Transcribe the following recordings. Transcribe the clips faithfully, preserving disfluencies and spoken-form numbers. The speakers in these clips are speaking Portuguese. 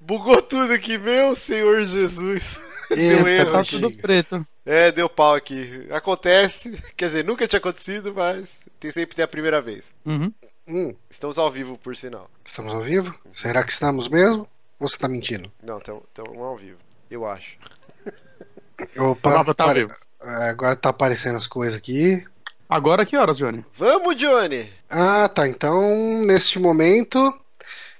Bugou tudo aqui, meu Senhor Jesus. Eita, deu erro tá aqui. Tudo preto. É, deu pau aqui. Acontece, quer dizer, nunca tinha acontecido, mas tem sempre tem a primeira vez. Uhum. Hum. Estamos ao vivo, por sinal. Estamos ao vivo? Será que estamos mesmo? Ou você tá mentindo? Não, estamos ao vivo, eu acho. Opa, tá pare... vivo. Agora tá aparecendo as coisas aqui. Agora que horas, Johnny? Vamos, Johnny! Ah, tá. Então, neste momento,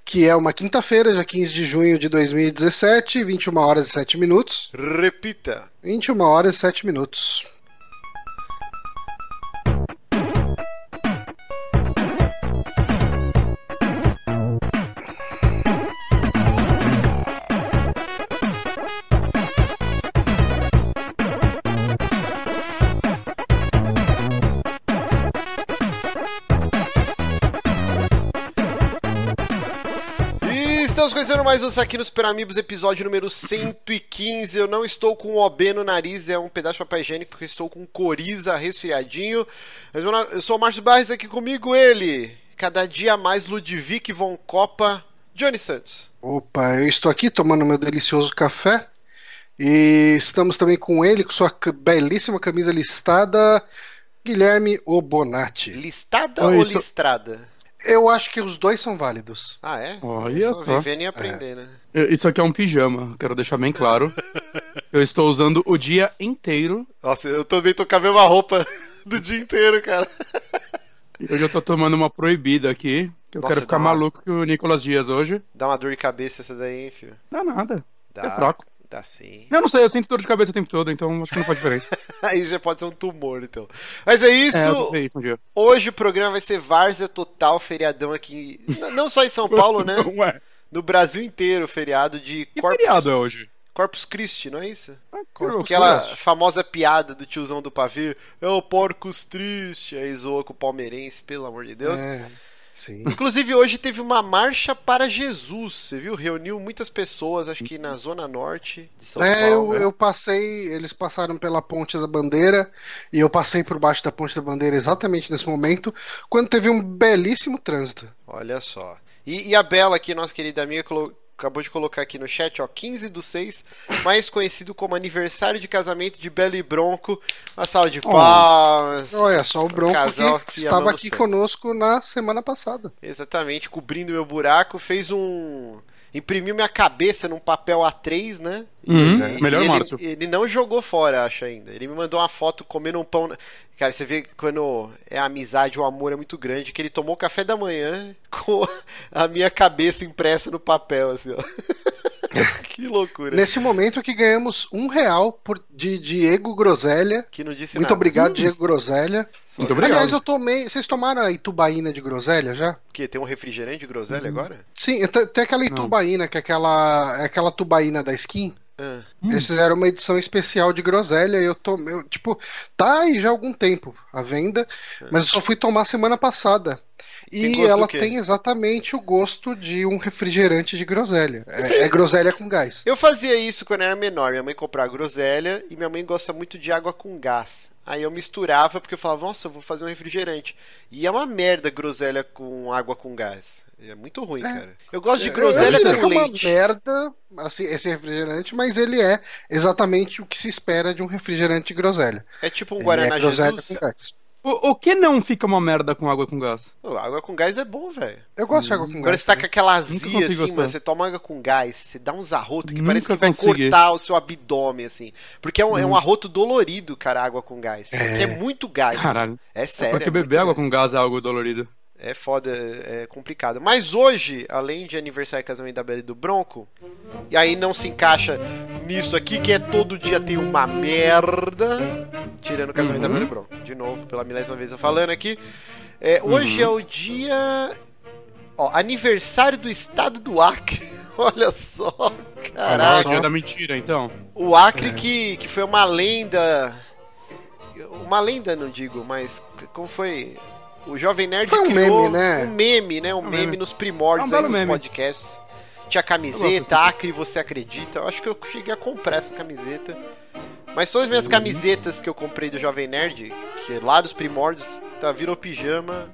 que é uma quinta-feira, dia quinze de junho de dois mil e dezessete, vinte e uma horas e sete minutos. Repita! vinte e uma horas e sete minutos. Começando mais um aqui no Super Amigos, episódio número cento e quinze. Eu não estou com o O B no nariz, é um pedaço de papel higiênico, porque estou com coriza, resfriadinho. Mas eu sou o Márcio Barros, aqui comigo ele, cada dia mais Ludwig von Copa, Johnny Santos. Opa, eu estou aqui tomando meu delicioso café e estamos também com ele, com sua belíssima camisa listada, Guilherme Bonatti. Listada Oi, ou isso... listrada? Eu acho que os dois são válidos. Ah, é? Olha só. Só vivendo e aprender, é. né? Isso aqui é um pijama, quero deixar bem claro. Eu estou usando o dia inteiro. Nossa, eu também tô com a mesma roupa do dia inteiro, cara. Hoje eu tô tomando uma proibida aqui. Eu Nossa, quero ficar uma... maluco com o Nicolas Dias hoje. Dá uma dor de cabeça essa daí, hein, filho? Dá nada. Dá. É fraco. Tá sim. Eu não sei, eu sinto dor de cabeça o tempo todo, então acho que não faz diferença. Aí já pode ser um tumor, então. Mas é isso. É, eu isso um dia. Hoje o programa vai ser várzea total, feriadão aqui. Não só em São Paulo, né? Ué. No Brasil inteiro, feriado de que Corpus... feriado é hoje? Corpus Christi, não é isso? Ah, Corpus Aquela Christi. Famosa piada do tiozão do pavio. É o Porcos Triste. Aí zoa com o palmeirense, pelo amor de Deus. É. Sim. Inclusive hoje teve uma marcha para Jesus, você viu? Reuniu muitas pessoas, acho que na zona norte de São é, Paulo. É, eu, eu passei, eles passaram pela Ponte da Bandeira e eu passei por baixo da Ponte da Bandeira exatamente nesse momento, quando teve um belíssimo trânsito. Olha só. E, e a Bela aqui, nossa querida amiga, colocou... acabou de colocar aqui no chat, ó, quinze do seis, mais conhecido como aniversário de casamento de Belo e Bronco. Uma salva de palmas. Olha só, o Bronco casal que, que estava aqui tanto. Conosco na semana passada. Exatamente, cobrindo meu buraco, fez um... imprimiu minha cabeça num papel A três, né? Uhum, e, é. e Melhor Márcio. Ele, ele não jogou fora, acho ainda. Ele me mandou uma foto comendo um pão... Na... Cara, você vê que quando é amizade, o amor é muito grande, que ele tomou o café da manhã com a minha cabeça impressa no papel, assim, ó. Que loucura. Nesse momento que ganhamos um real por... de Diego Groselha. Que não disse muito nada. Obrigado, hum. Diego Groselha. Muito obrigado. Aliás, eu tomei. Vocês tomaram a Itubaína de groselha já? O quê? Tem um refrigerante de groselha uhum. agora? Sim, tem aquela Itubaína, não. que é aquela, é aquela tubaína da skin. Ah. Eles fizeram uma edição especial de groselha e eu tomei. Eu, tipo, tá aí já há algum tempo a venda, ah. mas eu só fui tomar semana passada. E ela tem exatamente o gosto de um refrigerante de groselha. É, é groselha com gás. Eu fazia isso quando eu era menor. Minha mãe comprava groselha e minha mãe gosta muito de água com gás. Aí eu misturava porque eu falava, nossa, eu vou fazer um refrigerante. E é uma merda groselha com água com gás. É muito ruim, é. cara. Eu gosto de groselha com leite. É uma merda assim, esse refrigerante, mas ele é exatamente o que se espera de um refrigerante de groselha. É tipo um Guaraná Jesus. Com gás. O, o que não fica uma merda com água com gás? Pô, água com gás é bom, velho. Eu gosto hum. de água com gás. Agora você tá com aquela azia assim, gostar. mano. Você toma água com gás, você dá uns arrotos que Nunca parece que vai consegui. cortar o seu abdômen, assim. Porque é um, hum. é um arroto dolorido, cara, água com gás. É, porque é muito gás. Caralho. Mano. É sério. Porque é beber água gás. com gás é algo dolorido. É foda, é complicado. Mas hoje, além de aniversário e casamento da Bela e do Bronco, e aí não se encaixa nisso aqui, que é todo dia tem uma merda, tirando o casamento uhum. da Bela e do Bronco. De novo, pela milésima vez eu falando aqui. É, hoje uhum. é o dia... Ó, aniversário do estado do Acre. Olha só, caralho. É o dia da mentira, então. O Acre é. que, que foi uma lenda... Uma lenda, não digo, mas como foi... O Jovem Nerd foi um criou meme, né? um meme, né? Um, um meme, meme nos primórdios é um aí dos meme. podcasts. Tinha camiseta, Acre, você acredita? Eu acho que eu cheguei a comprar essa camiseta. Mas todas as minhas camisetas que eu comprei do Jovem Nerd, que é lá dos primórdios, tá, virou pijama,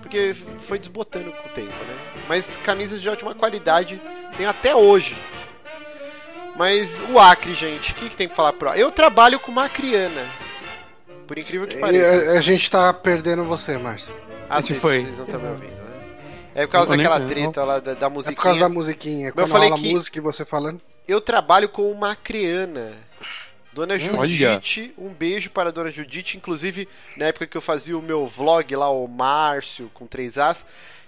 porque foi desbotando com o tempo, né? Mas camisas de ótima qualidade Tem até hoje. Mas o Acre, gente, o que, que tem pra falar pro Acre? Eu trabalho com uma acriana. Por incrível que pareça. A, a gente tá perdendo você, Márcio. Ah, vocês não estão me ouvindo, né? É por causa eu daquela nem, treta não. lá da, da musiquinha. É por causa da musiquinha. Quando eu falei que música e você falando. Eu trabalho com uma acriana. Dona Judite, um beijo para a Dona Judite. Inclusive, na época que eu fazia o meu vlog lá, o Márcio, com três As,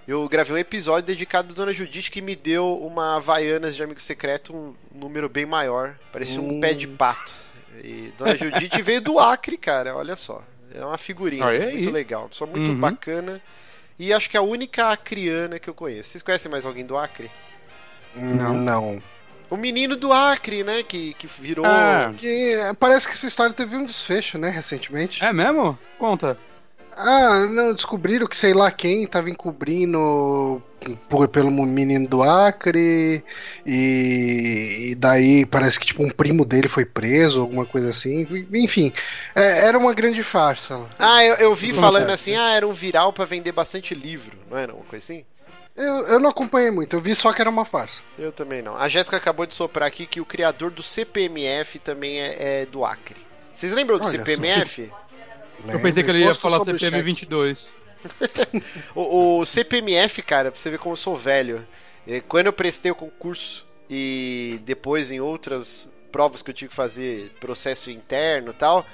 eu gravei um episódio dedicado à Dona Judite que me deu uma Havaianas de Amigo Secreto, um número bem maior. Parecia hum. um pé de pato. E Dona Judite veio do Acre, cara, olha só. É uma figurinha Aê, muito aí. legal, uma pessoa muito uhum. bacana. E acho que é a única acriana que eu conheço. Vocês conhecem mais alguém do Acre? Não. Não. O menino do Acre, né? Que, que virou. Ah, que, parece que essa história teve um desfecho, né? Recentemente. É mesmo? Conta. Ah, não. Descobriram que sei lá quem tava encobrindo por, pelo menino do Acre. E, e daí parece que tipo um primo dele foi preso, alguma coisa assim. Enfim, é, era uma grande farsa. Ah, eu, eu vi falando assim: ah, era um viral pra vender bastante livro, não era? Uma coisa assim? Eu, eu não acompanhei muito, eu vi só que era uma farsa. Eu também não. A Jéssica acabou de soprar aqui que o criador do C P M F também é, é do Acre. Vocês lembram do Olha, C P M F? Eu pensei que ele ia falar C P M vinte e dois. o, o C P M F, cara, pra você ver como eu sou velho. Quando eu prestei o concurso e depois em outras provas que eu tive que fazer, processo interno e tal,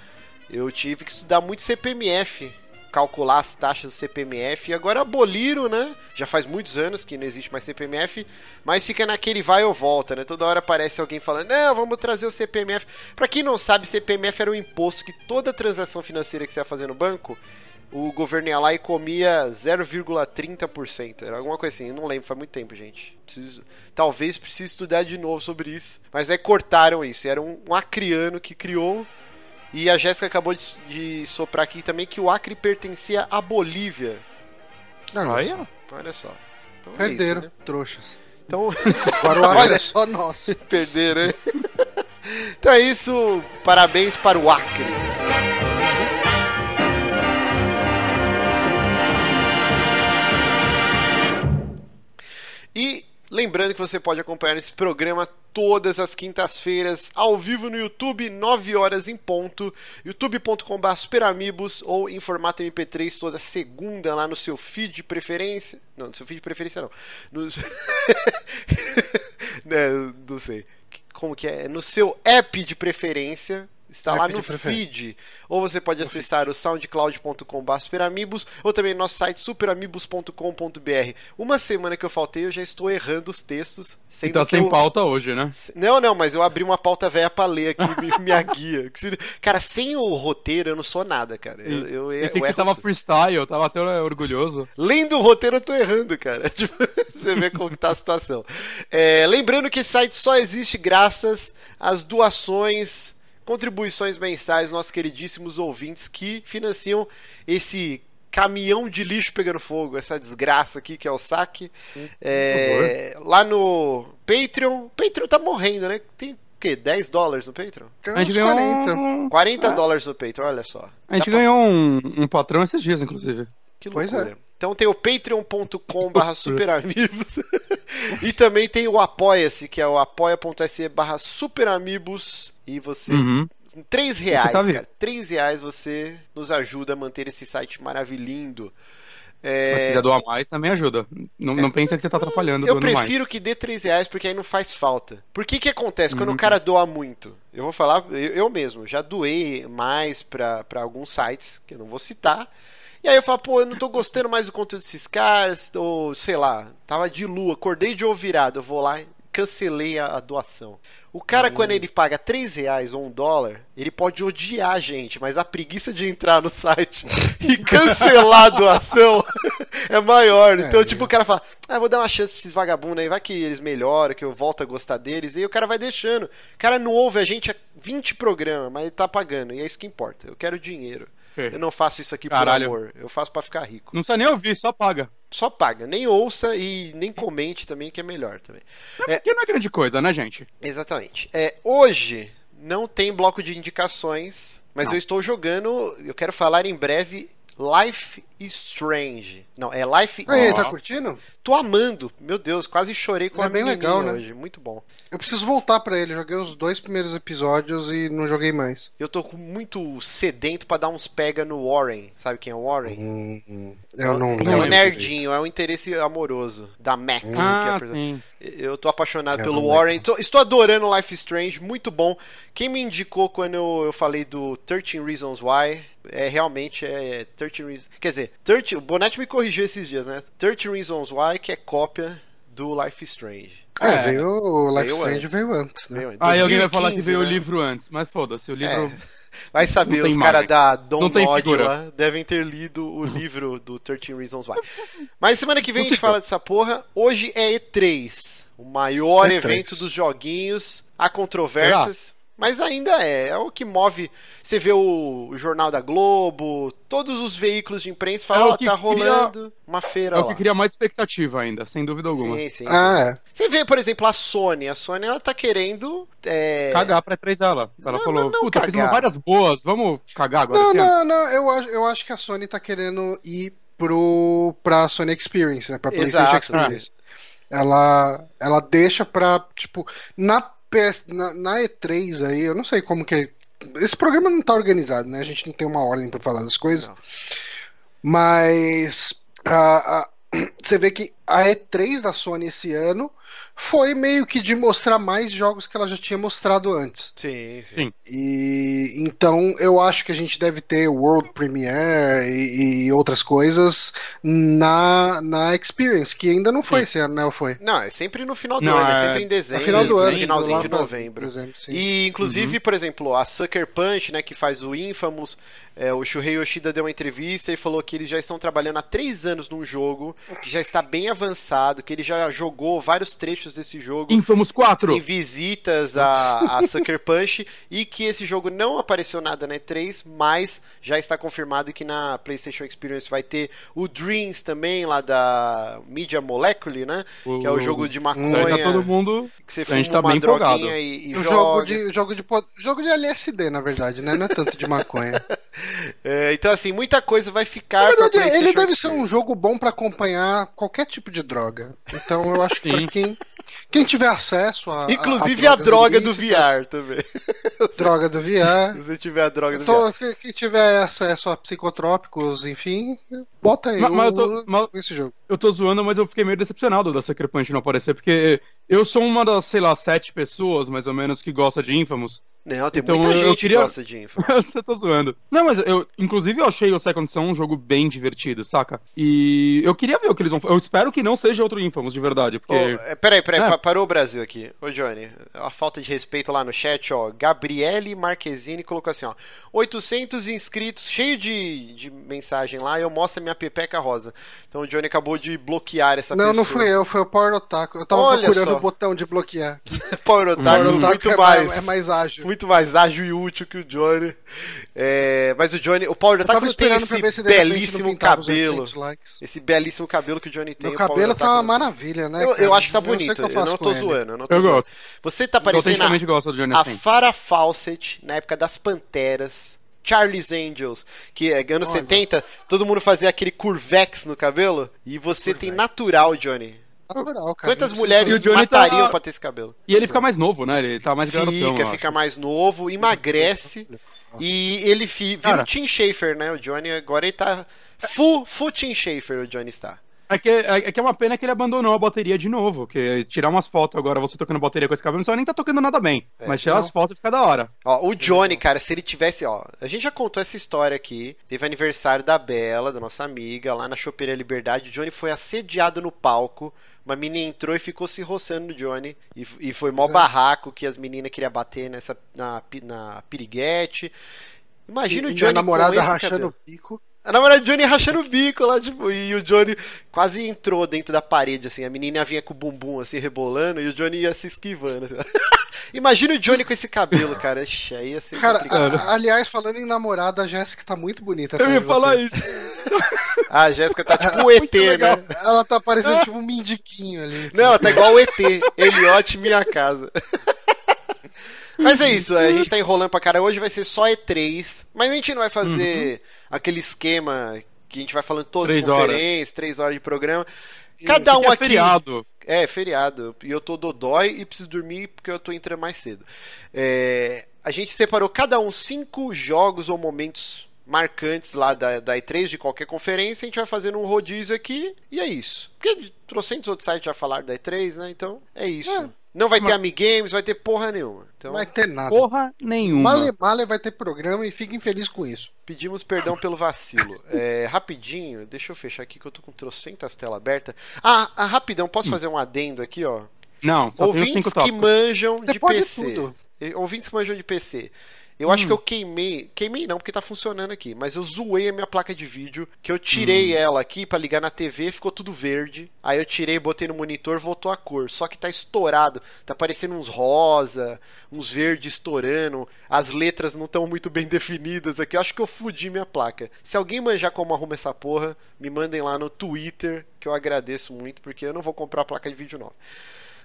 eu tive que estudar muito C P M F. Calcular as taxas do C P M F, e agora aboliram, né? Já faz muitos anos que não existe mais C P M F, mas fica naquele vai ou volta, né? Toda hora aparece alguém falando, não, vamos trazer o C P M F. Pra quem não sabe, C P M F era um imposto que toda transação financeira que você ia fazer no banco, o governo ia lá e comia zero vírgula trinta por cento, era alguma coisa assim, eu não lembro, faz muito tempo, gente. Preciso, talvez precise estudar de novo sobre isso, mas aí cortaram isso, era um, um acriano que criou. E a Jéssica acabou de, de soprar aqui também que o Acre pertencia à Bolívia. Não, olha só. Olha só. Então perderam, é isso, né? Trouxas. Então... Agora o Acre é só nosso. Perderam, hein? Então é isso. Parabéns para o Acre. E... lembrando que você pode acompanhar esse programa todas as quintas-feiras, ao vivo no YouTube, nove horas em ponto, youtube ponto com barra superamigos, ou em formato M P três toda segunda lá no seu feed de preferência. Não, no seu feed de preferência não. Nos... não, não sei. Como que é? No seu app de preferência. Está lá no feed. Ou você pode acessar o soundcloud ponto com barra superamibos ou também nosso site superamibos ponto com ponto b r. Uma semana que eu faltei, eu já estou errando os textos. E tá sem eu... pauta hoje, né? Não, não, mas eu abri uma pauta velha pra ler aqui, minha guia. Cara, sem o roteiro eu não sou nada, cara. Eu, eu, eu, eu que tava freestyle, eu tava até orgulhoso. Lendo o roteiro eu tô errando, cara. Você vê como que tá a situação. É, lembrando que esse site só existe graças às doações... contribuições mensais, nossos queridíssimos ouvintes que financiam esse caminhão de lixo pegando fogo, essa desgraça aqui que é o saque. Hum, é, lá no Patreon, o Patreon tá morrendo, né? Tem o quê? dez dólares no Patreon? A gente ganhou quarenta. quarenta é. dólares no Patreon, olha só. A gente tá ganhou pra... um, um patrão esses dias, inclusive. Que loucura. Pois é. Então tem o patreon ponto com barra superamibos e também tem o Apoia-se, que é o apoia ponto se barra superamibos. E você, uhum. três reais, você tá cara, três reais você nos ajuda a manter esse site maravilhindo. É... Mas se quiser doar mais, também ajuda. Não, é... não pensa que você tá atrapalhando. Eu prefiro mais. Que dê três reais, porque aí não faz falta. Por que que acontece? Uhum. Quando o cara doa muito, eu vou falar, eu, eu mesmo, já doei mais pra, pra alguns sites, que eu não vou citar. E aí eu falo, pô, eu não tô gostando mais do conteúdo desses caras, ou sei lá, tava de lua, acordei de ovo virado, eu vou lá e cancelei a, a doação. O cara, hum. quando ele paga três reais ou um dólar, ele pode odiar a gente, mas a preguiça de entrar no site e cancelar a doação é maior. Então, é, tipo, é. o cara fala, ah, vou dar uma chance pra esses vagabundos aí, vai que eles melhoram, que eu volto a gostar deles, e aí o cara vai deixando. O cara não ouve a gente há vinte programas, mas ele tá pagando, e é isso que importa. Eu quero dinheiro. Eu não faço isso aqui Caralho. por amor, eu faço pra ficar rico. Não precisa nem ouvir, só paga. Só paga, nem ouça e nem comente também, que é melhor também. É, é... porque não é grande coisa, né, gente? Exatamente. É, hoje não tem bloco de indicações, mas não. eu estou jogando, eu quero falar em breve, Life is Strange. Não, é Life is... Aí, tá curtindo? Tô amando. Meu Deus, quase chorei com ele, a é bem legal, né? Hoje. Muito bom. Eu preciso voltar pra ele. Joguei os dois primeiros episódios e não joguei mais. Eu tô muito sedento pra dar uns pega no Warren. Sabe quem é o Warren? Hum, hum. Eu não lembro. É um nerdinho, é um interesse amoroso da Max. Hum. Ah, que é sim. Eu tô apaixonado eu pelo Warren. Tô, estou adorando Life is Strange. Muito bom. Quem me indicou quando eu, eu falei do treze Reasons Why... É, realmente é treze Reasons... Quer dizer, treze... o Bonatti me corrigiu esses dias, né? treze Reasons Why, que é cópia do Life is Strange. É, é veio o Life veio Strange antes. veio antes, né? Veio antes. Ah, e alguém vai falar que veio, né? O livro antes, mas foda-se, o livro... É. Vai saber, os caras da Don Nod lá devem ter lido o livro do treze Reasons Why. Mas semana que vem a gente fala dessa porra. Hoje é E três, o maior E três. Evento dos joguinhos. Há controvérsias... Mas ainda é, é o que move. Você vê o, o Jornal da Globo, todos os veículos de imprensa falam, ó, é oh, tá rolando cria... uma feira. É o que lá. Cria mais expectativa ainda, sem dúvida alguma. Sim, sim. Ah, é. Você vê, por exemplo, a Sony. A Sony, ela tá querendo... É... Cagar pra E três dela. Ela não, falou, não, não, puta, cagar. Fizemos várias boas, vamos cagar agora. Não, não, não, eu acho, eu acho que a Sony tá querendo ir pro, pra Sony Experience, né? Pra PlayStation Exato, Experience. É. Ela, ela deixa pra, tipo... na Na, na E três aí, eu não sei como que é. Esse programa não tá organizado, né? A gente não tem uma ordem pra falar das coisas. Não. Mas a, a, você vê que a E três da Sony esse ano foi meio que de mostrar mais jogos que ela já tinha mostrado antes. Sim, sim. E, então eu acho que a gente deve ter World Premiere e, e outras coisas na, na Experience, que ainda não foi sim. esse ano, né? Foi? Não, é sempre no final do não, ano, é sempre em dezembro. No final do ano, finalzinho de novembro. Dezembro, e inclusive, uhum. por exemplo, a Sucker Punch, né, que faz o Infamous, é, o Shuhei Yoshida deu uma entrevista e falou que eles já estão trabalhando há três anos num jogo que já está bem avançado, que ele já jogou vários trechos desse jogo. Infamous quatro! Em visitas a, a Sucker Punch, e que esse jogo não apareceu nada na E três, mas já está confirmado que na PlayStation Experience vai ter o Dreams também, lá da Media Molecule, né? O, que é o jogo de maconha. Tá todo mundo... Que você fuma tá uma droguinha e, e o joga. Jogo de, jogo, de, jogo de L S D, na verdade, né? Não é tanto de maconha. É, então, assim, muita coisa vai ficar... Na verdade, ele deve Experience. Ser um jogo bom pra acompanhar qualquer tipo de droga. Então, eu acho que pra quem... Quem tiver acesso a... Inclusive a, a droga do V R também. Droga do V R. Se tiver a droga do então, V R. Quem tiver acesso a psicotrópicos, enfim, bota aí mas, o, mas eu tô, mas esse jogo. Eu tô zoando, mas eu fiquei meio decepcionado da Sucker Punch não aparecer, porque eu sou uma das, sei lá, sete pessoas, mais ou menos, que gosta de Infamous. Não, tem então, muita eu, gente eu queria... que gosta de Infamous. Você tá zoando. Não, mas eu, inclusive, eu achei o Second Son um jogo bem divertido, saca? E eu queria ver o que eles vão... Eu espero que não seja outro Infamous, de verdade, porque... Oh, peraí, peraí, é. pa parou o Brasil aqui. Ô, Johnny, a falta de respeito lá no chat, ó. Gabriele Marquezine colocou assim, ó. oitocentos inscritos, cheio de, de mensagem lá, eu mostro a minha pepeca rosa. Então o Johnny acabou de bloquear essa não, pessoa. Não, não fui eu, foi o Power Otaku. Eu tava Olha procurando só. o botão de bloquear. Power Otaku, Power Otaku muito é mais... mais, é mais ágil. Muito mais ágil e útil que o Johnny. É, mas o Johnny... O Power Otaku tem esse belíssimo cabelo. Esse belíssimo cabelo que o Johnny tem. Meu cabelo tá uma maravilha, né? Eu, eu acho que tá bonito. Eu, eu, eu não tô zoando. Eu, não tô eu zoando. gosto. Você tá parecendo a, gosto do Johnny a Farrah Fawcett na época das Panteras. Charlie's Angels, que é anos oh, setenta, não. todo mundo fazia aquele curvex no cabelo. E você curvex. tem natural, Johnny. Natural, cara. Quantas mulheres matariam tá... pra ter esse cabelo? E ele fica mais novo, né? Ele tá mais garotão. Fica, fica mais novo, emagrece. E ele fi... vira o Tim Schafer, né? O Johnny agora ele tá full, full Tim Schafer, o Johnny está. É que, é que é uma pena que ele abandonou a bateria de novo, que tirar umas fotos agora, você tocando bateria com esse cabelo, não nem tá tocando nada bem, é, mas tirar não. as fotos fica da hora. Ó, o Johnny, cara, se ele tivesse, ó, a gente já contou essa história aqui, teve aniversário da Bela, da nossa amiga, lá na Choperia Liberdade, o Johnny foi assediado no palco, uma menina entrou e ficou se roçando no Johnny, e, e foi mó é. barraco que as meninas queriam bater nessa, na, na piriguete, imagina e, o Johnny a namorada rachando o pico. Na verdade, o Johnny rachando o bico lá, tipo, e o Johnny quase entrou dentro da parede, assim. A menina vinha com o bumbum, assim, rebolando, e o Johnny ia se esquivando. Assim. Imagina o Johnny com esse cabelo, cara. Ixi, aí ia ser cara, a, aliás, falando em namorada, a Jéssica tá muito bonita. Eu ia falar isso. Ah, a Jéssica tá tipo um E T, né? Ela tá parecendo tipo um mendiquinho ali. Não, ela tá igual o E T. Eliote, minha casa. Mas é isso, a gente tá enrolando pra cara. Hoje vai ser só E três, mas a gente não vai fazer uhum. aquele esquema que a gente vai falando todas as conferências, três horas de programa. Cada um é aqui. Feriado. É, feriado. E eu tô dodói e preciso dormir porque eu tô entrando mais cedo. É, a gente separou cada um cinco jogos ou momentos marcantes lá da, da E três de qualquer conferência. A gente vai fazendo um rodízio aqui e é isso. Porque trocentos outros sites já falaram da E três, né? Então é isso. É. Não vai Mas... ter Amigames, vai ter porra nenhuma. Então... vai ter nada. Porra nenhuma. Male Male vai ter programa e fiquem felizes com isso. Pedimos perdão pelo vacilo. É, rapidinho, deixa eu fechar aqui que eu tô com trocentas telas abertas. Ah, ah, rapidão, posso fazer um adendo aqui, ó? Não, só ouvintes cinco que manjam Você de P C. Tudo. Ouvintes que manjam de P C. Eu hum. acho que eu queimei... Queimei não, porque tá funcionando aqui. Mas eu zoei a minha placa de vídeo, que eu tirei hum. ela aqui pra ligar na T V, ficou tudo verde. Aí eu tirei, botei no monitor, voltou a cor. Só que tá estourado. Tá aparecendo uns rosa, uns verde estourando. As letras não estão muito bem definidas aqui. Eu acho que eu fudi minha placa. Se alguém manjar como arruma essa porra, me mandem lá no Twitter, que eu agradeço muito, porque eu não vou comprar a placa de vídeo nova.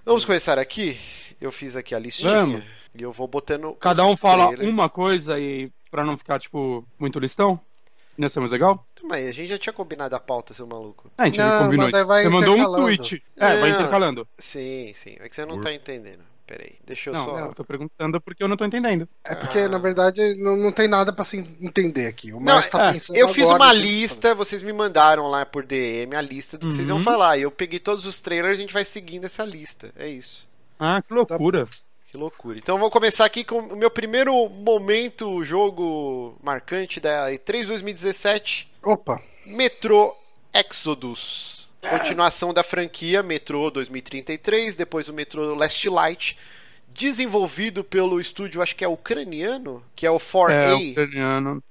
Vamos começar aqui? Eu fiz aqui a listinha. Vamos. E eu vou botando... Cada um fala trailers. Uma coisa e pra não ficar, tipo, muito listão. Não é mais legal? Mas a gente já tinha combinado a pauta, seu maluco. É, a gente não, combinou. Você mandou um tweet. É, não, vai intercalando. Sim, sim. É que você não tá entendendo. Peraí, deixa eu não, só... Não, eu tô perguntando porque eu não tô entendendo. É porque, ah. na verdade, não, não tem nada pra se entender aqui. O Márcio tá é. pensando Eu fiz agora, uma lista, vocês me mandaram lá por D M a lista do que uhum. vocês iam falar. E eu peguei todos os trailers e a gente vai seguindo essa lista. É isso. Ah, que loucura. Tá... Que loucura. Então vou começar aqui com o meu primeiro momento, jogo marcante da E três dois mil e dezessete. Opa! Metro Exodus. Continuação da franquia Metro dois mil e trinta e três, depois o Metro Last Light, desenvolvido pelo estúdio, acho que é ucraniano, que é o quatro A. É, ucraniano.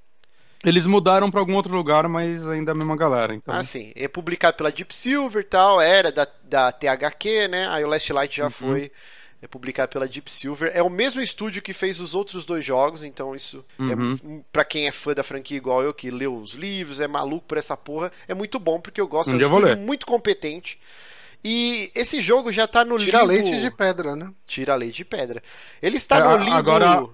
Eles mudaram pra algum outro lugar, mas ainda é a mesma galera. Então... Ah, sim. É publicado pela Deep Silver e tal, era da, da T H Q, né? Aí o Last Light já uhum. foi... É publicado pela Deep Silver. É o mesmo estúdio que fez os outros dois jogos, então isso uhum. é, pra quem é fã da franquia igual eu, que leu os livros, é maluco por essa porra, é muito bom, porque eu gosto. Um é um estúdio muito competente. E esse jogo já tá no Tira limbo... Tira leite de pedra, né? Tira leite de pedra. Ele está é, no limbo... Agora,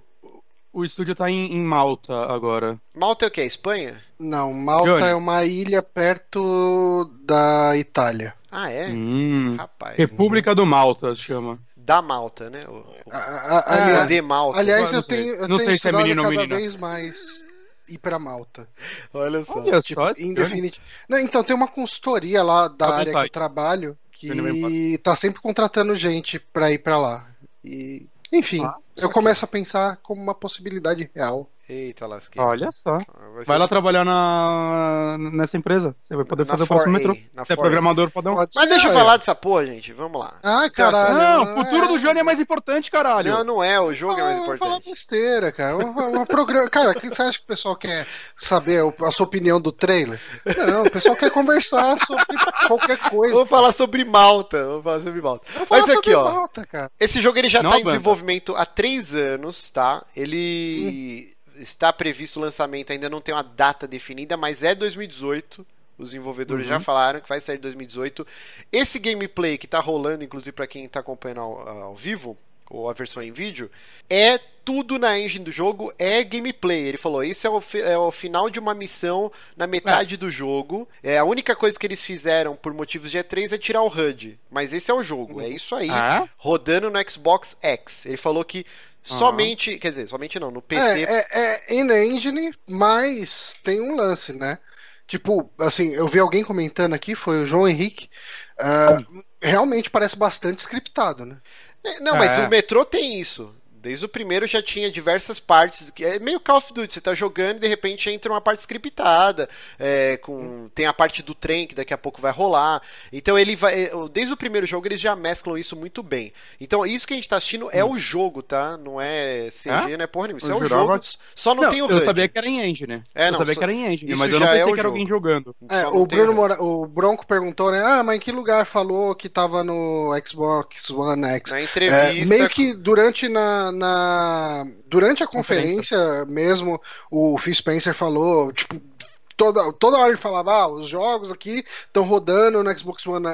o estúdio tá em, em Malta agora. Malta é o quê? Espanha? Não, Malta Johnny. é uma ilha perto da Itália. Ah, é? Hum, Rapaz. República né? do Malta, se chama. Da Malta, né? O, o... A, a, aliás, de Malta. Aliás, eu tenho, eu não tenho sei se é menino ou menina. Cada vez mais ir pra Malta. Olha só. Olha tipo, só indefinit... não, então, tem uma consultoria lá da a área que eu trabalho que eu tá sempre contratando gente pra ir pra lá. E, enfim, ah, eu okay. começo a pensar como uma possibilidade real. Eita, lasqueira. Olha só. Vai, vai lá que... trabalhar na... nessa empresa. Você vai poder na fazer o próximo metrô. Você é programador, pode dar um... Mas deixa eu falar dessa porra, gente. Vamos lá. Ah, caralho. Não, não o futuro é... do Johnny é mais importante, caralho. Não, não é. O jogo não, é mais importante. Fala besteira, cara. Uma, uma program... cara, você acha que o pessoal quer saber a sua opinião do trailer? Não, o pessoal quer conversar sobre qualquer coisa. Vou falar sobre Malta. Vou falar sobre Malta. Vou falar Mas sobre aqui, ó. Malta, cara. Esse jogo ele já não, tá em banda. desenvolvimento há três anos, tá? Ele... Hum. Está previsto o lançamento, ainda não tem uma data definida, mas é dois mil e dezoito. Os desenvolvedores uhum. já falaram que vai sair em dois mil e dezoito. Esse gameplay que está rolando, inclusive para quem está acompanhando ao, ao vivo, ou a versão em vídeo, é tudo na engine do jogo, é gameplay. Ele falou, esse é o, fi- é o final de uma missão na metade é. do jogo. É, a única coisa que eles fizeram por motivos de E três é tirar o H U D. Mas esse é o jogo, uhum. é isso aí. Ah? Rodando no Xbox X. Ele falou que somente, uhum. quer dizer, somente não, no P C... É, é, é in-engine, mas tem um lance, né? Tipo, assim, eu vi alguém comentando aqui, foi o João Henrique, uh, uhum. realmente parece bastante scriptado, né? Não, mas é. o Metrô tem isso. Desde o primeiro já tinha diversas partes, que é meio Call of Duty, você tá jogando e de repente entra uma parte scriptada, é, com, tem a parte do trem que daqui a pouco vai rolar, então ele vai, desde o primeiro jogo eles já mesclam isso muito bem, então isso que a gente tá assistindo é o jogo, tá? Não é C G, é? não é porra nenhuma, isso eu é o jogo, só não, não tem o H U D. Eu sabia que era em engine, né? É, não, eu sabia só... que era em engine, mas eu não pensei é que era alguém jogando. É, o, Bruno Mora... o Bronco perguntou, né, ah, mas em que lugar falou que tava no Xbox One X? Na entrevista. É, meio que durante na Na... durante a conferência, conferência mesmo, o Phil Spencer falou, tipo, toda, toda hora ele falava, ah, os jogos aqui estão rodando no Xbox One,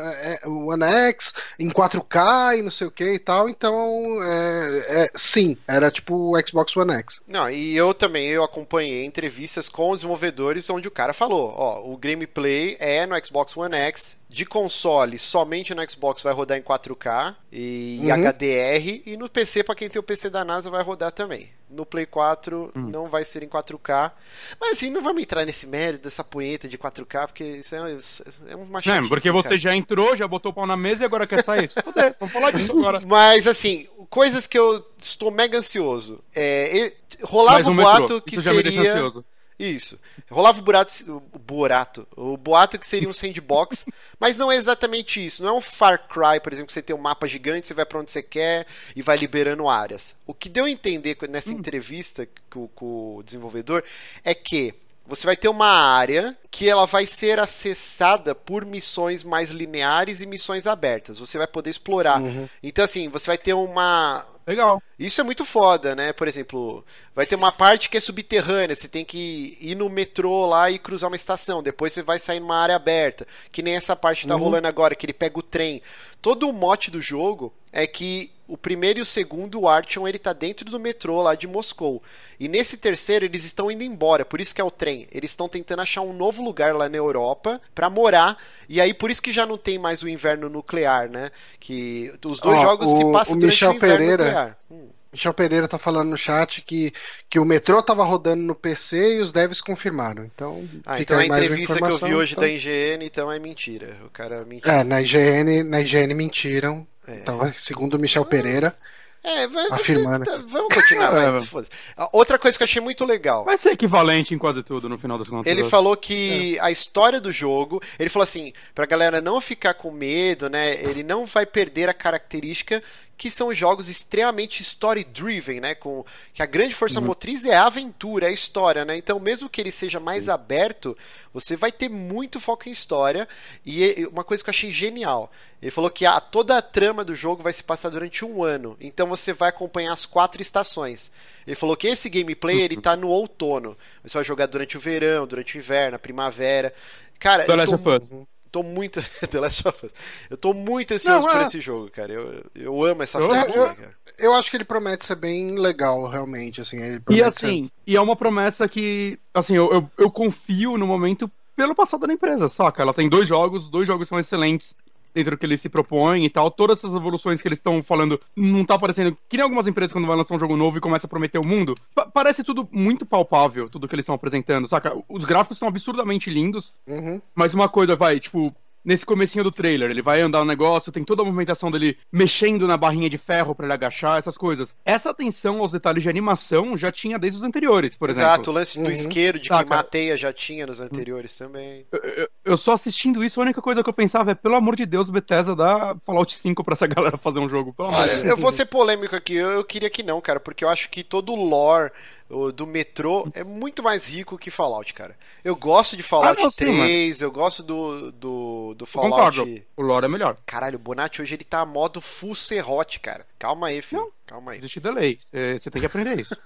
One X em quatro K e não sei o que e tal, então é, é, sim, era tipo o Xbox One X. Não, e eu também, eu acompanhei entrevistas com os desenvolvedores onde o cara falou, ó, o gameplay é no Xbox One X de console, somente no Xbox vai rodar em quatro K e uhum. H D R, e no P C, pra quem tem o P C da NASA, vai rodar também. No Play quatro uhum. não vai ser em quatro K, mas assim, não vamos entrar nesse mérito dessa punheta de quatro K, porque isso é, isso é uma chatice, não, porque você cara. já entrou, já botou o pau na mesa e agora quer sair isso. Poder, vamos falar disso agora. Mas assim, coisas que eu estou mega ansioso, é, rolava um boato que seria... já me deixa ansioso. Isso. Rolava o burato, o burato, o boato que seria um sandbox, mas não é exatamente isso. Não é um Far Cry, por exemplo, que você tem um mapa gigante, você vai pra onde você quer e vai liberando áreas. O que deu a entender nessa entrevista com, com o desenvolvedor é que você vai ter uma área que ela vai ser acessada por missões mais lineares e missões abertas. Você vai poder explorar. Uhum. Então, assim, você vai ter uma... Legal. Isso é muito foda, né? Por exemplo, vai ter uma parte que é subterrânea, você tem que ir no metrô lá e cruzar uma estação, depois você vai sair numa área aberta, que nem essa parte que tá uhum. rolando agora, que ele pega o trem. Todo o mote do jogo é que o primeiro e o segundo, o Artyom, ele tá dentro do metrô lá de Moscou. E nesse terceiro, eles estão indo embora, por isso que é o trem. Eles estão tentando achar um novo lugar lá na Europa pra morar, e aí por isso que já não tem mais o inverno nuclear, né? Que os dois oh, jogos o, se passam o durante Michel o inverno Pereira. nuclear. Hum. Michel Pereira tá falando no chat que, que o metrô tava rodando no P C e os devs confirmaram. Então, ah, fica então a entrevista que eu vi hoje então... da I G N, então é mentira. O cara mentiu. É, na I G N, na I G N mentiram. É. Então, segundo o Michel Pereira, é, mas, afirmando. Tá, vamos continuar. Vai, outra coisa que eu achei muito legal. Vai ser equivalente em quase tudo no final das contas. Ele falou que é. a história do jogo, ele falou assim, pra galera não ficar com medo, né? Ele não vai perder a característica que são jogos extremamente story-driven, né? Com, que a grande força uhum. motriz é a aventura, é a história, né? Então, mesmo que ele seja mais uhum. aberto, você vai ter muito foco em história. E uma coisa que eu achei genial, ele falou que a, toda a trama do jogo vai se passar durante um ano. Então, você vai acompanhar as quatro estações. Ele falou que esse gameplay, uhum. ele tá no outono. Você vai jogar durante o verão, durante o inverno, a primavera. Cara, The Last of Us. Tô muito... The Last of Us. Eu tô muito ansioso não, é... por esse jogo, cara. Eu, eu amo essa eu, franquia, eu, cara. Eu acho que ele promete ser bem legal, realmente, assim. Ele e assim, ser... e é uma promessa que, assim, eu, eu, eu confio no momento pelo passado da empresa, saca? Ela tem dois jogos, dois jogos são excelentes dentro do que eles se propõem e tal. Todas essas evoluções que eles estão falando não tá parecendo... Que nem algumas empresas quando vai lançar um jogo novo e começa a prometer o mundo. Pa- parece tudo muito palpável, tudo que eles estão apresentando, saca? Os gráficos são absurdamente lindos, uhum. mas uma coisa vai, tipo... Nesse comecinho do trailer, ele vai andar no negócio, tem toda a movimentação dele mexendo na barrinha de ferro pra ele agachar, essas coisas. Essa atenção aos detalhes de animação já tinha desde os anteriores, por Exato, exemplo. Exato, o lance do uhum. isqueiro de tá, queimar a teia já tinha nos anteriores uhum. também. Eu, eu, eu só assistindo isso, a única coisa que eu pensava é, pelo amor de Deus, Bethesda dá Fallout cinco pra essa galera fazer um jogo. Pelo amor de Deus. Eu vou ser polêmico aqui, eu, eu queria que não, cara, porque eu acho que todo o lore... O do metrô é muito mais rico que Fallout, cara. Eu gosto de Fallout ah, não, três, sim, eu gosto do, do, do Fallout... Concordo. O lore é melhor. Caralho, o Bonatti hoje ele tá a modo full serrote, cara. Calma aí, filho. Não, calma aí. Existe delay. Você tem que aprender isso.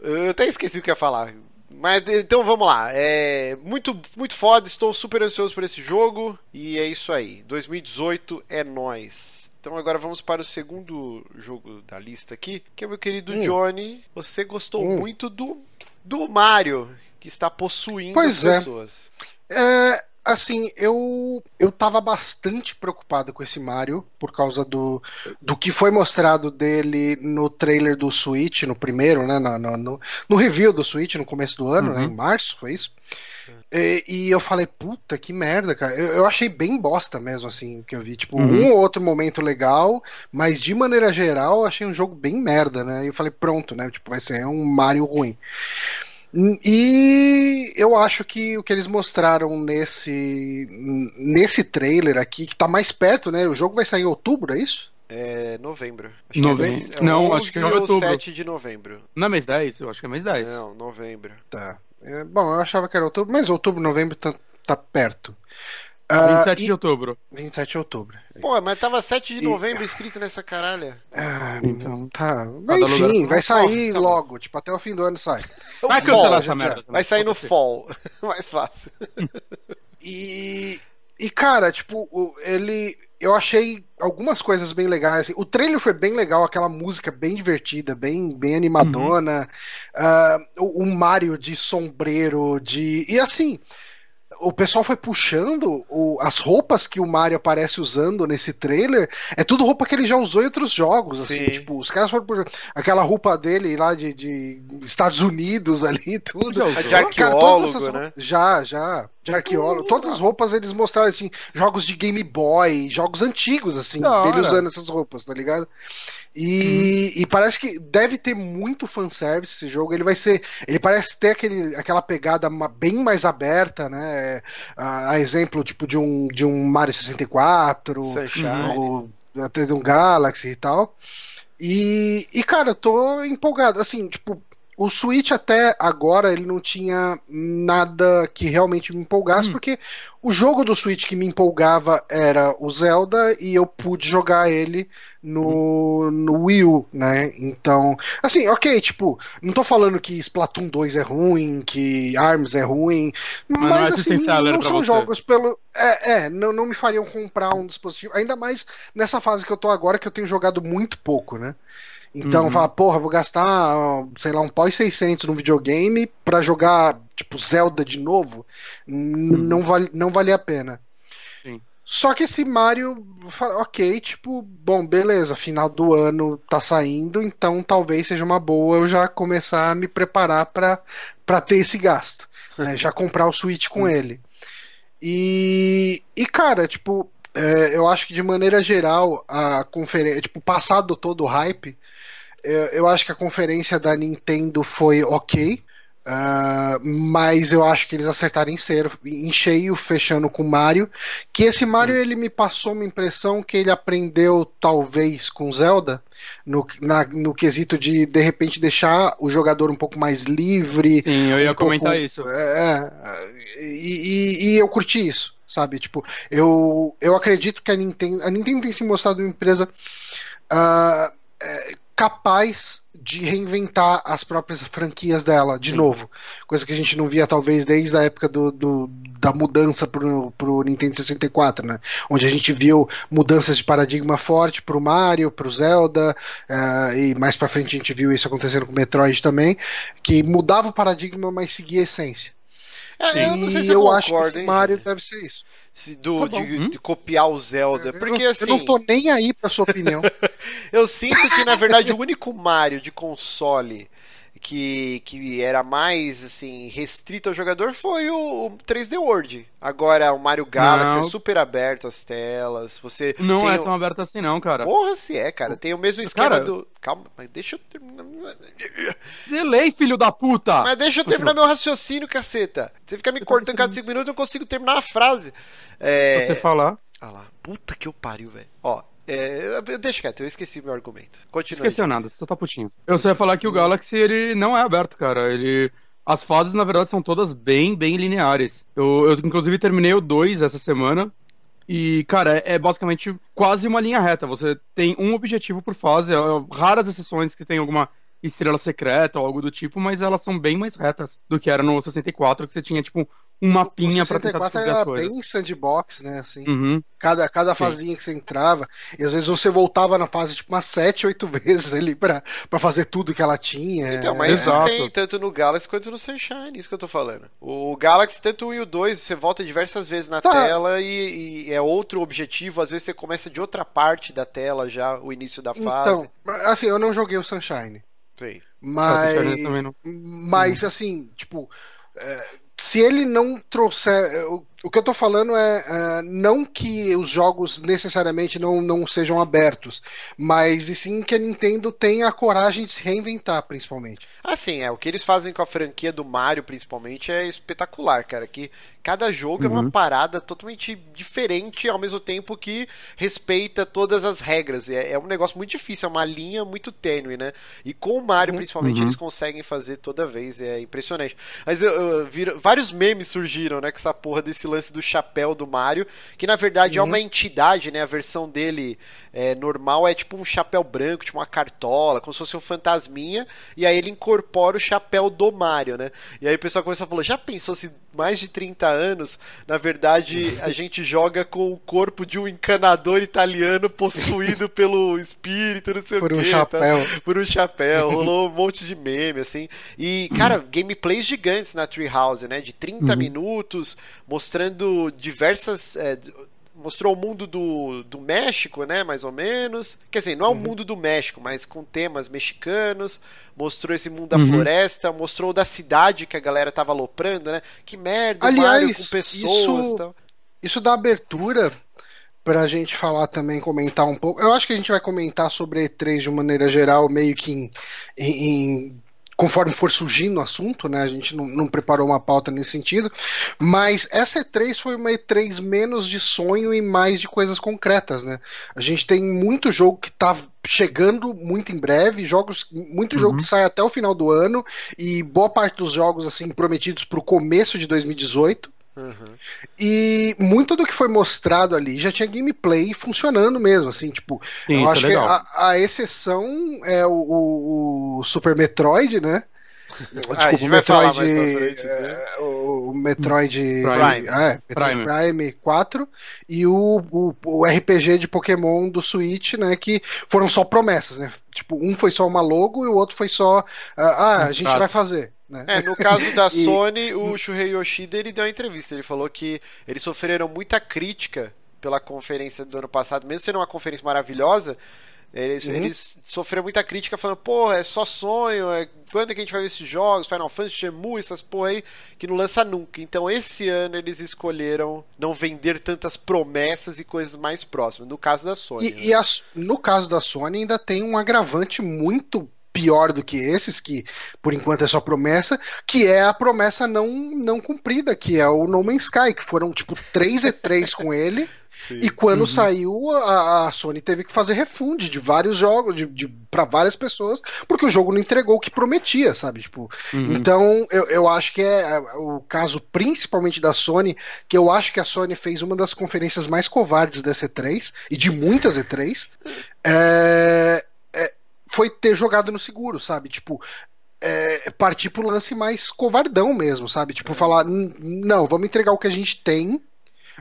Eu até esqueci o que ia falar. Mas, então, vamos lá. É muito, muito foda, estou super ansioso por esse jogo. E é isso aí. dois mil e dezoito é nóis. Então agora vamos para o segundo jogo da lista aqui, que é meu querido hum. Johnny. Você gostou hum. muito do, do Mario, que está possuindo pois as pessoas. É. É, assim, eu eu estava bastante preocupado com esse Mario, por causa do, do que foi mostrado dele no trailer do Switch, no primeiro, né? No, no, no review do Switch, no começo do ano, uhum. né, em março, foi isso? E, e eu falei, puta, que merda, cara. Eu, eu achei bem bosta mesmo, assim, que eu vi. Tipo, uhum. um ou outro momento legal, mas de maneira geral, eu achei um jogo bem merda, né? E eu falei, pronto, né? Tipo, vai ser um Mario ruim. E eu acho que o que eles mostraram nesse, nesse trailer aqui, que tá mais perto, né? O jogo vai sair em outubro, é isso? É novembro. Acho novembro. Que é, é Não, acho que é outubro. sete de novembro. Não é mês dez? Eu acho que é mês dez. Não, novembro. Tá. Bom, eu achava que era outubro, mas outubro, novembro tá, tá perto. Uh, vinte e sete e... de outubro. vinte e sete de outubro. Pô, mas tava sete de novembro e... escrito nessa caralha. Ah, então tá. Mas, enfim, lugar. vai sair tá logo. Tipo, até o fim do ano sai. Vai cancelar essa merda. Vai sair no fall. Mais fácil. E, e cara, tipo, ele... Eu achei algumas coisas bem legais. Assim. O trailer foi bem legal, aquela música bem divertida, bem, bem animadona. Uhum. Uh, o, o Mario de sombreiro, de... E assim... o pessoal foi puxando o, as roupas que o Mario aparece usando nesse trailer, é tudo roupa que ele já usou em outros jogos, assim, tipo, os caras foram puxando aquela roupa dele lá de, de Estados Unidos ali, tudo. Já de arqueólogo, cara, essas, né? Já, já. De arqueólogo, todas as roupas eles mostraram, assim, jogos de Game Boy, jogos antigos, assim, dele usando essas roupas, tá ligado? E, hum. e parece que deve ter muito fanservice esse jogo, ele vai ser, ele parece ter aquele, aquela pegada bem mais aberta, né, a, a exemplo, tipo, de um, de um Mario sessenta e quatro, ou até de um Galaxy e tal, e, e cara, eu tô empolgado, assim, tipo, o Switch até agora ele não tinha nada que realmente me empolgasse, hum. porque o jogo do Switch que me empolgava era o Zelda e eu pude jogar ele no, hum. no Wii U, né? Então, assim, ok, tipo, não tô falando que Splatoon dois é ruim, que ARMS é ruim, mas, mas não, assim, não, não são você. jogos pelo... É, é não, não me fariam comprar um dispositivo, ainda mais nessa fase que eu tô agora, que eu tenho jogado muito pouco, né? Então, uhum. fala, porra, vou gastar, sei lá, um pau e seiscentos num videogame pra jogar, tipo, Zelda de novo, uhum. não, vale, não vale a pena. Sim. Só que esse Mario, fala, ok, tipo, bom, beleza, final do ano tá saindo, então talvez seja uma boa eu já começar a me preparar pra, pra ter esse gasto, né, já comprar o Switch com uhum. ele. E, e, cara, tipo, é, eu acho que de maneira geral, a conferência, tipo, passado todo o hype, eu acho que a conferência da Nintendo foi ok, uh, mas eu acho que eles acertaram em, ser, em cheio, fechando com o Mario, que esse Mario, ele me passou uma impressão que ele aprendeu, talvez, com Zelda, no, na, no quesito de, de repente, deixar o jogador um pouco mais livre. Sim, eu ia um comentar pouco, isso. É, e, e, e eu curti isso, sabe? Tipo, eu, eu acredito que a Nintendo, a Nintendo tem se mostrado uma empresa... Uh, é, capaz de reinventar as próprias franquias dela, de Sim. novo, coisa que a gente não via talvez desde a época do, do, da mudança pro, pro Nintendo sessenta e quatro, né, onde a gente viu mudanças de paradigma forte pro Mario, pro Zelda, uh, e mais pra frente a gente viu isso acontecendo com o Metroid também, que mudava o paradigma, mas seguia a essência. É, eu não sei se eu, eu concordo, acho que esse hein, Mario deve ser isso. Se do, tá de, hum? de copiar o Zelda. Porque, eu, não, assim, eu não tô nem aí pra sua opinião. Eu sinto que, na verdade, o único Mario de console que, que era mais assim, restrito ao jogador foi o, o três D World. Agora, o Mario Galaxy não. é super aberto às telas. Você não tem é tão o... aberto assim, não, cara. Porra, se é, cara. Tem o mesmo esquema cara, do. Calma, mas deixa eu terminar. Delay, filho da puta! Mas deixa eu terminar Continua. meu raciocínio, caceta. Você fica me eu cortando cada cinco minutos, eu não consigo terminar a frase. É... Você falar. Ah lá, puta que eu pariu, velho. Ó. É, deixa quieto, eu esqueci meu argumento. Continua. Esqueceu nada, você só tá putinho. Eu só ia falar que o Galaxy, ele não é aberto, cara. Ele... As fases, na verdade, são todas bem, bem lineares. Eu, eu inclusive, terminei o dois essa semana. E, cara, é, é basicamente quase uma linha reta. Você tem um objetivo por fase. Raras exceções que tem alguma estrela secreta ou algo do tipo, mas elas são bem mais retas do que era no sessenta e quatro, que você tinha, tipo... um mapinha pra tentar descobrir as coisas. Bem sandbox, né, assim, uhum. cada, cada fazinha que você entrava, e às vezes você voltava na fase, tipo, umas sete, oito vezes ali pra, pra fazer tudo que ela tinha. Então, mas Exato. tem tanto no Galaxy quanto no Sunshine, isso que eu tô falando. O Galaxy, tanto um e o dois, você volta diversas vezes na tá. tela e, e é outro objetivo, às vezes você começa de outra parte da tela já, o início da fase. Então, assim, eu não joguei o Sunshine. Sim. Mas, ah, também não. mas hum. assim, tipo... É... Se ele não trouxer... O que eu tô falando é... Uh, não que os jogos necessariamente não, não sejam abertos, mas e sim que a Nintendo tenha a coragem de se reinventar, principalmente. Ah, sim. É, o que eles fazem com a franquia do Mario, principalmente, é espetacular, cara. Que cada jogo uhum. é uma parada totalmente diferente, ao mesmo tempo que respeita todas as regras. É, é um negócio muito difícil, é uma linha muito tênue, né? E com o Mario, uhum. principalmente, uhum. eles conseguem fazer toda vez. É impressionante. Mas eu, eu, viro, vários memes surgiram, né? Com essa porra desse lance do chapéu do Mario, que na verdade uhum. é uma entidade, né? A versão dele é, normal é tipo um chapéu branco, tipo uma cartola, como se fosse um fantasminha, e aí ele incorpora o chapéu do Mario, né? E aí o pessoal começou a falar, já pensou se mais de trinta anos, na verdade a gente joga com o corpo de um encanador italiano possuído pelo espírito, não sei por o quê. Por um chapéu. Tá? Por um chapéu. Rolou um monte de meme, assim. E, cara, gameplays gigantes na Treehouse, né? De trinta uhum. minutos, mostrando diversas... É, mostrou o mundo do, do México, né, mais ou menos, quer dizer, não é o uhum. mundo do México, mas com temas mexicanos, mostrou esse mundo da uhum. floresta, mostrou da cidade que a galera tava aloprando, né, que merda, aliás, Mario com pessoas isso, tal. Isso dá abertura pra gente falar também, comentar um pouco, eu acho que a gente vai comentar sobre E três de maneira geral, meio que em, em conforme for surgindo o assunto, né? A gente não, não preparou uma pauta nesse sentido, mas essa E três foi uma E três menos de sonho e mais de coisas concretas, né? A gente tem muito jogo que tá chegando muito em breve, jogos, muito uhum. jogo que sai até o final do ano e boa parte dos jogos, assim, prometidos pro começo de dois mil e dezoito. Uhum. E muito do que foi mostrado ali já tinha gameplay funcionando mesmo, assim, tipo, sim, eu acho é que a, a exceção é o, o, o Super Metroid, né? Desculpa, o Metroid, frente, né? o Metroid Prime, é, Metroid Prime. Prime quatro e o, o, o R P G de Pokémon do Switch, né, que foram só promessas, né? Tipo, um foi só uma logo e o outro foi só ah, a gente claro. vai fazer. Né? É, no caso da e... Sony, o Shuhei Yoshida, ele deu uma entrevista, ele falou que eles sofreram muita crítica pela conferência do ano passado, mesmo sendo uma conferência maravilhosa, eles, uhum. eles sofreram muita crítica falando, porra, é só sonho, é... quando é que a gente vai ver esses jogos, Final Fantasy, Shenmue, essas porra aí, que não lança nunca. Então esse ano eles escolheram não vender tantas promessas e coisas mais próximas, no caso da Sony. E, né? e a... no caso da Sony ainda tem um agravante muito pior do que esses, que por enquanto é só promessa, que é a promessa não, não cumprida, que é o No Man's Sky, que foram tipo três E três com ele, sim, e quando uhum. saiu a, a Sony teve que fazer refund de vários jogos, de, de, pra várias pessoas, porque o jogo não entregou o que prometia, sabe, tipo, uhum. então eu, eu acho que é o caso principalmente da Sony, que eu acho que a Sony fez uma das conferências mais covardes dessa E três, e de muitas E três, é... foi ter jogado no seguro, sabe? Tipo, é, partir pro lance mais covardão mesmo, sabe? Tipo, é. falar, não, vamos entregar o que a gente tem,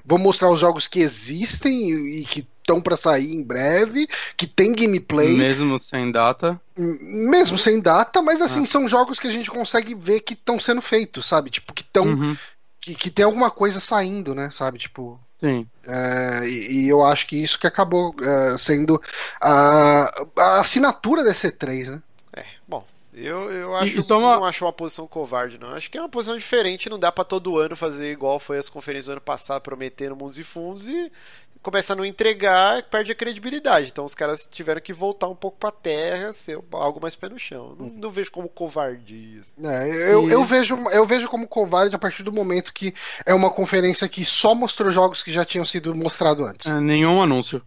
vamos mostrar os jogos que existem e, e que estão pra sair em breve, que tem gameplay. Mesmo sem data? Mesmo sem data, mas assim, ah. são jogos que a gente consegue ver que estão sendo feitos, sabe? Tipo, que estão... Uhum. Que, que tem alguma coisa saindo, né? Sabe? Tipo... Sim. É, e, e eu acho que isso que acabou é, sendo a, a assinatura da E três, né? É, bom, eu, eu acho e, toma... não acho uma posição covarde, não. Acho que é uma posição diferente, não dá pra todo ano fazer igual foi as conferências do ano passado, prometendo mundos e fundos e começa a não entregar, perde a credibilidade. Então os caras tiveram que voltar um pouco pra terra, ser algo mais pé no chão. Não, não vejo como covardia. É, eu, e... eu, vejo, eu vejo como covarde a partir do momento que é uma conferência que só mostrou jogos que já tinham sido mostrados antes. É, nenhum anúncio.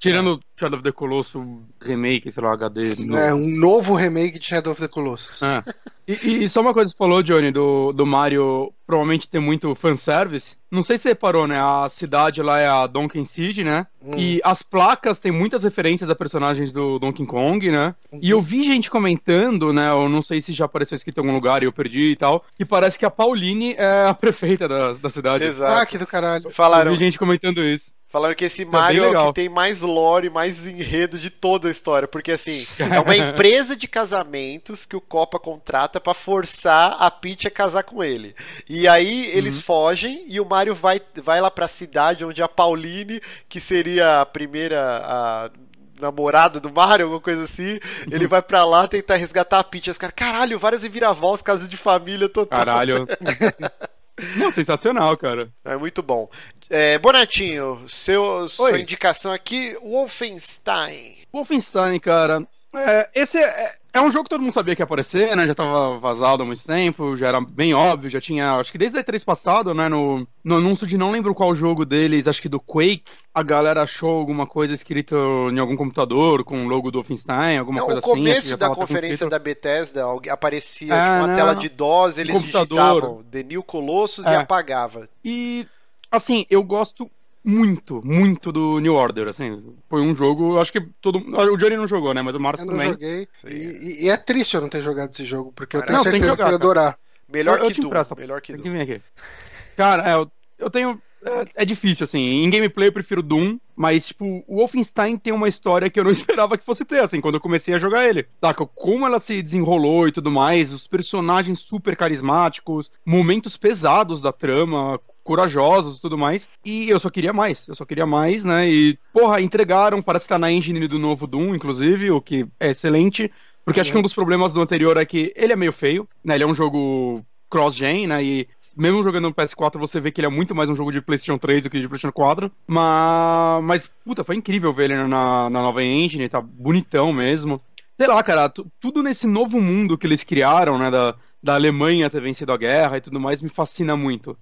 Tirando é. Shadow of the Colossus, remake, sei lá, H D. Novo. É, um novo remake de Shadow of the Colossus. É. E, e só uma coisa que você falou, Johnny, do, do Mario provavelmente ter muito fanservice. Não sei se você reparou, né? A cidade lá é a Donkey City, né? Hum. E as placas têm muitas referências a personagens do Donkey Kong, né? Uhum. E eu vi gente comentando, né? Eu não sei se já apareceu escrito em algum lugar e eu perdi e tal. Que parece que a Pauline é a prefeita da, da cidade. Exato. Ah, que do caralho. Falaram. Eu vi gente comentando isso. Falaram que esse Mario é o que tem mais lore, mais enredo de toda a história. Porque, assim, é uma empresa de casamentos que o Copa contrata pra forçar a Peach a casar com ele. E aí eles uhum. fogem e o Mario vai, vai lá pra cidade onde a Pauline, que seria a primeira... A... namorada do Mario, alguma coisa assim, ele vai pra lá tentar resgatar a Peach. Os caras, caralho, várias reviravoltas, casas de família total. Caralho. Não, sensacional, cara. É muito bom. É, Bonatinho, seu, sua indicação aqui, Wolfenstein. Wolfenstein, cara, é, esse é, é um jogo que todo mundo sabia que ia aparecer, né? Já tava vazado há muito tempo, já era bem óbvio, já tinha, acho que desde a E três passado, né? No, no anúncio de não lembro qual jogo deles, acho que do Quake, a galera achou alguma coisa escrita em algum computador com o logo do Wolfenstein, alguma não, coisa assim. No começo da conferência da Bethesda aparecia é, tipo, uma não, tela de D O S, eles digitavam The New Colossus é. e apagava. E assim, eu gosto muito, muito do New Order, assim. Foi um jogo, eu acho que todo... O Johnny não jogou, né? Mas o Márcio também. Eu não também. joguei. E, e é triste eu não ter jogado esse jogo, porque cara, eu tenho não, certeza que, jogar, que eu ia adorar. Melhor eu, eu que tu, impressa, melhor que, que Doom. Aqui. Cara, é, eu, eu tenho... É, é difícil, assim. Em gameplay eu prefiro Doom, mas, tipo, o Wolfenstein tem uma história que eu não esperava que fosse ter, assim, quando eu comecei a jogar ele. Saca? Como ela se desenrolou e tudo mais, os personagens super carismáticos, momentos pesados da trama, corajosos e tudo mais. E eu só queria mais, eu só queria mais, né? E, porra, entregaram, parece que tá na engine do novo Doom, inclusive, o que é excelente, porque é. acho que um dos problemas do anterior é que ele é meio feio, né? Ele é um jogo cross-gen, né? E... mesmo jogando no P S quatro, você vê que ele é muito mais um jogo de PlayStation três do que de PlayStation quatro. Mas, mas puta, foi incrível ver ele na, na nova engine, tá bonitão mesmo. Sei lá, cara, t- tudo nesse novo mundo que eles criaram, né, da, da Alemanha ter vencido a guerra e tudo mais, me fascina muito.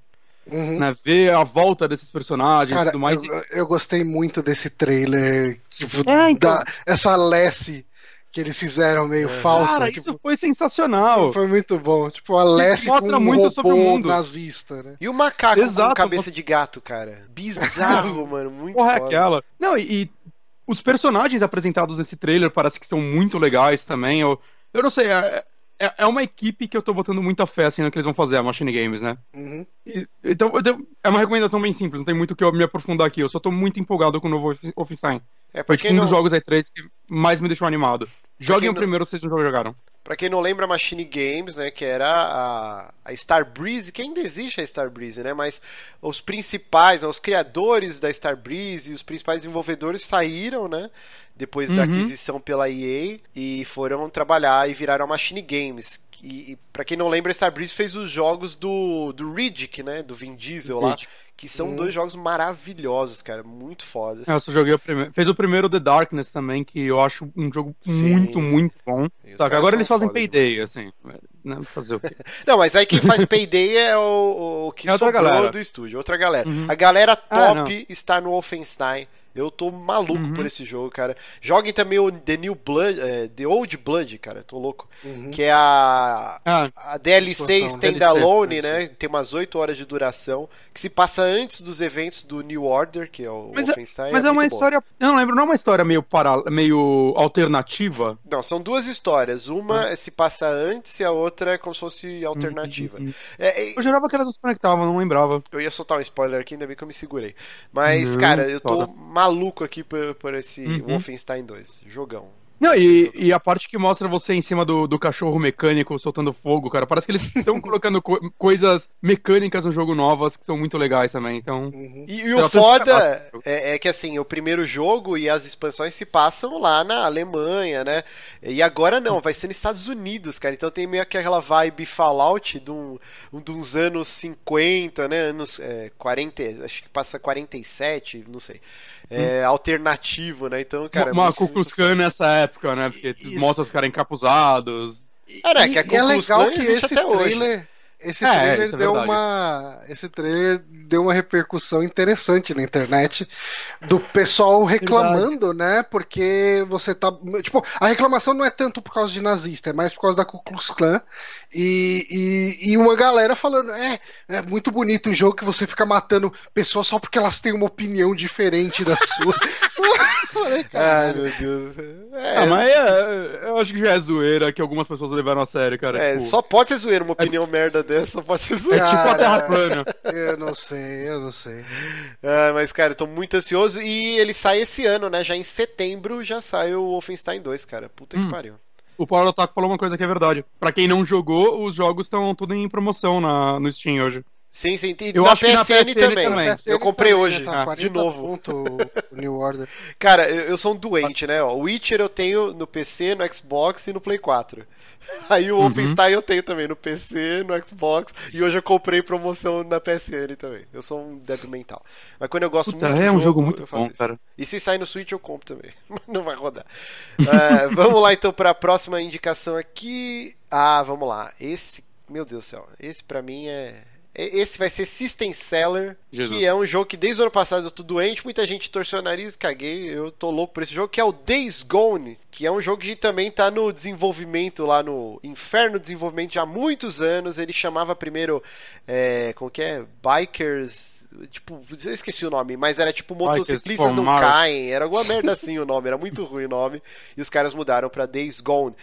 Uhum. Né, ver a volta desses personagens cara, e tudo mais. Eu, eu gostei muito desse trailer, tipo, é, então... da, essa Lessie que eles fizeram meio é. falsa. Cara, tipo, isso foi sensacional. Foi muito bom. Tipo, a Lessie mostra com um muito robô sobre o mundo nazista, né? E o macaco Exato, com cabeça de gato, cara. Bizarro, mano. Muito Porra, foda. Aquela. Não, e, e os personagens apresentados nesse trailer parece que são muito legais também. Eu, eu não sei, é, é, é uma equipe que eu tô botando muita fé, assim, no que eles vão fazer, a Machine Games, né? Uhum. E, então, eu, é uma recomendação bem simples. Não tem muito o que eu me aprofundar aqui. Eu só tô muito empolgado com o novo Wolfenstein. É, Foi tipo, um não... dos jogos E três que mais me deixou animado. Joguem o não... primeiro, vocês não jogaram. Pra quem não lembra, Machine Games, né, que era a, a Starbreeze, que ainda existe a Starbreeze, né, mas os principais, né, os criadores da Starbreeze e os principais desenvolvedores saíram, né, depois uhum. da aquisição pela E A e foram trabalhar e viraram a Machine Games. E, e pra quem não lembra, a Starbreeze fez os jogos do, do Riddick, né, do Vin Diesel lá. Que são hum. dois jogos maravilhosos, cara. Muito fodas. Assim. Eu só joguei o primeiro. Fez o primeiro The Darkness também, que eu acho um jogo Sim. muito, muito bom. Tá, agora eles fazem Payday, demais. assim. Não, fazer o quê? Não, mas aí quem faz Payday é o, o que é sobrou galera. do estúdio. Outra galera. Uhum. A galera top ah, está no Wolfenstein. Eu tô maluco uhum. por esse jogo, cara. Joguem também o The New Blood, é, The Old Blood, cara. Tô louco. Uhum. Que é a, ah, a D L C Standalone, né? Sim. Tem umas oito horas de duração. Que se passa antes dos eventos do New Order, que é o mas Wolfenstein. É, mas é, é uma bom. história... Eu não lembro, não é uma história meio, para, meio alternativa? Não, são duas histórias. Uma uhum. se passa antes e a outra é como se fosse alternativa. Uhum. É, é... Eu jurava que elas não se conectavam, não lembrava. Eu ia soltar um spoiler aqui, ainda bem que eu me segurei. Mas, uhum, cara, eu tô... maluco. maluco aqui por, por esse uhum. Wolfenstein dois. Jogão. Não, e, e a parte que mostra você em cima do, do cachorro mecânico soltando fogo, cara, parece que eles estão colocando co- coisas mecânicas no jogo novas que são muito legais também, então... Uhum. E, e o foda é, é que, assim, o primeiro jogo e as expansões se passam lá na Alemanha, né? E agora não, vai ser nos Estados Unidos, cara, então tem meio que aquela vibe Fallout de, um, de uns anos cinquenta, né? Anos é, quarenta, acho que passa quarenta e sete, não sei. É, hum. alternativo, né? Então, cara... Uma Ku Klux Klan nessa época, né? Porque isso. mostra os caras encapuzados... Cara, e, é que a é legal que esse trailer... Hoje. Esse é, trailer deu é uma... Esse trailer deu uma repercussão interessante na internet do pessoal reclamando, verdade. né? Porque você tá... Tipo, a reclamação não é tanto por causa de nazista, é mais por causa da Ku Klux Klan e, e, e uma galera falando é, é muito bonito um jogo que você fica matando pessoas só porque elas têm uma opinião diferente da sua. Ai, meu Deus. É, ah, mas é, eu acho que já é zoeira que algumas pessoas levaram a sério, cara. É, só pode ser zoeira, uma opinião é, merda dessa, só pode ser zoeira. É tipo a Terra plana. Eu não sei, eu não sei. Ah, mas, cara, eu tô muito ansioso e ele sai esse ano, né? Já em setembro já sai o Wolfenstein dois, cara. Puta que hum. pariu. O Power Otaku falou uma coisa que é verdade. Pra quem não jogou, os jogos estão tudo em promoção na, no Steam hoje. Sim, sim. E eu na P S N, P S N também. também. P S N eu comprei também, hoje. Tá ah, de novo. Ponto, o New Order. Cara, eu, eu sou um doente, né? O Witcher eu tenho no P C, no Xbox e no Play quatro. Aí o uhum. Wolfenstein eu tenho também no P C, no Xbox. E hoje eu comprei promoção na P S N também. Eu sou um débil mental. Mas quando eu gosto Puta, muito. É um jogo, jogo muito bom, isso. cara. E se sair no Switch eu compro também. Mas não vai rodar. uh, vamos lá então para a próxima indicação aqui. Ah, vamos lá. Esse, meu Deus do céu. Esse pra mim é. Esse vai ser System Seller, Jesus. que é um jogo que desde o ano passado eu tô doente, muita gente torceu o nariz, caguei, eu tô louco por esse jogo, que é o Days Gone, que é um jogo que também tá no desenvolvimento lá no Inferno Desenvolvimento já há muitos anos. Ele chamava primeiro, é, como que é? Bikers... Tipo, eu esqueci o nome, mas era tipo Motociclistas Não Caem. Era alguma merda assim o nome, era muito ruim o nome. E os caras mudaram pra Days Gone.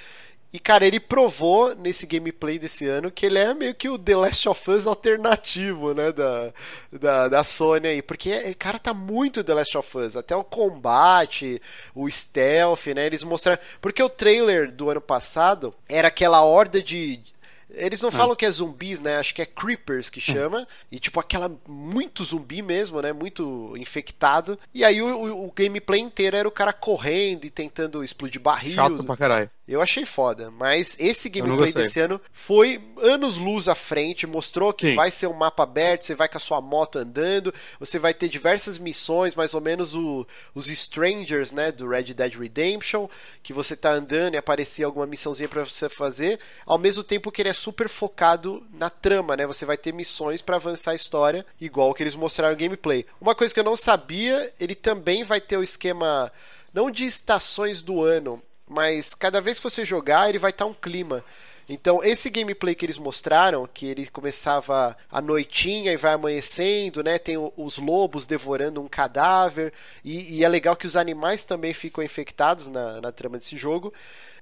E, cara, ele provou nesse gameplay desse ano que ele é meio que o The Last of Us alternativo, né, da, da, da Sony aí. Porque, cara, tá muito The Last of Us. Até o combate, o stealth, né, eles mostraram... Porque o trailer do ano passado era aquela horda de... Eles não falam que é zumbis, né? Acho que é creepers que chama. E, tipo, aquela... Muito zumbi mesmo, né? Muito infectado. E aí, o, o gameplay inteiro era o cara correndo e tentando explodir barril. Chato pra caralho. Eu achei foda. Mas esse gameplay desse ano foi anos luz à frente. Mostrou que Sim. vai ser um mapa aberto. Você vai com a sua moto andando. Você vai ter diversas missões. Mais ou menos o, os Strangers, né? Do Red Dead Redemption. Que você tá andando e aparecia alguma missãozinha pra você fazer. Ao mesmo tempo que ele é super focado na trama, né? Você vai ter missões pra avançar a história, igual que eles mostraram no gameplay. Uma coisa que eu não sabia, ele também vai ter o esquema, não de estações do ano, mas cada vez que você jogar, ele vai estar um clima. Então, esse gameplay que eles mostraram, que ele começava à noitinha e vai amanhecendo, né? Tem os lobos devorando um cadáver, e, e é legal que os animais também ficam infectados na, na trama desse jogo.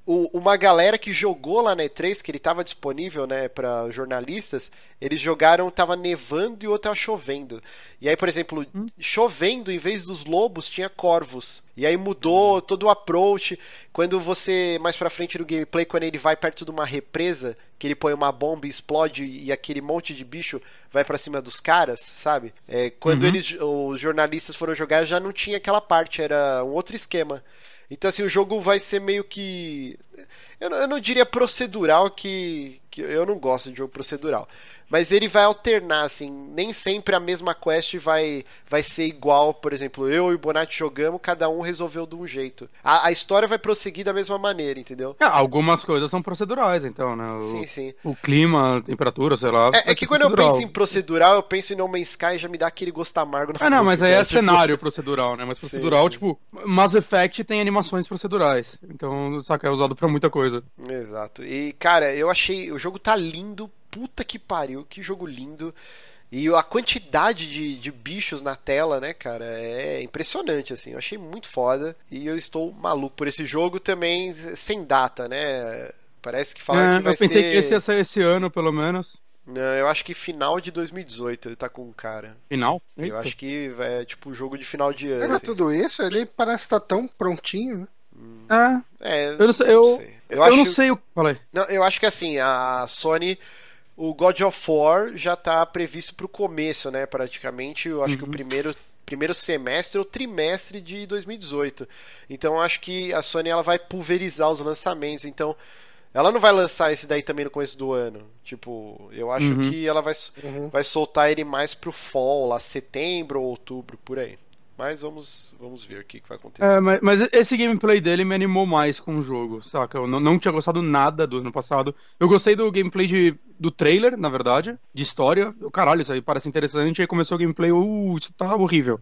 O, uma galera que jogou lá na E três, que ele estava disponível, né, para jornalistas, eles jogaram, tava nevando e outro tava chovendo. E aí, por exemplo, hum? chovendo, em vez dos lobos, tinha corvos. E aí mudou todo o approach. Quando você, mais pra frente no gameplay, quando ele vai perto de uma represa, que ele põe uma bomba e explode e aquele monte de bicho vai pra cima dos caras, sabe? É, quando uhum. eles, os jornalistas foram jogar, já não tinha aquela parte, era um outro esquema. Então, assim, o jogo vai ser meio que... Eu não, eu não diria procedural, que, que eu não gosto de jogo procedural. Mas ele vai alternar, assim, nem sempre a mesma quest vai, vai ser igual. Por exemplo, eu e o Bonatti jogamos, cada um resolveu de um jeito. A, a história vai prosseguir da mesma maneira, entendeu? É, algumas coisas são procedurais, então, né? O, sim, sim. O clima, a temperatura, sei lá. É, é que quando procedural. eu penso em procedural, eu penso em No Man's Sky e já me dá aquele gosto amargo. Ah, não, boca, mas aí né? é tipo... cenário procedural, né? Mas procedural, sim, sim. tipo, Mass Effect tem animações procedurais. Então, saca, é usado pra muita coisa. Exato. E, cara, eu achei... O jogo tá lindo. Puta que pariu, que jogo lindo. E a quantidade de, de bichos na tela, né, cara, é impressionante, assim. Eu achei muito foda e eu estou maluco por esse jogo também, sem data, né? Parece que falaram é, que vai ser... Eu pensei que esse ia sair esse ano, pelo menos. Não, eu acho que final de dois mil e dezoito ele tá com o cara. Final? Eita. Eu acho que é tipo jogo de final de ano. Era assim. Tudo isso? Ele parece estar tá tão prontinho, né? Hum. É. é, eu não sei. Eu, não sei. eu, eu acho não que... sei o que falei. Não, eu acho que assim, a Sony... O God of War já tá previsto pro começo, né, praticamente, eu acho uhum. que o primeiro, primeiro semestre ou trimestre de dois mil e dezoito. Então eu acho que a Sony ela vai pulverizar os lançamentos, então ela não vai lançar esse daí também no começo do ano. Tipo, eu acho uhum. que ela vai, uhum. vai soltar ele mais pro fall, lá setembro ou outubro, por aí. Mas vamos, vamos ver o que, que vai acontecer. É, mas, mas esse gameplay dele me animou mais com o jogo, saca? Eu não, não tinha gostado nada do ano passado. Eu gostei do gameplay de, do trailer, na verdade, de história. Caralho, isso aí parece interessante. Aí começou o gameplay, uh, isso tá horrível.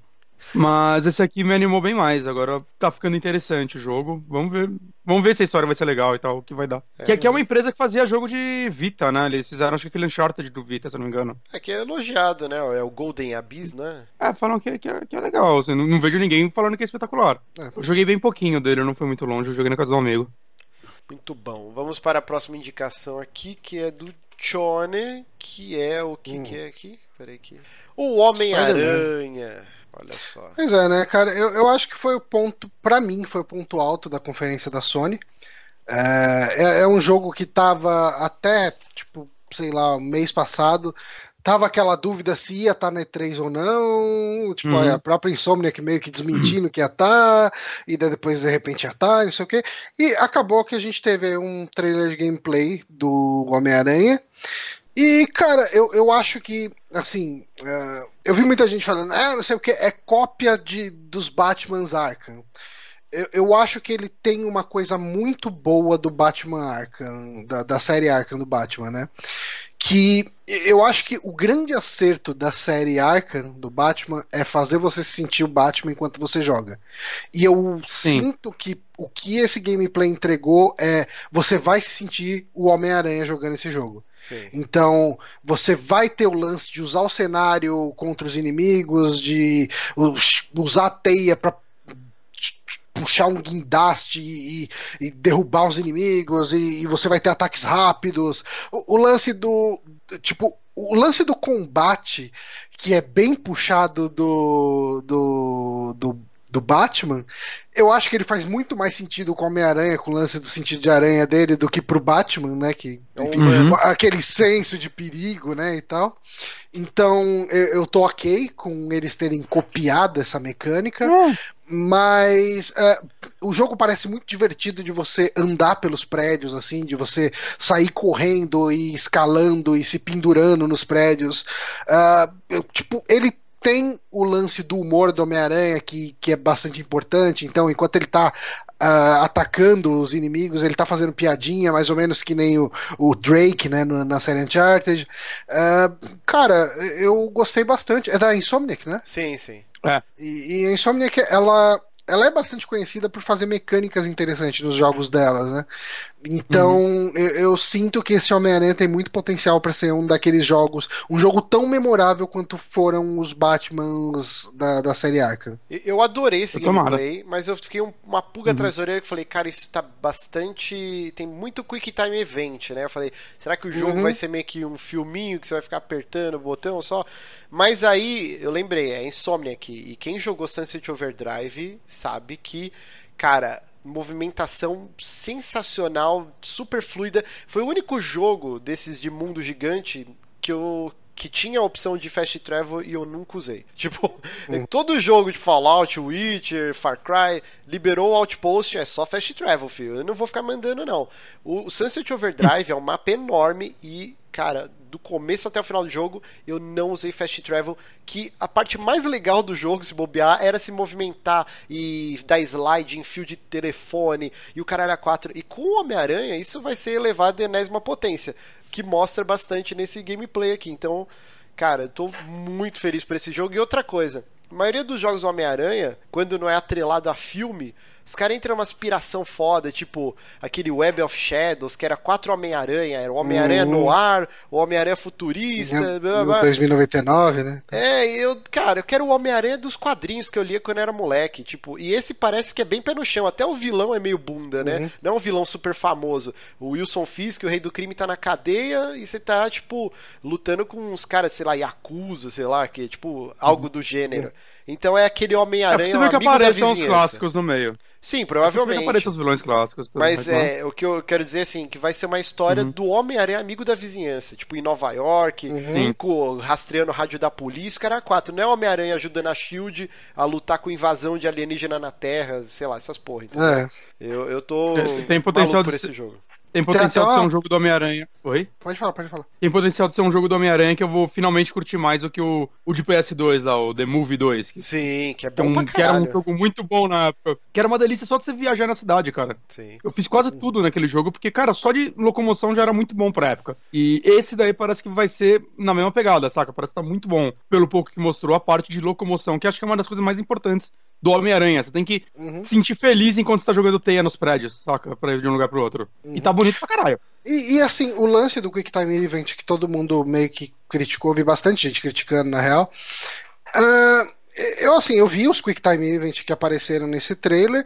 Mas esse aqui me animou bem mais. Agora tá ficando interessante o jogo. Vamos ver, vamos ver se a história vai ser legal e tal, o que vai dar. É, que aqui é uma empresa que fazia jogo de Vita, né? Eles fizeram, acho que aquele Uncharted do Vita, se eu não me engano. É que é elogiado, né? É o Golden Abyss, né? É, falam que, que, é, que é legal. Assim, não, não vejo ninguém falando que é espetacular. É. Eu joguei bem pouquinho dele, eu não fui muito longe. Eu joguei na casa do amigo. Muito bom. Vamos para a próxima indicação aqui, que é do Chone, que é o que, hum. que é aqui? Peraí aqui. O Homem-Aranha. Olha só. Pois é, né, cara? Eu, eu acho que foi o ponto, pra mim, foi o ponto alto da conferência da Sony. É, é, é um jogo que tava até, tipo, sei lá, mês passado, tava aquela dúvida se ia estar tá na E três ou não, tipo, uhum. a própria Insomnia que meio que desmentindo que ia estar, tá, e daí depois de repente ia estar, tá, não sei o quê. E acabou que a gente teve um trailer de gameplay do Homem-Aranha. E, cara, eu, eu acho que, assim, uh, eu vi muita gente falando, ah, não sei o que, é cópia de, dos Batmans Arkham. Eu, eu acho que ele tem uma coisa muito boa do Batman Arkham, da, da série Arkham do Batman, né? Que eu acho que o grande acerto da série Arkham do Batman é fazer você sentir o Batman enquanto você joga. E eu Sim. sinto que o que esse gameplay entregou é você vai se sentir o Homem-Aranha jogando esse jogo. Sim. Então você vai ter o lance de usar o cenário contra os inimigos, de usar a teia pra puxar um guindaste e, e derrubar os inimigos, e, e você vai ter ataques rápidos. O, o lance do tipo, o lance do combate, que é bem puxado do do, do, do Batman, eu acho que ele faz muito mais sentido com o Homem-Aranha, com o lance do sentido de aranha dele, do que pro Batman, né, que enfim, uhum. aquele senso de perigo, né, e tal. Então eu, eu tô ok com eles terem copiado essa mecânica, uhum. mas uh, o jogo parece muito divertido de você andar pelos prédios, assim, de você sair correndo e escalando e se pendurando nos prédios. Uh, eu, tipo, ele tem o lance do humor do Homem-Aranha, que, que é bastante importante. Então, enquanto ele tá uh, atacando os inimigos, ele tá fazendo piadinha, mais ou menos que nem o, o Drake, né, no, na série Uncharted. Uh, cara, eu gostei bastante. É da Insomniac, né? Sim, sim. É. E, e a Insomniac, ela, ela é bastante conhecida por fazer mecânicas interessantes nos jogos delas, né? Então, uhum. eu, eu sinto que esse Homem-Aranha tem muito potencial pra ser um daqueles jogos, um jogo tão memorável quanto foram os Batmans da, da série Arkham. Eu adorei esse eu gameplay, tomara. Mas eu fiquei um, uma pulga uhum. atrás da orelha, que falei, cara, isso tá bastante... tem muito quick time event, né? Eu falei, será que o jogo uhum. vai ser meio que um filminho que você vai ficar apertando o botão só? Mas aí, eu lembrei, é Insomniac, e quem jogou Sunset Overdrive sabe que, cara... movimentação sensacional, super fluida. Foi o único jogo desses de mundo gigante que eu que tinha a opção de fast travel e eu nunca usei. Tipo, hum. todo jogo de Fallout, Witcher, Far Cry, liberou o Outpost, é só fast travel, filho. Eu não vou ficar mandando, não. O Sunset Overdrive hum. é um mapa enorme e, cara, do começo até o final do jogo, eu não usei fast travel, que a parte mais legal do jogo, se bobear, era se movimentar e dar slide em fio de telefone e o caralho a quatro. E com o Homem-Aranha, isso vai ser elevado à enésima potência, que mostra bastante nesse gameplay aqui. Então, cara, eu tô muito feliz por esse jogo. E outra coisa, a maioria dos jogos do Homem-Aranha, quando não é atrelado a filme, os caras entram numa aspiração foda, tipo aquele Web of Shadows, que era quatro Homem-Aranha, era o Homem-Aranha uhum. no ar, o Homem-Aranha futurista, é, blá, blá. dois mil e noventa e nove, né? É, eu, cara, eu quero o Homem-Aranha dos quadrinhos que eu lia quando eu era moleque, tipo, e esse parece que é bem pé no chão, até o vilão é meio bunda, né? Uhum. Não é um vilão super famoso. O Wilson Fisk, o rei do crime, tá na cadeia e você tá, tipo, lutando com uns caras, sei lá, Yakuza, sei lá, que tipo, algo do gênero. Uhum. Então é aquele Homem-Aranha, é amigo que da vizinhança. Os clássicos no meio. Sim, provavelmente. É que os vilões clássicos. Mas é, o que eu quero dizer, assim, que vai ser uma história uhum. do Homem-Aranha amigo da vizinhança. Tipo, em Nova York, uhum. com, rastreando o rádio da polícia, cara, quatro. Não é o Homem-Aranha ajudando a Shield a lutar com invasão de alienígena na Terra, sei lá, essas porra. Então, é. Eu, eu tô Tem potencial por de... esse jogo. Tem potencial de ser um jogo do Homem-Aranha. Oi? Pode falar, pode falar. Tem potencial de ser um jogo do Homem-Aranha que eu vou finalmente curtir mais do que o, o de P S dois lá, o The Movie dois. Que Sim, que é bom um, pra caralho. Que era um jogo muito bom na época. Que era uma delícia só de você viajar na cidade, cara. Sim. Eu fiz quase Sim. tudo naquele jogo, porque, cara, só de locomoção já era muito bom pra época. E esse daí parece que vai ser na mesma pegada, saca? Parece que tá muito bom. Pelo pouco que mostrou a parte de locomoção, que acho que é uma das coisas mais importantes do Homem-Aranha. Você tem que uhum. sentir feliz enquanto você tá jogando teia nos prédios, saca? Pra ir de um lugar pro outro. Uhum. E tá bonito pra caralho. E, e assim, o lance do Quick Time Event, que todo mundo meio que criticou, vi bastante gente criticando, na real. Uh, eu, assim, eu vi os Quick Time Event que apareceram nesse trailer,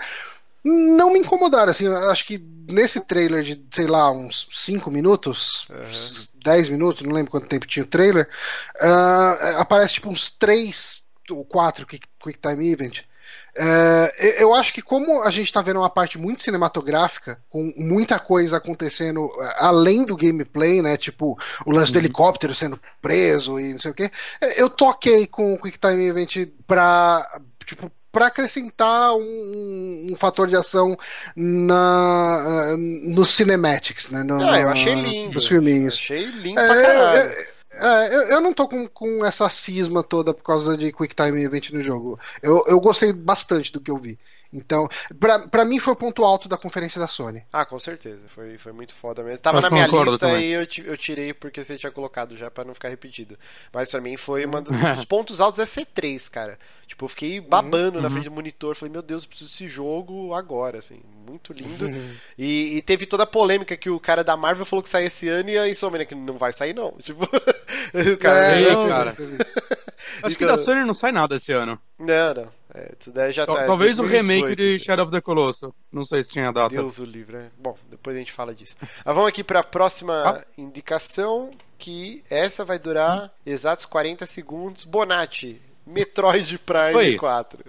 não me incomodaram, assim, acho que nesse trailer de, sei lá, uns cinco minutos, uhum. dez minutos, não lembro quanto tempo tinha o trailer, uh, aparece tipo uns três ou quatro Quick, quick Time Event. Uh, eu acho que como a gente tá vendo uma parte muito cinematográfica, com muita coisa acontecendo além do gameplay, né, tipo o lance do helicóptero sendo preso e não sei o que, eu toquei com o Quick Time Event pra, tipo, pra acrescentar um, um fator de ação na, uh, nos cinematics, né, no, ah, eu achei lindo, nos filminhos. Eu achei lindo pra caralho. É, é, É, eu, eu não tô com, com essa cisma toda por causa de Quick Time Event no jogo. Eu, eu gostei bastante do que eu vi. Então, pra, pra mim foi o ponto alto da conferência da Sony. Ah, com certeza. Foi, foi muito foda mesmo. Tava na minha lista também. E eu, eu tirei porque você tinha colocado já pra não ficar repetido. Mas pra mim foi uma dos pontos altos da C três, cara. Tipo, eu fiquei babando uhum. na frente do monitor. Falei, meu Deus, eu preciso desse jogo agora, assim. Muito lindo. Uhum. E, e teve toda a polêmica que o cara da Marvel falou que sai esse ano e a Insomnia que não vai sair, não. Tipo, o cara... É, não, cara. Acho então... que da Sony não sai nada esse ano. Não, não. É, isso daí já tá, talvez o um remake de Shadow assim. of the Colossus. Não sei se tinha data. Deus o livre, né? Bom, depois a gente fala disso. Mas vamos aqui para a próxima ah. indicação, que essa vai durar hum. exatos quarenta segundos. Bonatti, Metroid Prime Oi. quatro.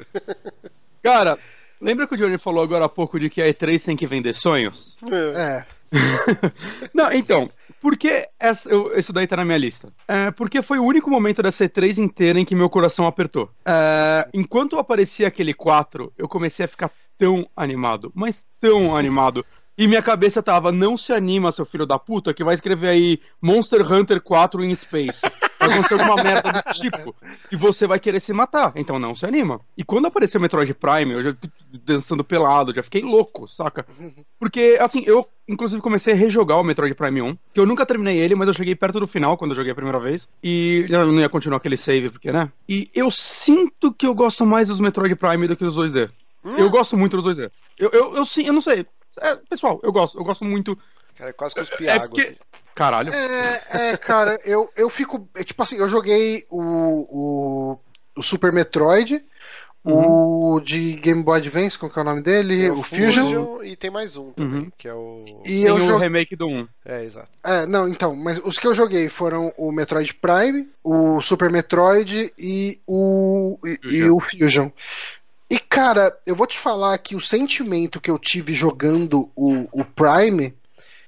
Cara, lembra que o Johnny falou agora há pouco de que a E três tem que vender sonhos? É. é. Não, então, por que essa, eu, isso daí tá na minha lista? É, porque foi o único momento da C três inteira em que meu coração apertou. É, enquanto aparecia aquele quatro, eu comecei a ficar tão animado, mas tão animado. E minha cabeça tava, não se anima, seu filho da puta, que vai escrever aí Monster Hunter quatro in Space. Vai acontecer alguma merda do tipo. E você vai querer se matar. Então não se anima. E quando apareceu o Metroid Prime, eu já dançando pelado, já fiquei louco, saca? Porque, assim, eu inclusive comecei a rejogar o Metroid Prime um, que eu nunca terminei ele, mas eu cheguei perto do final quando eu joguei a primeira vez. E eu não ia continuar aquele save, porque, né? E eu sinto que eu gosto mais dos Metroid Prime do que dos dois D. Hum? Eu gosto muito dos dois D. Eu, eu, eu, eu, eu não sei... É, pessoal, eu gosto, eu gosto muito. Cara, é quase cuspi água. É porque... Caralho. É, é cara, eu, eu fico. É, tipo assim, eu joguei o, o, o Super Metroid, uhum. o de Game Boy Advance, como que é o nome dele? O, o Fusion. Fusion. E tem mais um também, uhum. que é o. E tem eu o jo... remake do um. É, exato. É, não, então, mas os que eu joguei foram o Metroid Prime, o Super Metroid e o, e, Fusion. E o Fusion. E, cara, eu vou te falar que o sentimento que eu tive jogando o, o Prime,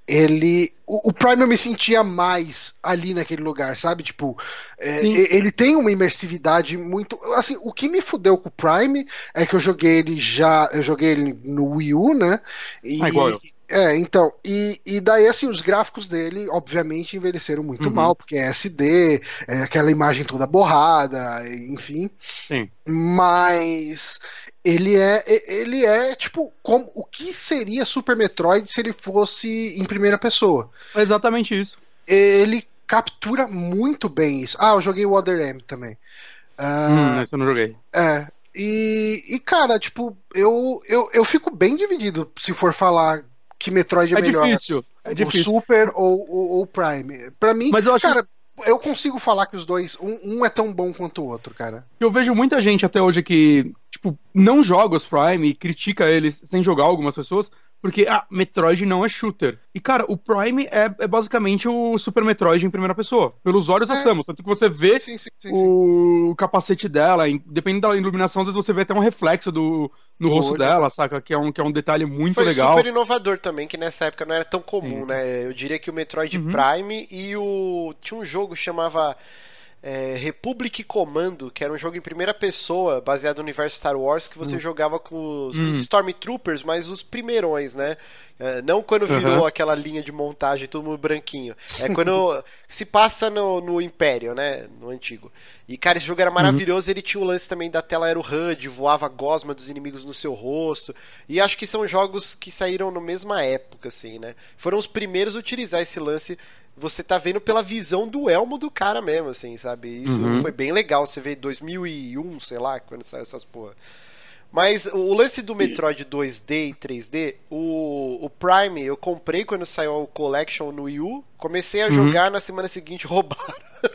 ele... O, o Prime eu me sentia mais ali naquele lugar, sabe? Tipo, é, ele tem uma imersividade muito... Assim, o que me fudeu com o Prime é que eu joguei ele já... Eu joguei ele no Wii U, né? E, ah, igual eu. É, então, e, e daí assim, os gráficos dele, obviamente, envelheceram muito uhum. mal, porque é S D, é aquela imagem toda borrada, enfim. Sim. Mas ele é, ele é tipo, como, o que seria Super Metroid se ele fosse em primeira pessoa? É exatamente isso. Ele captura muito bem isso. Ah, eu joguei o Other M também. Uh, hum, isso eu não joguei. É, e, e cara, tipo, eu, eu, eu fico bem dividido se for falar que Metroid é, é melhor. Difícil. É difícil. O Super ou o Prime. Pra mim, mas eu acho... cara, eu consigo falar que os dois, um, um é tão bom quanto o outro, cara. Eu vejo muita gente até hoje que, tipo, não joga os Prime e critica eles sem jogar algumas pessoas, porque, ah, Metroid não é shooter. E, cara, o Prime é, é basicamente o Super Metroid em primeira pessoa. Pelos olhos é. da Samus. Tanto que você vê sim, sim, sim, o sim. capacete dela, em, dependendo da iluminação, às vezes você vê até um reflexo do, no o rosto olho. dela, saca? Que é um, que é um detalhe muito Foi legal. Foi super inovador também, que nessa época não era tão comum, sim. né? Eu diria que o Metroid uhum. Prime e o... Tinha um jogo que chamava... É, Republic Commando, que era um jogo em primeira pessoa, baseado no universo Star Wars, que você uhum. jogava com os, uhum. os Stormtroopers, mas os primeirões, né? É, não quando virou uhum. aquela linha de montagem, todo mundo branquinho. É quando se passa no, no Império, né? No antigo. E, cara, esse jogo era maravilhoso. Uhum. Ele tinha o lance também da tela era o H U D, voava a gosma dos inimigos no seu rosto. E acho que são jogos que saíram na mesma época, assim, né? Foram os primeiros a utilizar esse lance. Você tá vendo pela visão do elmo do cara mesmo, assim, sabe? Isso uhum. foi bem legal. Você vê dois mil e um, sei lá, quando saiu essas porra. Mas o lance do Metroid dois D e três D, o, o Prime eu comprei quando saiu o Collection no Wii U. Comecei a jogar, uhum. na semana seguinte roubaram,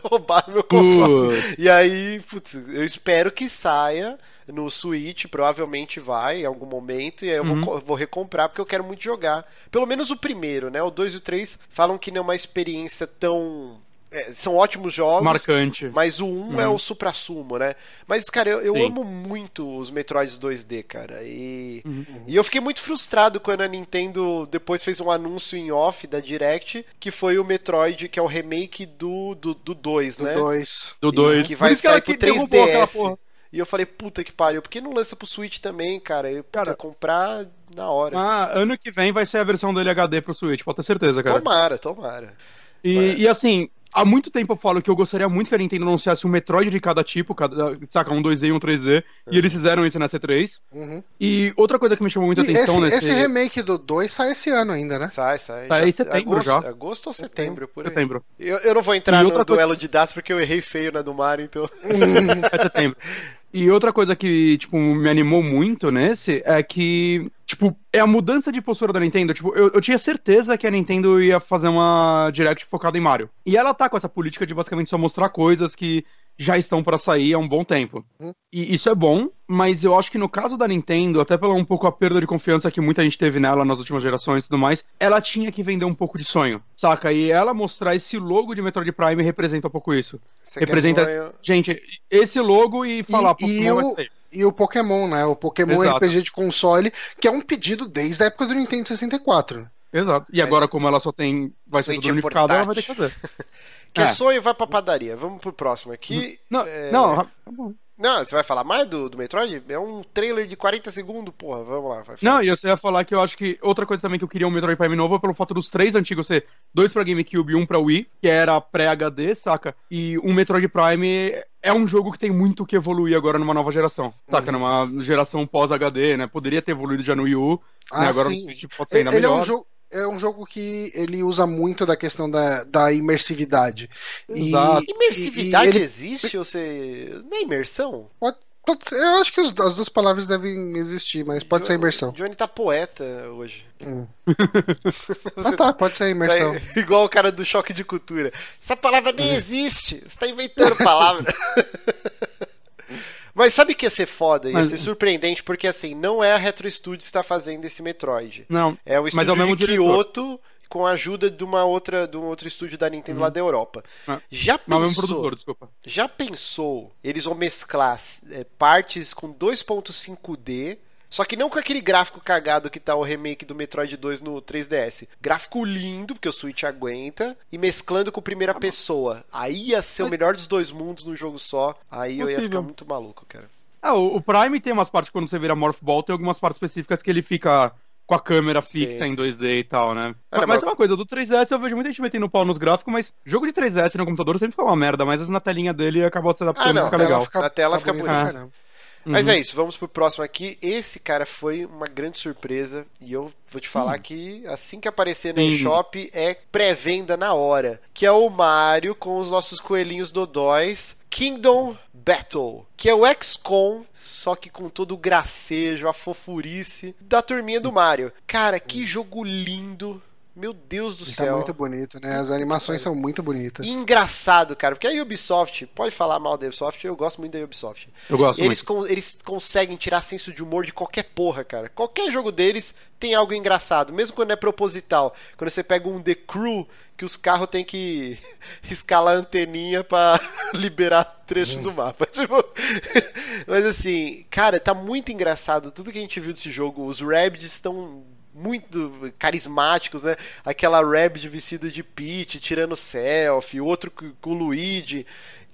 roubaram meu console. Uh. E aí, putz, eu espero que saia no Switch, provavelmente vai em algum momento, e aí eu uhum. vou, vou recomprar, porque eu quero muito jogar. Pelo menos o primeiro, né? O dois e o três falam que não é uma experiência tão... É, são ótimos jogos, marcante. Mas o um é, é o supra-sumo, né? Mas, cara, eu, eu amo muito os Metroids dois D, cara. E, uhum. e eu fiquei muito frustrado quando a Nintendo depois fez um anúncio em off da Direct, que foi o Metroid, que é o remake do dois, do, do né? Dois. Do dois. Que vai sair pro três D S. E eu falei, puta que pariu, por que não lança pro Switch também, cara? Eu quero comprar na hora. Ah, ano que vem vai ser a versão do L H D pro Switch, pode ter certeza, cara. Tomara, tomara. E, e assim, Há muito tempo eu falo que eu gostaria muito que a Nintendo anunciasse um Metroid de cada tipo, cada, saca, um dois D e um três D, uhum. E eles fizeram isso na C três. Uhum. E outra coisa que me chamou muita e atenção esse, nesse... Esse remake do dois sai esse ano ainda, né? Sai, sai. Sai em setembro agosto, já. Agosto ou setembro, por aí. Setembro. Eu, eu não vou entrar no coisa... duelo de dados porque eu errei feio na do Mario, então... É setembro. E outra coisa que, tipo, me animou muito nesse é que, tipo, é a mudança de postura da Nintendo. Tipo, eu, eu tinha certeza que a Nintendo ia fazer uma Direct focada em Mario. E ela tá com essa política de basicamente só mostrar coisas que já estão pra sair há um bom tempo. E isso é bom, mas eu acho que no caso da Nintendo, até pela um pouco a perda de confiança que muita gente teve nela nas últimas gerações e tudo mais, ela tinha que vender um pouco de sonho, saca? E ela mostrar esse logo de Metroid Prime representa um pouco isso. Você representa, sonho... gente, esse logo e falar... E, e, o, e o Pokémon, né? O Pokémon Exato. R P G de console, que é um pedido desde a época do Nintendo sessenta e quatro. Exato. E agora, como ela só tem... Vai ser tudo unificado, ela vai ter que fazer. Que é. Sonho vai pra padaria. Vamos pro próximo aqui. Não, é... não. Não, você vai falar mais do, do Metroid? É um trailer de quarenta segundos, porra. Vamos lá. Vai não, e eu ia falar que eu acho que outra coisa também que eu queria um Metroid Prime novo é pelo fato dos três antigos ser dois pra GameCube e um pra Wii, que era pré-H D, saca? E um Metroid Prime é um jogo que tem muito que evoluir agora numa nova geração, saca? Uhum. Numa geração pós-H D, né? Poderia ter evoluído já no Wii U, ah, né? Agora sim. Tipo, pode ser ainda ele melhor. É um jogo... É um jogo que ele usa muito da questão da, da imersividade. Exato. E, imersividade e ele... existe? Ou você... Não é imersão? Pode, pode, eu acho que os, as duas palavras devem existir, mas pode Johnny, ser imersão. Johnny tá poeta hoje. Hum. Ah, tá, tá, pode ser imersão. Tá igual o cara do Choque de Cultura. Essa palavra nem hum. existe. Você tá inventando palavra. Mas sabe o que ia ser foda? Ia mas... ser surpreendente, porque assim, não é a Retro Studios que tá fazendo esse Metroid. Não. É o estúdio é o de Kyoto, com a ajuda de, uma outra, de um outro estúdio da Nintendo uhum. lá da Europa. Ah. Já pensou... Não, é um produtor, desculpa. Já pensou, eles vão mesclar é, partes com dois ponto cinco D... Só que não com aquele gráfico cagado que tá o remake do Metroid dois no três D S. Gráfico lindo, porque o Switch aguenta, e mesclando com primeira ah, pessoa. Aí ia ser mas... o melhor dos dois mundos num jogo só. Aí possível. Eu ia ficar muito maluco, cara. Ah, o Prime tem umas partes quando você vira Morph Ball, tem algumas partes específicas que ele fica com a câmera fixa sim, sim. em dois D e tal, né? Era, mas é uma coisa, do três D S eu vejo muita gente metendo pau nos gráficos, mas jogo de três D S no computador sempre foi uma merda, mas na telinha dele acabou de se adaptando e fica legal. Fica, na tela fica bonito, bonito. Né? Uhum. Mas é isso, vamos pro próximo aqui. Esse cara foi uma grande surpresa. E eu vou te falar uhum. que assim que aparecer no uhum. eShop é pré-venda na hora. Que é o Mario com os nossos coelhinhos dodóis Kingdom Battle, que é o X COM, só que com todo o gracejo, a fofurice da turminha do Mario. Cara, que jogo lindo. Meu Deus do céu. Tá muito bonito, né? As animações são muito bonitas. Engraçado, cara, porque a Ubisoft, pode falar mal da Ubisoft, eu gosto muito da Ubisoft. Eu gosto eles muito. Con- eles conseguem tirar senso de humor de qualquer porra, cara. Qualquer jogo deles tem algo engraçado, mesmo quando é proposital. Quando você pega um The Crew, que os carros tem que escalar a anteninha pra liberar trecho hum. do mapa. Tipo... Mas assim, cara, tá muito engraçado tudo que a gente viu desse jogo. Os Rabbids estão... muito carismáticos, né? Aquela Rabbid vestida de Peach, tirando selfie, outro com o Luigi.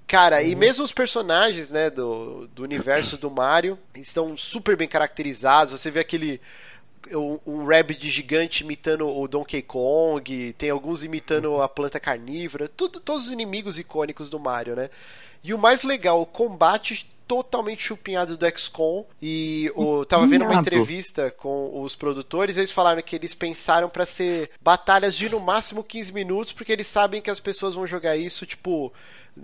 Cara, uhum. e mesmo os personagens, né, do, do universo do Mario, estão super bem caracterizados. Você vê aquele... Um, um Rabbid gigante imitando o Donkey Kong, tem alguns imitando a planta carnívora, tudo, todos os inimigos icônicos do Mario, né? E o mais legal, o combate... totalmente chupinhado do X COM e o, tava vendo uma entrevista com os produtores, eles falaram que eles pensaram pra ser batalhas de no máximo quinze minutos, porque eles sabem que as pessoas vão jogar isso, tipo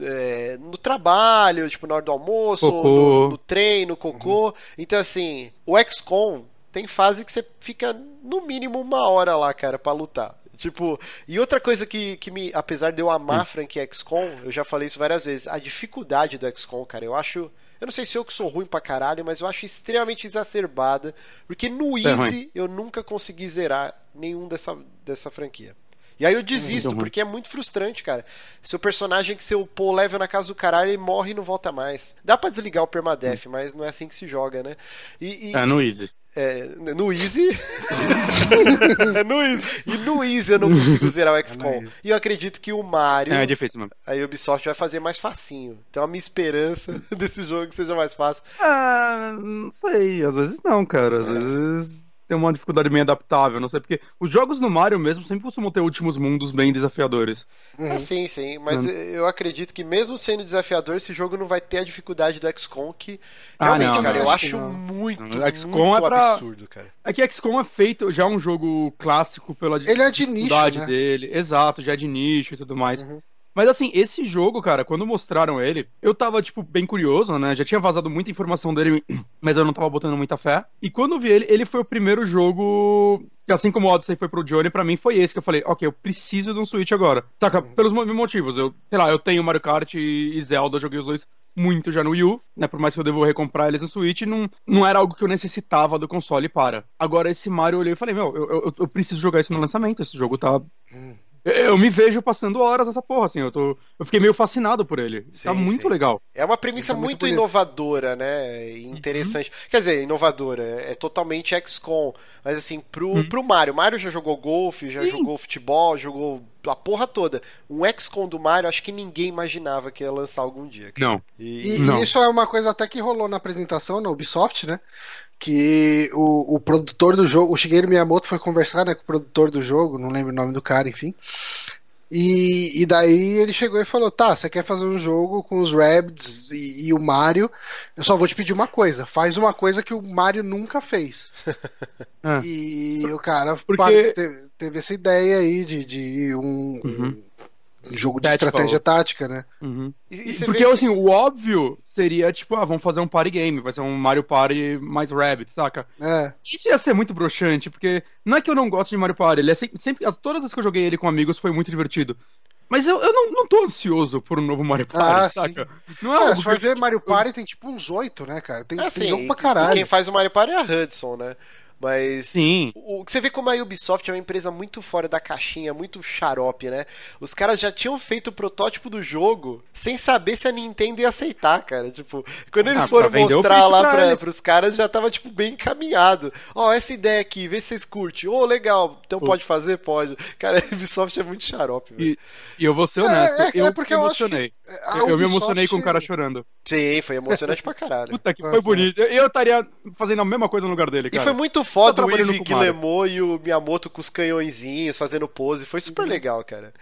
é, no trabalho, tipo na hora do almoço, no, no treino, cocô, uhum. Então assim, o X COM tem fase que você fica no mínimo uma hora lá, cara, pra lutar. Tipo, e outra coisa que, que me, apesar de eu amar a franquia X COM, eu já falei isso várias vezes, a dificuldade do X COM, cara, eu acho... Eu não sei se eu que sou ruim pra caralho, mas eu acho extremamente exacerbada, porque no é Easy ruim. Eu nunca consegui zerar nenhum dessa, dessa franquia. E aí eu desisto, é porque é muito frustrante, cara. Seu personagem que você upou level na casa do caralho, ele morre e não volta mais. Dá pra desligar o permadeath, hum. mas não é assim que se joga, né? E, e... É no Easy. É, no Easy é no, e no Easy eu não consigo zerar o X COM. É e eu acredito que o Mario é, é difícil, mano. A Ubisoft vai fazer mais facinho. Então a minha esperança desse jogo que seja mais fácil. Ah, não sei, às vezes não, cara. Às é. vezes tem uma dificuldade bem adaptável, não sei, porque os jogos no Mario mesmo sempre costumam ter últimos mundos bem desafiadores. Uhum. Ah, sim, sim, mas uhum. eu acredito que mesmo sendo desafiador, esse jogo não vai ter a dificuldade do X COM, que realmente, ah, não, cara, eu acho não. muito, muito, muito é pra... absurdo, cara. É que X COM é feito, já é um jogo clássico pela Ele é de dificuldade nicho, né? dele, exato, já é de nicho e tudo mais. Uhum. Mas assim, esse jogo, cara, quando mostraram ele, eu tava, tipo, bem curioso, né? Já tinha vazado muita informação dele, mas eu não tava botando muita fé. E quando eu vi ele, ele foi o primeiro jogo... Assim como o Odyssey foi pro Johnny, pra mim foi esse que eu falei, ok, eu preciso de um Switch agora. Saca? Pelos mesmos motivos. Eu, sei lá, eu tenho Mario Kart e Zelda, eu joguei os dois muito já no Wii U, né? Por mais que eu devo recomprar eles no Switch, não, não era algo que eu necessitava do console para. Agora esse Mario eu olhei e falei, meu, eu, eu, eu preciso jogar isso no lançamento, esse jogo tá... Eu me vejo passando horas nessa porra, assim, eu, tô... eu fiquei meio fascinado por ele, sim, tá muito sim. legal. É uma premissa tá muito, muito inovadora, né, interessante, uhum. quer dizer, inovadora, é totalmente X COM, mas assim, pro, uhum. pro Mario, Mario já jogou golfe, já sim. jogou futebol, jogou a porra toda, um X COM do Mario, acho que ninguém imaginava que ia lançar algum dia. Cara. Não. E, e Não. isso é uma coisa até que rolou na apresentação, na Ubisoft, né, que o, o produtor do jogo, o Shigeru Miyamoto foi conversar, né, com o produtor do jogo, não lembro o nome do cara, enfim, e, e daí ele chegou e falou, tá, você quer fazer um jogo com os Rabbids e, e o Mario, eu só vou te pedir uma coisa, faz uma coisa que o Mario nunca fez. É. E o cara Porque... teve, teve essa ideia aí de, de um... Uhum. jogo de Tactical. Estratégia tática, né? Uhum. E, e porque, que... assim, o óbvio seria, tipo, ah, vamos fazer um party game, vai ser um Mario Party mais Rabbids, saca? É. Isso ia ser muito broxante, porque não é que eu não gosto de Mario Party, ele é sempre, sempre, todas as vezes que eu joguei ele com amigos foi muito divertido. Mas eu, eu não, não tô ansioso por um novo Mario Party, ah, saca? Sim. Não é cara, algo se for ver Mario Party eu... tem, tipo, uns oito, né, cara? Tem, é, tem jogo pra caralho. E quem faz o Mario Party é a Hudson, né? Mas Sim. o que você vê como a Ubisoft é uma empresa muito fora da caixinha, muito xarope, né? Os caras já tinham feito o protótipo do jogo sem saber se a Nintendo ia aceitar, cara. Tipo, quando eles ah, foram mostrar lá pra, pros caras, já tava, tipo, bem encaminhado. Ó, oh, essa ideia aqui, vê se vocês curtem. Ô, oh, legal, então pode oh. fazer? Pode. Cara, a Ubisoft é muito xarope, velho. E, e eu vou ser honesto, é, é, eu, é porque eu me emocionei. Ubisoft... Eu me emocionei com o cara chorando. Sim, foi emocionante pra caralho. Puta que foi bonito. Eu estaria fazendo a mesma coisa no lugar dele, cara. E foi muito foda o Yves Guillemot e o Miyamoto com os canhõezinhos, fazendo pose. Foi super legal, cara.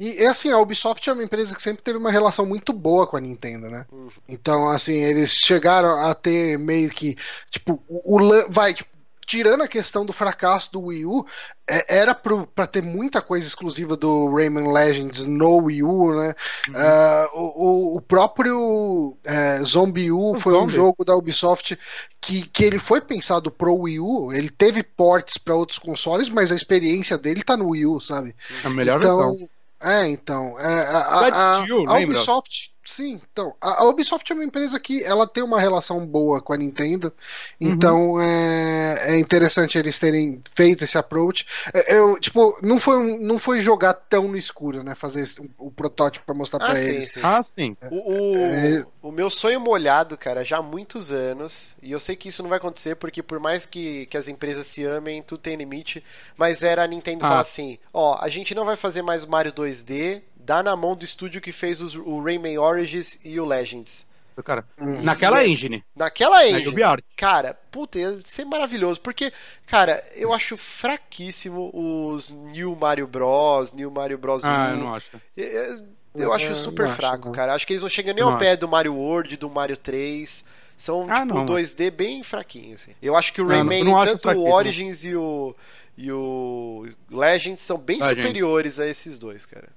E, assim, a Ubisoft é uma empresa que sempre teve uma relação muito boa com a Nintendo, né? Uhum. Então, assim, eles chegaram a ter meio que, tipo, o, o vai, tipo, tirando a questão do fracasso do Wii U, é, era pro, pra ter muita coisa exclusiva do Rayman Legends no Wii U, né? Uhum. Uh, o, o próprio é, Zombie U o foi Zombie. um jogo da Ubisoft que, que ele foi pensado pro Wii U, ele teve ports pra outros consoles, mas a experiência dele tá no Wii U, sabe? É a melhor então, versão. É, então. É, a, a, a, a Ubisoft... Sim, então, a Ubisoft é uma empresa que ela tem uma relação boa com a Nintendo, então uhum. é, é interessante eles terem feito esse approach. Eu, tipo, não foi, não foi jogar tão no escuro, né, fazer esse, um, o protótipo pra mostrar ah, pra sim, eles. Sim. Ah, sim. O, o, é... o meu sonho molhado, cara, já há muitos anos, e eu sei que isso não vai acontecer, porque por mais que, que as empresas se amem, tudo tem limite, mas era a Nintendo ah. falar assim, ó, a gente não vai fazer mais Mario dois D, dá na mão do estúdio que fez os, o Rayman Origins e o Legends. Cara, hum. Naquela engine. Naquela engine. Na cara, puta, ia ser maravilhoso. Porque, cara, eu acho fraquíssimo os New Mario Bros, New Mario Bros ah, um. Eu não acho. Eu, eu acho eu, super eu acho, fraco, não. cara. Acho que eles não chegam nem não ao pé do Mario World, do Mario três. São, ah, tipo, não, dois D bem fraquinhos. Assim. Eu acho que o Rayman, não, não tanto fraquinho, o Origins não. e o e o Legends são bem Legend. superiores a esses dois, cara.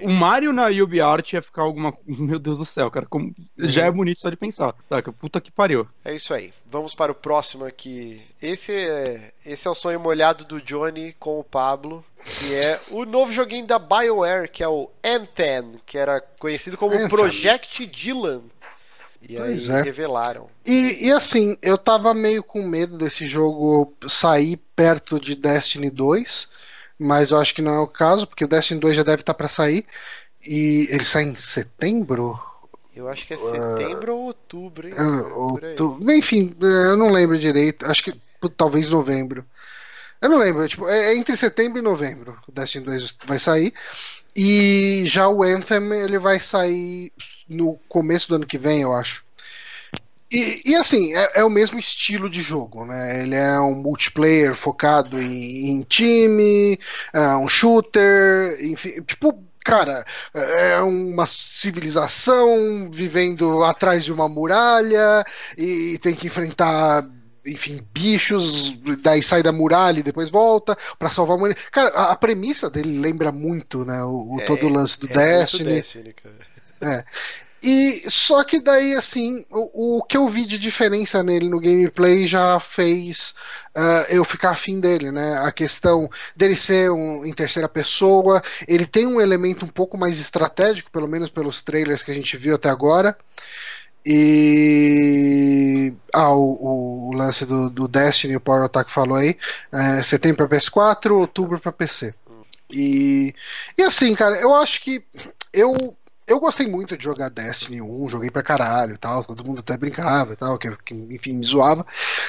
O Mario na UbiArt ia ficar alguma... Meu Deus do céu, cara, como... já é bonito só de pensar, saca? Puta que pariu. É isso aí, vamos para o próximo aqui. Esse é, Esse é o sonho molhado do Johnny com o Pablo, que é o novo joguinho da BioWare, que é o Anthem, que era conhecido como Anthem. Project Dylan. E aí pois é. revelaram. E, e assim, eu tava meio com medo desse jogo sair perto de Destiny dois... Mas eu acho que não é o caso, porque o Destiny dois já deve estar para sair. E ele sai em setembro? Eu acho que é setembro uh, ou outubro, hein? Outubro. Enfim, eu não lembro direito. Acho que talvez novembro. Eu não lembro. Tipo, é entre setembro e novembro o Destiny dois vai sair. E já o Anthem ele vai sair no começo do ano que vem, eu acho. E, e assim, é, é o mesmo estilo de jogo, né? Ele é um multiplayer focado em, em time, uh, um shooter, enfim, tipo, cara, é uma civilização vivendo atrás de uma muralha e tem que enfrentar, enfim, bichos, daí sai da muralha e depois volta pra salvar a humanidade. Cara, a, a premissa dele lembra muito, né, o, o é, todo o lance do é Destiny. Destiny, cara. É. E só que daí, assim, o, o que eu vi de diferença nele no gameplay já fez uh, eu ficar afim dele, né? A questão dele ser um, em terceira pessoa, ele tem um elemento um pouco mais estratégico, pelo menos pelos trailers que a gente viu até agora. E ah, o, o lance do, do Destiny, o Power Otaku falou aí, é, setembro pra P S quatro, outubro pra P C. E, e assim, cara, eu acho que eu... Eu gostei muito de jogar Destiny um, joguei pra caralho e tal, todo mundo até brincava e tal, que, que, enfim, me zoava.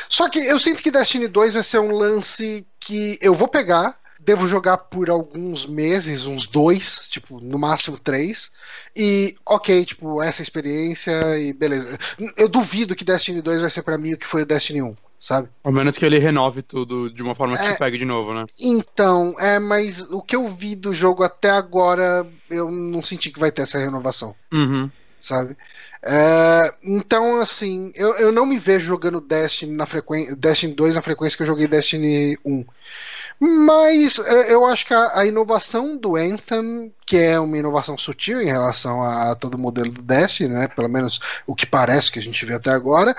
Só que eu sinto que Destiny dois vai ser um lance que eu vou pegar, devo jogar por alguns meses, uns dois, tipo, no máximo três, e ok, tipo, essa experiência e beleza. Eu duvido que Destiny dois vai ser pra mim o que foi o Destiny um. Sabe? Ao menos que ele renove tudo de uma forma que é, te pegue de novo, né? Então, é, mas o que eu vi do jogo até agora, eu não senti que vai ter essa renovação. Uhum. Sabe? É, então, assim, eu, eu não me vejo jogando Destiny, na frequ... Destiny dois na frequência que eu joguei Destiny um. Mas eu acho que a, a inovação do Anthem, que é uma inovação sutil em relação a todo o modelo do Destiny, né? Pelo menos o que parece que a gente viu até agora,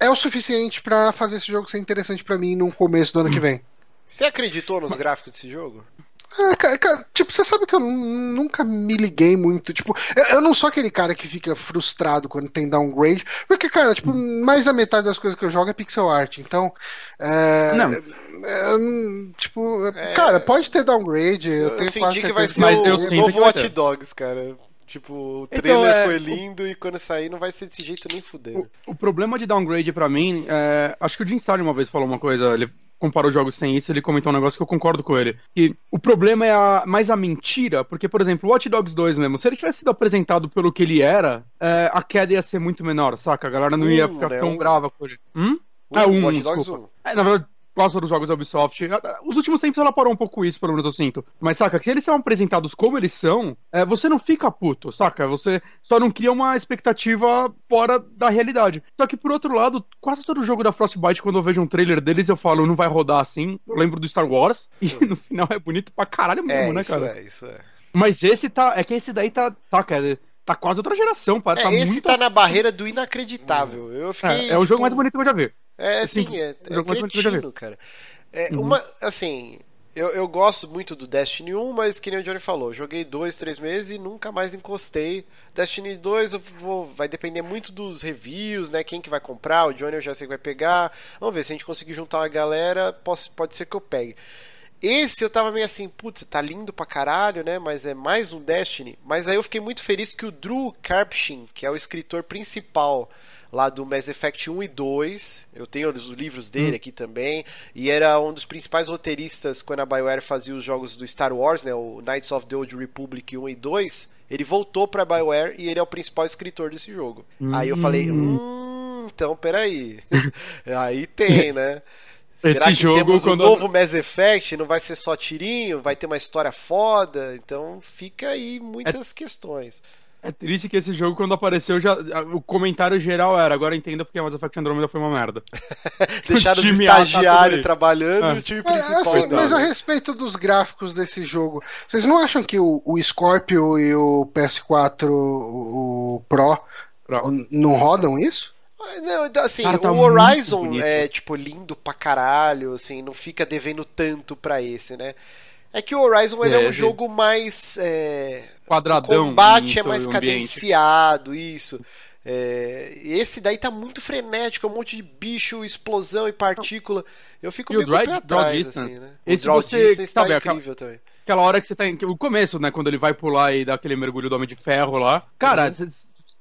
é o suficiente pra fazer esse jogo ser interessante pra mim no começo do ano que vem. Você acreditou nos Mas... gráficos desse jogo? Ah, cara, cara, tipo, você sabe que eu nunca me liguei muito, tipo, eu, eu não sou aquele cara que fica frustrado quando tem downgrade, porque, cara, tipo, mais da metade das coisas que eu jogo é pixel art, então é, não. É, é, tipo, é, cara, pode ter downgrade, eu, eu tenho senti que vai ser o, eu o novo Hot Dogs, cara. Tipo, o trailer então, é, foi lindo o... e quando sair não vai ser desse jeito nem fuder. O, o problema de downgrade pra mim, é... acho que o Jim Starlin uma vez falou uma coisa, ele comparou jogos sem isso, ele comentou um negócio que eu concordo com ele. E o problema é a... mais a mentira, porque, por exemplo, o Watch Dogs dois mesmo, se ele tivesse sido apresentado pelo que ele era, é... a queda ia ser muito menor, saca? A galera não ia ficar hum, tão né? brava com ele. Hum? Um, é um, Watch Dogs um. É, na verdade... Quase todos os jogos da Ubisoft. Os últimos tempos ela parou um pouco isso, pelo menos eu sinto. Mas, saca, que se eles são apresentados como eles são, é, você não fica puto, saca? Você só não cria uma expectativa fora da realidade. Só que, por outro lado, quase todo jogo da Frostbite, quando eu vejo um trailer deles, eu falo, não vai rodar assim. Eu lembro do Star Wars. E no final é bonito pra caralho mesmo, é, né, cara? É, isso é, isso é. Mas esse tá... É que esse daí tá... Tá, cara... Tá quase outra geração, pá. É, tá esse muito tá assim. Na barreira do inacreditável. Eu fiquei, é, é o jogo tipo... mais bonito que eu já vi. É, assim, sim, é, é cretino, cara. É, uhum. uma, assim, eu, eu gosto muito do Destiny um, mas que nem o Johnny falou, joguei dois, três meses e nunca mais encostei. Destiny dois eu vou, vai depender muito dos reviews, né? Quem que vai comprar, o Johnny eu já sei que vai pegar. Vamos ver, se a gente conseguir juntar uma galera, posso, pode ser que eu pegue. Esse eu tava meio assim, putz, tá lindo pra caralho, né? Mas é mais um Destiny. Mas aí eu fiquei muito feliz que o Drew Karpyshyn, que é o escritor principal lá do Mass Effect um e dois, eu tenho os livros dele hum. aqui também, e era um dos principais roteiristas quando a BioWare fazia os jogos do Star Wars, né? O Knights of the Old Republic um e dois, ele voltou pra BioWare e ele é o principal escritor desse jogo. Hum. Aí eu falei, hum, então peraí. Aí tem, né? Será esse que jogo, temos quando... um novo Mass Effect? Não vai ser só tirinho? Vai ter uma história foda? Então fica aí muitas é... questões. É triste que esse jogo, quando apareceu, já o comentário geral era, agora entenda porque Mass Effect Andromeda foi uma merda. Deixaram os estagiários trabalhando é. e o time principal. É, assim, mas a respeito dos gráficos desse jogo, vocês não acham que o, o Scorpio e o P S quatro o Pro, Pro. não rodam isso? Não, assim, cara, tá o Horizon é, tipo, lindo pra caralho, assim, não fica devendo tanto pra esse, né? É que o Horizon é, ele é um gente... jogo mais... É... Quadradão. O combate é mais cadenciado, isso. É... Esse daí tá muito frenético, um monte de bicho, explosão e partícula. Eu fico meio pé atrás, assim, né? Esse o draw você... distance tá, tá incrível também. Aquela hora que você tá... Em... O começo, né? Quando ele vai pular e dá aquele mergulho do Homem de Ferro lá. Cara, uhum.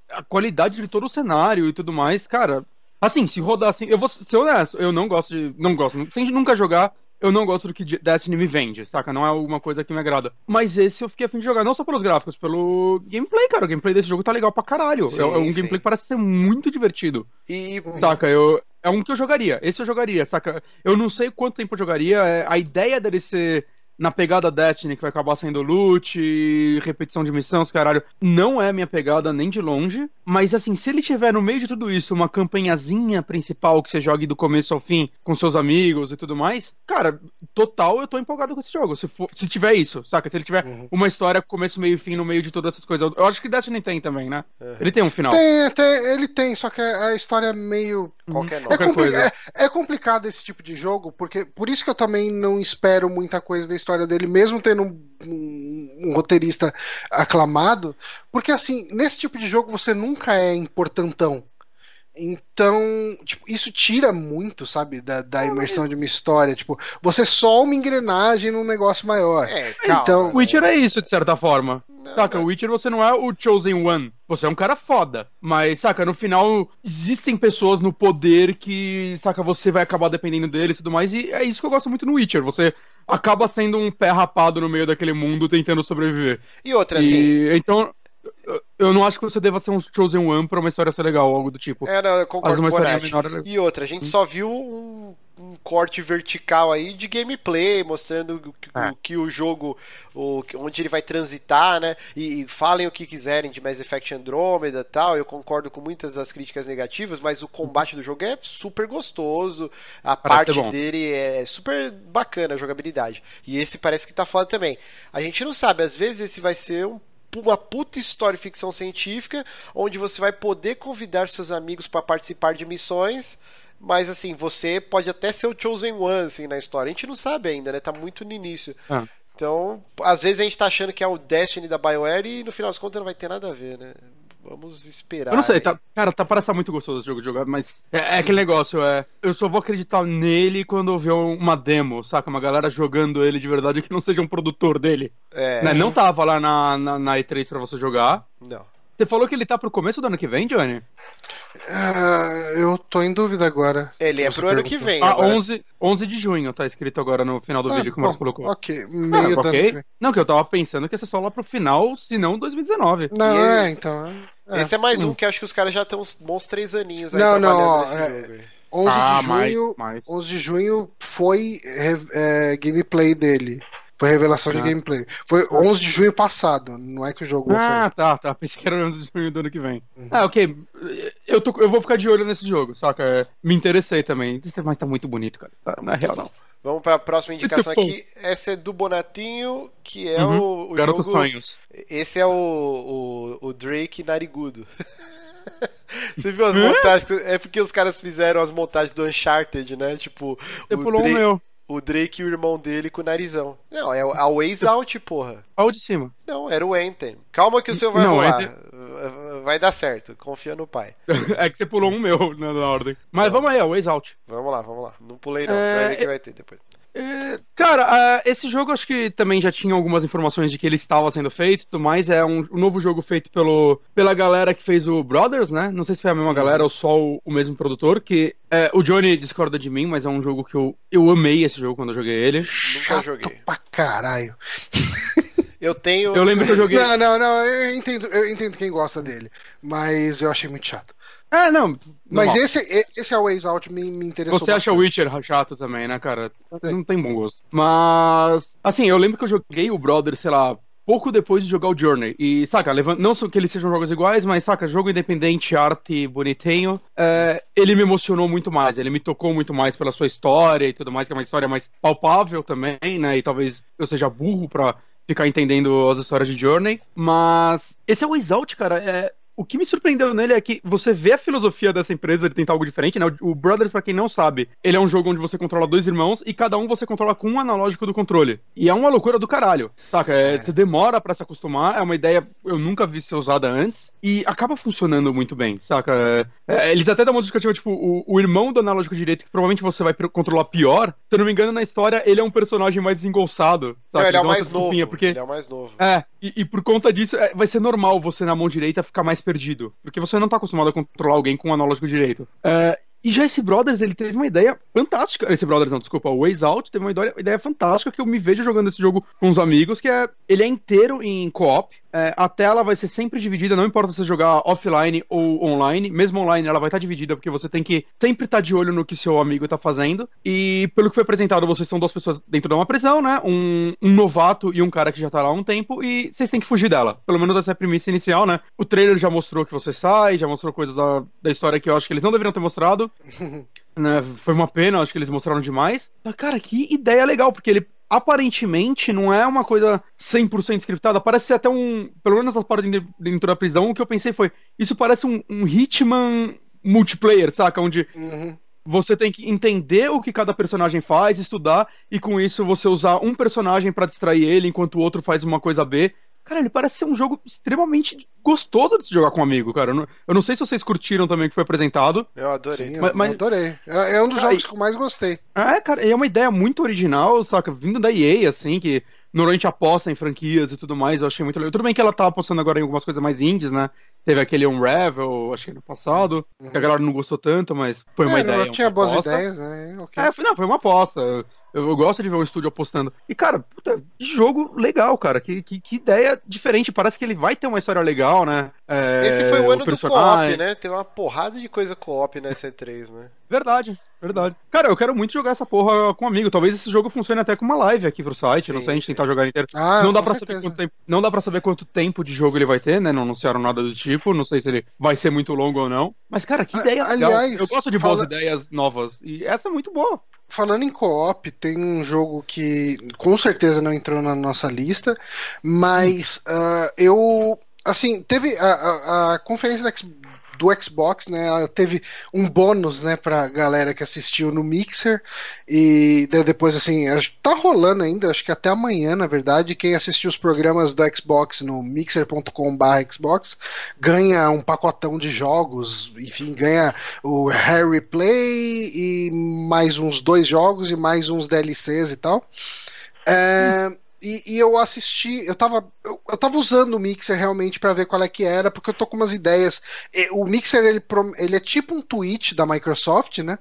a qualidade de todo o cenário e tudo mais, cara... Assim, se rodar assim... Eu vou ser honesto, eu não gosto de... Não gosto, sem nunca jogar... eu não gosto do que Destiny me vende, saca? Não é alguma coisa que me agrada. Mas esse eu fiquei a fim de jogar, não só pelos gráficos, pelo gameplay, cara. O gameplay desse jogo tá legal pra caralho. Sim, é um sim. gameplay que parece ser muito divertido. E... saca, eu... é um que eu jogaria. Esse eu jogaria, saca? Eu não sei quanto tempo eu jogaria. A ideia dele ser... na pegada Destiny, que vai acabar sendo loot, repetição de missão, os caralho, não é minha pegada nem de longe, mas assim, se ele tiver no meio de tudo isso uma campanhazinha principal que você jogue do começo ao fim com seus amigos e tudo mais, cara, total eu tô empolgado com esse jogo, se, for, se tiver isso, saca? Se ele tiver uhum. uma história começo, meio e fim no meio de todas essas coisas. Eu acho que Destiny tem também, né? Uhum. Ele tem um final. Tem, tem, ele tem, só que a história é meio... Qualquer, não. É, compli- coisa. É, é complicado esse tipo de jogo, porque por isso que eu também não espero muita coisa da história dele, mesmo tendo um, um, um roteirista aclamado, porque assim, nesse tipo de jogo você nunca é importantão. Então, tipo, isso tira muito, sabe, da, da imersão de uma história. Tipo, você é só uma engrenagem num negócio maior. É, calma. Então... Witcher é isso, de certa forma. Não, saca, não. Witcher você não é o Chosen One. Você é um cara foda. Mas, saca, no final existem pessoas no poder que, saca, você vai acabar dependendo deles e tudo mais. E é isso que eu gosto muito no Witcher. Você acaba sendo um pé rapado no meio daquele mundo tentando sobreviver. E outra, e, assim... Então... eu não acho que você deva ser um Chosen One pra uma história ser legal, algo do tipo. É, não, eu concordo com o E outra, a gente só viu um, um corte vertical aí de gameplay, mostrando o, é. o que o jogo, o, onde ele vai transitar, né? E, e falem o que quiserem de Mass Effect Andromeda e tal, eu concordo com muitas das críticas negativas, mas o combate do jogo é super gostoso, a parece parte dele é super bacana, a jogabilidade. E esse parece que tá foda também. A gente não sabe, às vezes esse vai ser um uma puta história de ficção científica onde você vai poder convidar seus amigos para participar de missões, mas assim, você pode até ser o Chosen One assim, na história, a gente não sabe ainda, né? Tá muito no início, ah. Então às vezes a gente tá achando que é o Destiny da BioWare e no final das contas não vai ter nada a ver, né? Vamos esperar. Eu não sei, tá, cara, tá, parece estar muito gostoso esse jogo de jogar, mas é, é aquele negócio, é, eu só vou acreditar nele quando eu ver uma demo, saca? Uma galera jogando ele de verdade que não seja um produtor dele. É. Né? Não tava lá na, na, na E três pra você jogar. Não. Você falou que ele tá pro começo do ano que vem, Johnny? Uh, eu tô em dúvida agora. Ele é pro perguntou. Ano que vem. Ah, agora... onze, onze de junho tá escrito agora no final do ah, vídeo que o Marcos colocou. Ok, meio ah, okay. Da... Não, que eu tava pensando que ia ser só lá pro final, se não dois mil e dezenove. Não, ele... é, então... É. Esse é mais um que eu acho que os caras já estão uns bons três aninhos aí não, trabalhando não, nesse é... jogo. onze, ah, de junho, mais, mais. onze de junho foi é, gameplay dele. Foi revelação ah. de gameplay. Foi onze de junho passado, não é que o jogo... Ah, tá, tá. Pensei que era onze de junho do ano que vem. Uhum. Ah, ok. Eu, tô, eu vou ficar de olho nesse jogo, saca? Me interessei também. Mas tá muito bonito, cara. Tá, não é real, não. Vamos pra próxima indicação aqui. Essa é do Bonatinho, que é uhum. o, o Garoto jogo... Sonhos. Esse é o, o, o Drake narigudo. Você viu as montagens? É porque os caras fizeram as montagens do Uncharted, né? Tipo... Você o pulou Drake... o meu. O Drake e o irmão dele com o narizão. Não, é a Ways Out, porra. Olha o de cima. Não, era o Anthem. Calma que o seu vai não, rolar. Anthem... Vai dar certo, confia no pai. É que você pulou um meu na ordem. Mas não. Vamos aí, a Ways Out. Vamos lá, vamos lá. Não pulei não, é... você vai ver que vai ter depois. É... Cara, esse jogo acho que também já tinha algumas informações de que ele estava sendo feito e tudo mais. É um novo jogo feito pelo... pela galera que fez o Brothers, né? Não sei se foi a mesma galera ou só o mesmo produtor, que... É, o Johnny discorda de mim, mas é um jogo que eu, eu amei esse jogo quando eu joguei ele. Nunca joguei. Pra caralho. Eu tenho... Eu lembro que eu joguei... Não, não, não, eu entendo, eu entendo quem gosta dele, mas eu achei muito chato. Ah, não. Mas normal. esse esse A Ways Out me, me interessou. Você bastante. Acha o Witcher chato também, né, cara? Vocês não tem bom gosto. Mas... Assim, eu lembro que eu joguei o Brother, sei lá... pouco depois de jogar o Journey, e saca, não só que eles sejam jogos iguais, mas saca, jogo independente, arte bonitinho, é, ele me emocionou muito mais, ele me tocou muito mais pela sua história e tudo mais, que é uma história mais palpável também, né, e talvez eu seja burro pra ficar entendendo as histórias de Journey, mas esse é o Ways Out, cara, é... O que me surpreendeu nele é que você vê a filosofia dessa empresa de tentar algo diferente, né? O Brothers, pra quem não sabe, ele é um jogo onde você controla dois irmãos e cada um você controla com um analógico do controle. E é uma loucura do caralho, saca? É, você demora pra se acostumar, é uma ideia eu nunca vi ser usada antes e acaba funcionando muito bem, saca? É, eles até dão uma discussão, tipo, o, o irmão do analógico direito, que provavelmente você vai controlar pior, se eu não me engano, na história, ele é um personagem mais desengonçado, saca? Não, ele, é mais novo, porque... ele é o mais novo. É, e, e por conta disso, é, vai ser normal você, na mão direita, ficar mais perdido, porque você não tá acostumado a controlar alguém com o analógico direito. É, E já esse Brothers, ele teve uma ideia fantástica. Esse Brothers não, desculpa, o Ways Out teve uma ideia, uma ideia fantástica que eu me vejo jogando esse jogo com os amigos, que é, ele é inteiro em co-op. É, a tela vai ser sempre dividida, não importa se você jogar offline ou online. Mesmo online ela vai estar dividida, porque você tem que sempre estar de olho no que seu amigo está fazendo. E pelo que foi apresentado, vocês são duas pessoas dentro de uma prisão, né? Um, um novato e um cara que já está lá há um tempo, e vocês têm que fugir dela. Pelo menos essa é a premissa inicial, né? O trailer já mostrou que você sai, já mostrou coisas da, da história que eu acho que eles não deveriam ter mostrado. Né? Foi uma pena, acho que eles mostraram demais. Mas, cara, que ideia legal, porque ele... aparentemente não é uma coisa cem por cento scriptada, parece ser até um, pelo menos essa parte dentro da prisão, o que eu pensei foi, isso parece um, um Hitman multiplayer, saca? Onde uhum. você tem que entender o que cada personagem faz, estudar, e com isso você usar um personagem pra distrair ele, enquanto o outro faz uma coisa B. Cara, ele parece ser um jogo extremamente gostoso de se jogar com um amigo, cara. Eu não, eu não sei se vocês curtiram também o que foi apresentado. Eu adorei. Sim, mas, mas... eu adorei. É, é um dos cara, jogos que eu mais gostei. É, cara, é uma ideia muito original, saca? Vindo da E A, assim, que normalmente aposta em franquias e tudo mais, eu achei muito legal. Tudo bem que ela tá apostando agora em algumas coisas mais indies, né? Teve aquele Unravel, achei no passado, uhum. que a galera não gostou tanto, mas foi é, uma ideia. Não tinha boas aposta. ideias, né? Okay. É, não, foi uma aposta. Eu, eu gosto de ver um estúdio apostando. E, cara, puta, que jogo legal, cara. Que, que, que ideia diferente. Parece que ele vai ter uma história legal, né? É, esse foi o ano o personagem... do co-op, né? Teve uma porrada de coisa co-op na E três, né? Verdade, verdade. Cara, eu quero muito jogar essa porra com um amigo. Talvez esse jogo funcione até com uma live aqui pro site. Sim, não sei, a gente sim. tentar jogar inteiro. Ah, não, dá pra saber quanto tempo, não dá pra saber quanto tempo de jogo ele vai ter, né? Não anunciaram nada do tipo. Não sei se ele vai ser muito longo ou não. Mas, cara, que ideia a, legal. Aliás, eu gosto de boas fala... ideias novas. E essa é muito boa. Falando em co-op, tem um jogo que com certeza não entrou na nossa lista. Mas uh, eu... Assim, teve a, a, a conferência da Xbox... do Xbox, né, ela teve um bônus, né, pra galera que assistiu no Mixer, e depois, assim, tá rolando ainda, acho que até amanhã, na verdade, quem assistiu os programas do Xbox no mixer ponto com barra Xbox ganha um pacotão de jogos, enfim, ganha o Harry Play e mais uns dois jogos e mais uns D L Cs e tal. É... E, e eu assisti, eu tava, eu, eu tava usando o Mixer realmente pra ver qual é que era, porque eu tô com umas ideias. O Mixer, ele, ele é tipo um Twitch da Microsoft, né?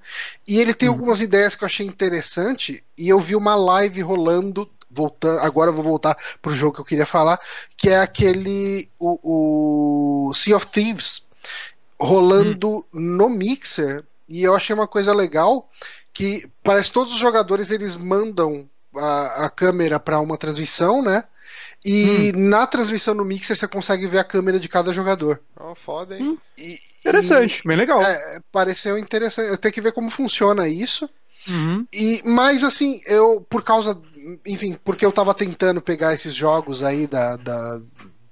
E ele tem algumas ideias que eu achei interessante, e eu vi uma live rolando, voltando, agora eu vou voltar pro jogo que eu queria falar, que é aquele, o, o Sea of Thieves, rolando hum. no Mixer, e eu achei uma coisa legal, que parece que todos os jogadores, eles mandam A, a câmera para uma transmissão, né? E hum. na transmissão no Mixer você consegue ver a câmera de cada jogador. Oh, foda, hein? Hum. E, interessante, e, bem legal. É, pareceu interessante. Eu tenho que ver como funciona isso. Uhum. E, mas assim, eu, por causa, enfim, porque eu tava tentando pegar esses jogos aí da, da,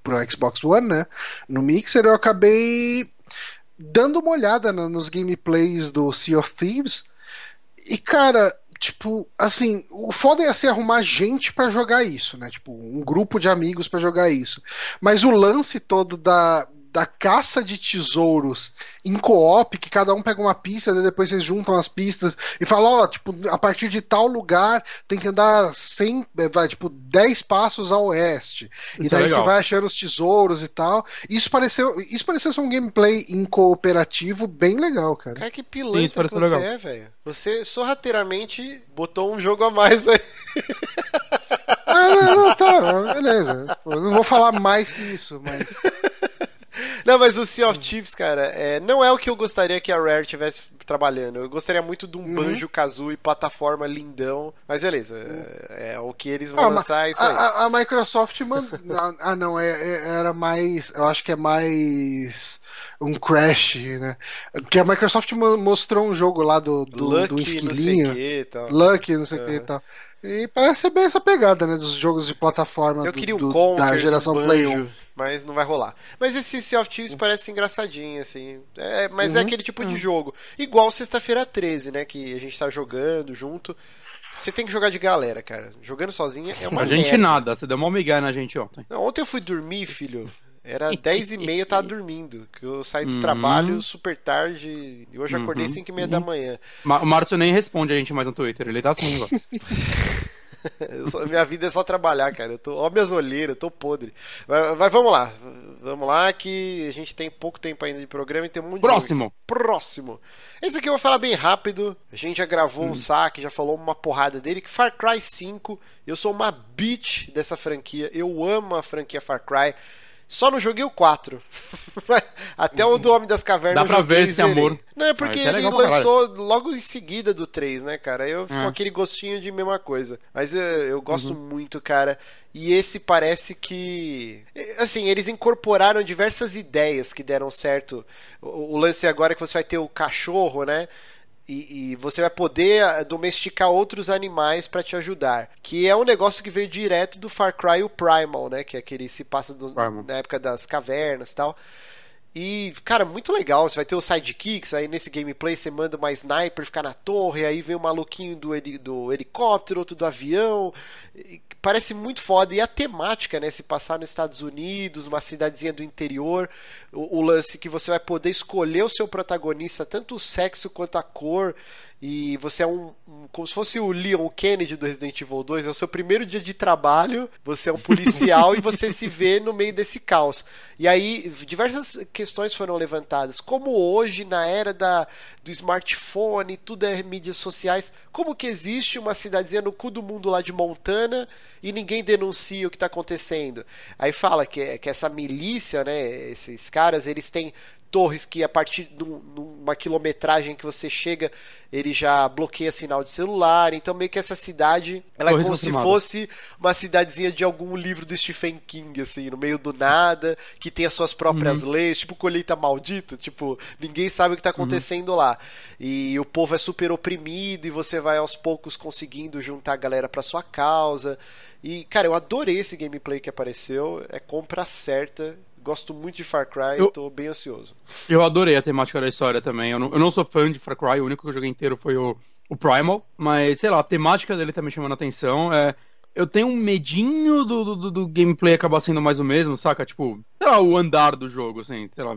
pro Xbox One, né? No Mixer, eu acabei dando uma olhada na, nos gameplays do Sea of Thieves. E, cara, tipo, assim, o foda ia ser arrumar gente pra jogar isso, né? Tipo, um grupo de amigos pra jogar isso. Mas o lance todo da, da caça de tesouros em co-op, que cada um pega uma pista, né? Depois vocês juntam as pistas e falam, ó, oh, tipo, a partir de tal lugar tem que andar cem, vai, tipo, dez passos a oeste. Isso e daí é você vai achando os tesouros e tal. Isso pareceu, isso pareceu ser um gameplay em cooperativo bem legal, cara. Cara, que pilantra que você legal. é, velho. Você sorrateiramente botou um jogo a mais aí. Ah, não, não, tá, beleza. Eu não vou falar mais que isso, mas... Não, mas o Sea of Thieves, cara, é, não é o que eu gostaria que a Rare tivesse trabalhando. Eu gostaria muito de um uhum. Banjo-Kazooie plataforma lindão, mas beleza, uhum. é, é o que eles vão ah, lançar é isso aí. A, a Microsoft mandou... ah, não, é, é, era mais... Eu acho que é mais... um Crash, né? Porque a Microsoft mostrou um jogo lá do, do, Lucky, do esquilinho. Não sei que, tal. Lucky, não sei o uhum. que e tal. E parece ser bem essa pegada, né? Dos jogos de plataforma eu do, queria do, Conquers, da geração um Play um. Mas não vai rolar. Mas esse Sea of Thieves uhum. parece engraçadinho, assim. É, mas uhum. é aquele tipo uhum. de jogo. Igual Sexta-feira treze, né? Que a gente tá jogando junto. Você tem que jogar de galera, cara. Jogando sozinha é uma A gente merda. nada. Você deu uma migué na gente ontem. Não, ontem eu fui dormir, filho. Era dez e meia, eu tava dormindo. Que eu saí do uhum. trabalho super tarde. E hoje uhum. acordei cinco e meia uhum. da manhã. O Márcio nem responde a gente mais no Twitter. Ele tá assim, ó. Só, minha vida é só trabalhar, cara. Eu tô, ó, minhas olheiras, eu tô podre. Mas, mas vamos lá. Vamos lá, que a gente tem pouco tempo ainda de programa e tem muito. Próximo! De... Próximo! Esse aqui eu vou falar bem rápido. A gente já gravou hum. um saque, já falou uma porrada dele. Que Far Cry cinco. Eu sou uma bitch dessa franquia. Eu amo a franquia Far Cry. Só não joguei o quatro. Até o do Homem das Cavernas. Dá pra ver esse amor. Não, é porque ah, é ele lançou logo em seguida do três, né, cara? Aí eu fico com é. aquele gostinho de mesma coisa. Mas eu, eu gosto uhum. muito, cara. E esse parece que... Assim, eles incorporaram diversas ideias que deram certo. O, o lance agora é que você vai ter o cachorro, né? E, e você vai poder domesticar outros animais pra te ajudar. Que é um negócio que veio direto do Far Cry, o Primal, né? Que é aquele que se passa do, na época das cavernas e tal. E, cara, muito legal. Você vai ter os sidekicks, aí nesse gameplay você manda uma sniper ficar na torre, aí vem o maluquinho do, heli- do helicóptero, outro do avião. E parece muito foda. E a temática, né? Se passar nos Estados Unidos, uma cidadezinha do interior, o, o lance que você vai poder escolher o seu protagonista, tanto o sexo quanto a cor, e você é um, um como se fosse o Leon Kennedy do Resident Evil dois, é o seu primeiro dia de trabalho, você é um policial e você se vê no meio desse caos. E aí, diversas questões foram levantadas, como hoje, na era da, do smartphone, tudo é mídias sociais, como que existe uma cidadezinha no cu do mundo lá de Montana, e ninguém denuncia o que está acontecendo. Aí fala que, que essa milícia, né, esses caras, eles têm torres que a partir de uma quilometragem que você chega, ele já bloqueia sinal de celular. Então meio que essa cidade, ela é como se fosse uma cidadezinha de algum livro do Stephen King, assim, no meio do nada, que tem as suas próprias uhum. leis, tipo Colheita Maldita, tipo, ninguém sabe o que tá acontecendo uhum. lá. E o povo é super oprimido e você vai aos poucos conseguindo juntar a galera pra sua causa. E, cara, eu adorei esse gameplay que apareceu, é compra certa. Gosto muito de Far Cry, eu tô bem ansioso. Eu adorei a temática da história também. Eu não, eu não sou fã de Far Cry, o único que eu joguei inteiro foi o, o Primal. Mas, sei lá, a temática dele tá me chamando a atenção. É, eu tenho um medinho do, do, do gameplay acabar sendo mais o mesmo, saca? Tipo, sei lá, o andar do jogo, assim, sei lá.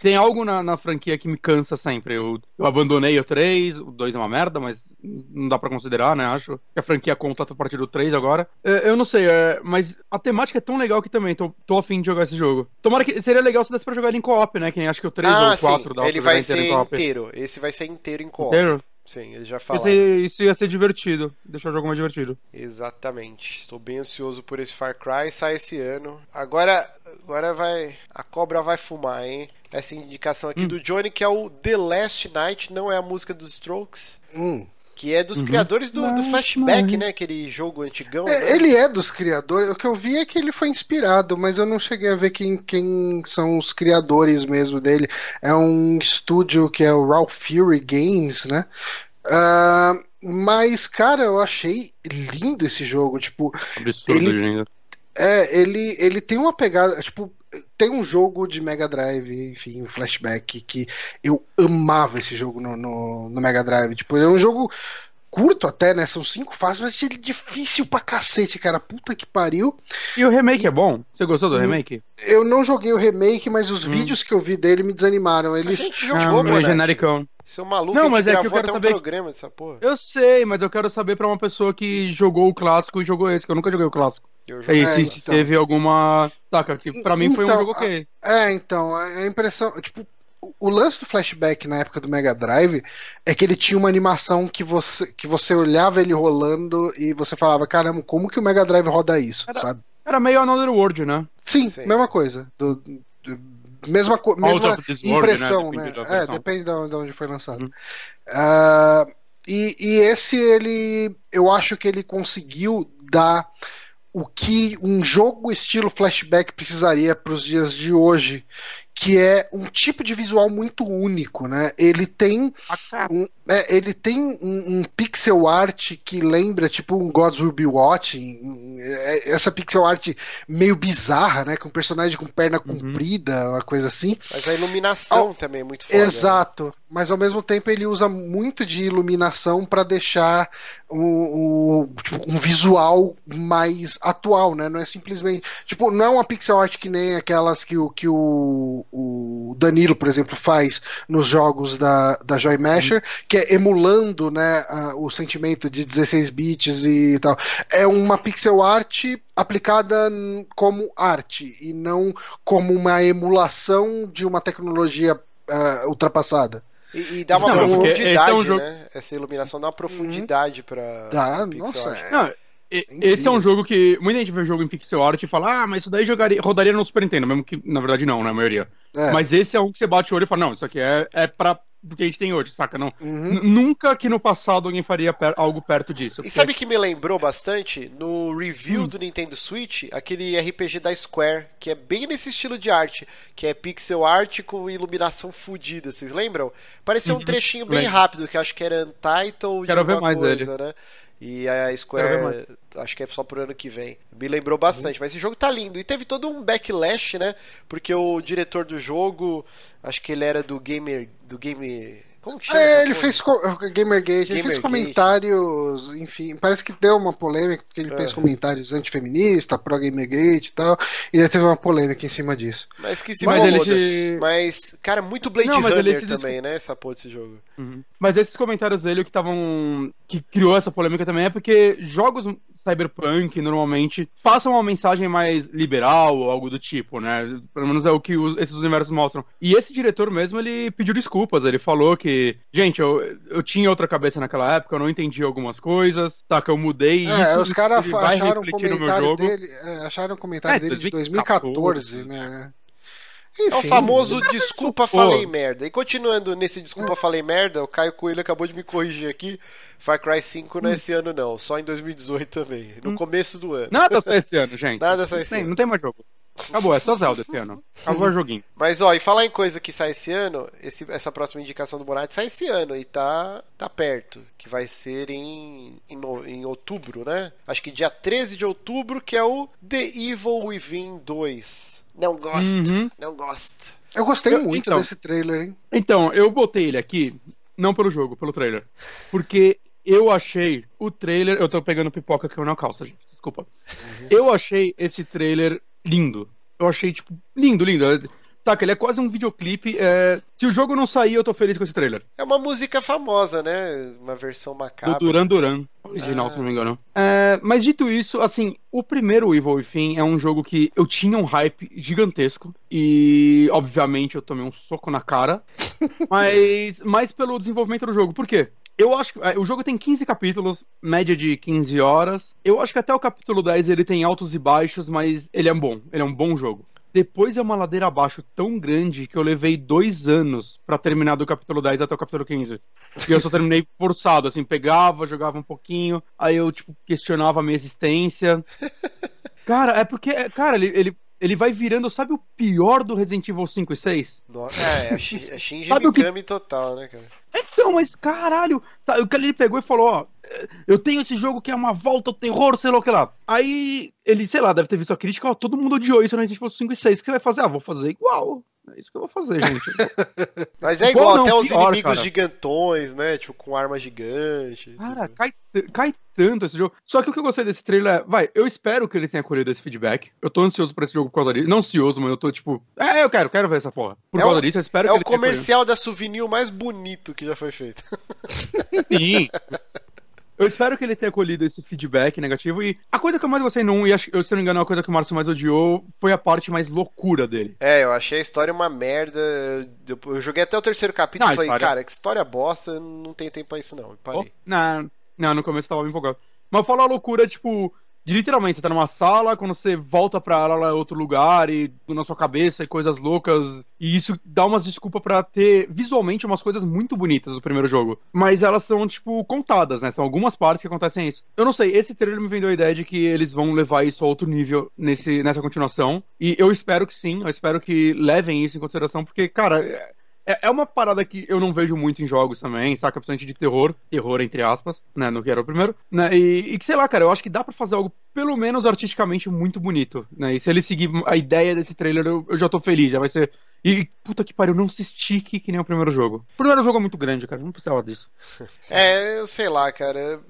Tem algo na, na franquia que me cansa sempre. Eu, eu abandonei o três, o dois é uma merda, mas não dá pra considerar, né? Acho que a franquia conta a partir do três agora. É, eu não sei, é, mas a temática é tão legal que também tô, tô afim de jogar esse jogo. Tomara que... Seria legal se desse pra jogar ele em co-op, né? Que nem acho que o três ah, ou o quatro sim. dá pra ele vai ser inteiro, inteiro. Esse vai ser inteiro em co-op. Inteiro? Sim, eles já falaram. Esse, isso ia ser divertido, deixar o jogo mais divertido. Exatamente. Estou bem ansioso por esse Far Cry, sai esse ano. Agora, agora vai... A cobra vai fumar, hein? Essa indicação aqui hum. do Johnny, que é o The Last Night, não é a música dos Strokes. Hum. Que é dos uhum. criadores do, do Flashback, mas... né? Aquele jogo antigão. É, né? Ele é dos criadores. O que eu vi é que ele foi inspirado, mas eu não cheguei a ver quem, quem são os criadores mesmo dele. É um estúdio que é o Raw Fury Games, né? Uh, mas, cara, eu achei lindo esse jogo. Tipo, absurdo ele, lindo. É, ele, ele tem uma pegada... Tipo, tem um jogo de Mega Drive, enfim, um Flashback, que eu amava esse jogo no, no, no Mega Drive. Tipo, ele é um jogo curto até, né? São cinco fases, mas ele é difícil pra cacete, cara. Puta que pariu. E o remake e... é bom? Você gostou do remake? Eu não joguei o remake, mas os hum. vídeos que eu vi dele me desanimaram. Eles... A gente jogou, ah, né? Genericão. Seu maluco, não, mas é que eu quero saber um programa dessa porra. Eu sei, mas eu quero saber pra uma pessoa que jogou o clássico e jogou esse, que eu nunca joguei o clássico. Eu joguei. É, se então... teve alguma... Saca, que pra mim então, foi um jogo ok. É, então, a impressão... Tipo, o lance do Flashback na época do Mega Drive é que ele tinha uma animação que você, que você olhava ele rolando e você falava, caramba, como que o Mega Drive roda isso, era, sabe? Era meio Another World, né? Sim, Sim. mesma coisa. Do... do... Mesma, co- mesma impressão, world, né? Depende, né? É, depende de onde foi lançado. Uhum. Uh, e, e esse, ele, eu acho que ele conseguiu dar o que um jogo estilo Flashback precisaria para os dias de hoje, que é um tipo de visual muito único, né? Ele tem um, é, ele tem um, um pixel art que lembra tipo um Gods Will Be Watching, essa pixel art meio bizarra, né? Com um personagem com perna uhum. comprida, uma coisa assim. Mas a iluminação ao... também é muito foda. Exato. Né? Mas ao mesmo tempo ele usa muito de iluminação para deixar o, o, tipo, um visual mais atual, né? Não é simplesmente... Tipo, não é uma pixel art que nem aquelas que o... Que o o Danilo, por exemplo, faz nos jogos da, da Joy Masher, que é emulando, né, a, o sentimento de dezesseis bits e tal. É uma pixel art aplicada como arte e não como uma emulação de uma tecnologia uh, ultrapassada. E, e dá uma não, profundidade, é um jogo... né? Essa iluminação dá uma profundidade uhum. pra... Dá, pixel nossa, art. É... Não, e, esse é um jogo que... Muita gente vê jogo em pixel art e fala, ah, mas isso daí jogaria, rodaria no Super Nintendo, mesmo que, na verdade, não, né, a maioria. É. Mas esse é um que você bate o olho e fala, não, isso aqui é, é pra... do que a gente tem hoje, saca? Não. Uhum. Nunca que no passado alguém faria per- algo perto disso. Porque... E sabe que me lembrou bastante? No review hum. do Nintendo Switch, aquele R P G da Square, que é bem nesse estilo de arte, que é pixel art com iluminação fodida, vocês lembram? Parecia um trechinho bem rápido, que acho que era Untitled e alguma coisa, né? E a Square, acho que é só pro ano que vem. Me lembrou bastante, uhum. mas esse jogo tá lindo. E teve todo um backlash, né? Porque o diretor do jogo, acho que ele era do Gamer... Do gamer... Como que chama? É, ele coisa? fez... Co- Gamergate. Ele Gamer fez comentários, Gate. Enfim... Parece que deu uma polêmica, porque ele é. fez comentários antifeminista, pró-Gamergate e tal. E aí teve uma polêmica em cima disso. Mas que se mas, ele se... mas, cara, muito Blade Não, Runner também, descul... né? Essa porra desse jogo. Uhum. Mas esses comentários dele, que estavam... Que criou essa polêmica também, é porque jogos cyberpunk, normalmente, passam uma mensagem mais liberal ou algo do tipo, né? Pelo menos é o que os, esses universos mostram. E esse diretor mesmo, ele pediu desculpas, ele falou que, gente, eu, eu tinha outra cabeça naquela época, eu não entendi algumas coisas, saca, eu mudei é, isso. É, os caras acharam, é, acharam o comentário é, dele de dois mil e catorze, né? Enfim, é o famoso desculpa, falei merda. E continuando nesse desculpa, falei merda, o Caio Coelho acabou de me corrigir aqui. Far Cry cinco não é esse ano não, só em dois mil e dezoito também, no começo do ano. Nada só esse ano, gente. Nada só esse ano. Não tem mais jogo. Acabou, é só Zelda esse ano. Acabou o joguinho. Mas ó, e falar em coisa que sai esse ano, esse, essa próxima indicação do Bonatti sai esse ano e tá, tá perto. Que vai ser em, em, em outubro, né? Acho que dia treze de outubro, que é o The Evil Within dois. Não gosto, uhum. não gosto. Eu gostei eu, muito então, desse trailer, hein? Então, eu botei ele aqui, não pelo jogo, pelo trailer. Porque eu achei o trailer... Eu tô pegando pipoca que eu não calça, gente. Desculpa. Uhum. Eu achei esse trailer... lindo. Eu achei, tipo, lindo, lindo. Tá, que ele é quase um videoclipe. É... Se o jogo não sair, eu tô feliz com esse trailer. É uma música famosa, né? Uma versão macabra. Do Duran Duran. Original, ah. se não me engano. É... Mas dito isso, assim, o primeiro Evil Within é um jogo que eu tinha um hype gigantesco. E, obviamente, eu tomei um soco na cara. mas, mas pelo desenvolvimento do jogo. Por quê? Eu acho que o jogo tem quinze capítulos, média de quinze horas. Eu acho que até o capítulo dez ele tem altos e baixos, mas ele é bom, ele é um bom jogo. Depois é uma ladeira abaixo tão grande que eu levei dois anos pra terminar do capítulo dez até o capítulo quinze. E eu só terminei forçado, assim, pegava, jogava um pouquinho, aí eu, tipo, questionava a minha existência. Cara, é porque, cara, ele... ele... Ele vai virando, sabe o pior do Resident Evil cinco e seis? É, é Shinji Mikami total, né, cara? Então, mas caralho, o cara ele pegou e falou, ó, eu tenho esse jogo que é uma volta ao terror, sei lá o que lá. Aí, ele, sei lá, deve ter visto a crítica, ó, todo mundo odiou isso no Resident Evil cinco e seis, o que você vai fazer? Ah, vou fazer igual. É isso que eu vou fazer, gente. Mas é igual, igual não, até os pior, inimigos cara. Gigantões, né? Tipo, com arma gigante. Cara, tipo. cai, cai tanto esse jogo. Só que o que eu gostei desse trailer é... Vai, eu espero que ele tenha colhido esse feedback. Eu tô ansioso pra esse jogo por causa disso. Não ansioso, mas eu tô tipo... É, eu quero, quero ver essa porra. Por é causa o, disso, eu espero é que ele tenha... É o comercial da Souvenir mais bonito que já foi feito. Sim. Eu espero que ele tenha colhido esse feedback negativo. E a coisa que eu mais gostei não, e acho, se eu não me engano, a coisa que o Márcio mais odiou foi a parte mais loucura dele. É, eu achei a história uma merda. Eu, eu joguei até o terceiro capítulo não, e falei, história... cara, que história bosta, não tem tempo pra isso não. Eu parei. Oh, não, não, no começo eu tava empolgado. Mas eu falo a loucura, tipo, de literalmente, você tá numa sala, quando você volta pra ela é outro lugar, e na sua cabeça e coisas loucas. E isso dá umas desculpas pra ter visualmente umas coisas muito bonitas do primeiro jogo. Mas elas são, tipo, contadas, né? São algumas partes que acontecem isso. Eu não sei, esse trailer me vendeu a ideia de que eles vão levar isso a outro nível nesse, nessa continuação. E eu espero que sim, eu espero que levem isso em consideração, porque, cara... É uma parada que eu não vejo muito em jogos também, saca? Principalmente de terror, terror entre aspas, né, no que era o primeiro, né, e, e sei lá, cara, eu acho que dá pra fazer algo pelo menos artisticamente muito bonito, né, e se ele seguir a ideia desse trailer, eu, eu já tô feliz, já vai ser... E puta que pariu, não se estique que nem o primeiro jogo. O primeiro jogo é muito grande, cara, não precisava disso. É, eu sei lá, cara,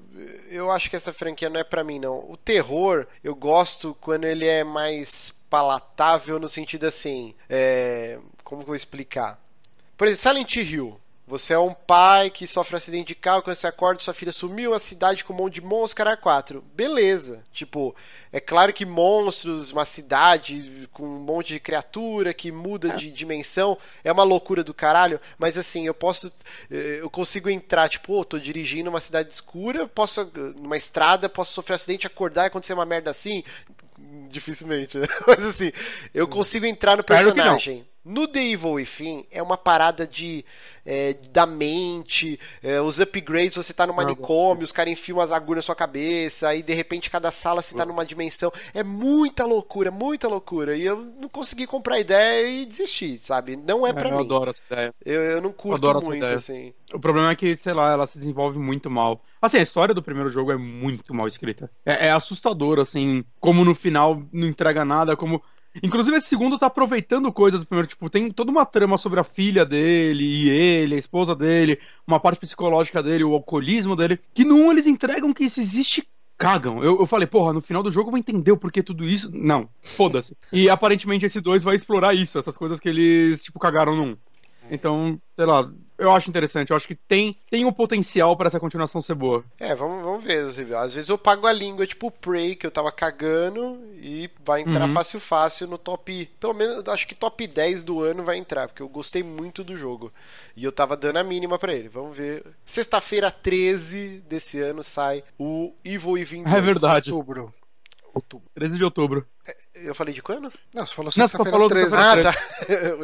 eu acho que essa franquia não é pra mim, não. O terror, eu gosto quando ele é mais palatável no sentido assim, é... Como que eu vou explicar? Por exemplo, Silent Hill. Você é um pai que sofre um acidente de carro, quando você acorda, sua filha sumiu, a cidade com um monte de monstros, cara, quatro. Beleza. Tipo, é claro que monstros, uma cidade com um monte de criatura que muda de dimensão, é uma loucura do caralho, mas assim, eu posso, eu consigo entrar, tipo, oh, tô dirigindo uma cidade escura, posso, numa estrada, posso sofrer um acidente, acordar e acontecer uma merda assim, dificilmente, né? Mas assim, eu consigo entrar no personagem. No The Evil Within é uma parada de é, da mente, é, os upgrades, você tá no manicômio, os caras enfiam as agulhas na sua cabeça, aí de repente cada sala você tá numa dimensão, é muita loucura, muita loucura, e eu não consegui comprar a ideia e desisti, sabe? Não é pra eu mim. Eu adoro essa ideia. Eu, eu não curto eu muito, assim. O problema é que, sei lá, ela se desenvolve muito mal. Assim, a história do primeiro jogo é muito mal escrita. É, é assustador, assim, como no final não entrega nada, como... Inclusive, esse segundo tá aproveitando coisas do primeiro. Tipo, tem toda uma trama sobre a filha dele e ele, a esposa dele, uma parte psicológica dele, o alcoolismo dele, que no um eles entregam que isso existe, cagam. Eu, eu falei, porra, no final do jogo eu vou entender o porquê tudo isso. Não, foda-se. E aparentemente esse dois vai explorar isso, essas coisas que eles, tipo, cagaram no um. Então, sei lá, eu acho interessante. Eu acho que tem, tem um potencial pra essa continuação ser boa. É, vamos, vamos ver. Às vezes eu pago a língua, tipo o Prey, que eu tava cagando, e vai entrar uhum. fácil, fácil no top... Pelo menos, acho que top dez do ano vai entrar, porque eu gostei muito do jogo. E eu tava dando a mínima pra ele. Vamos ver. Sexta-feira, treze desse ano, sai o Evil Within dois. É verdade. Outubro. Outubro. treze de outubro. É. Eu falei de quando? Não, você falou sexta-feira treze. Ah, tá.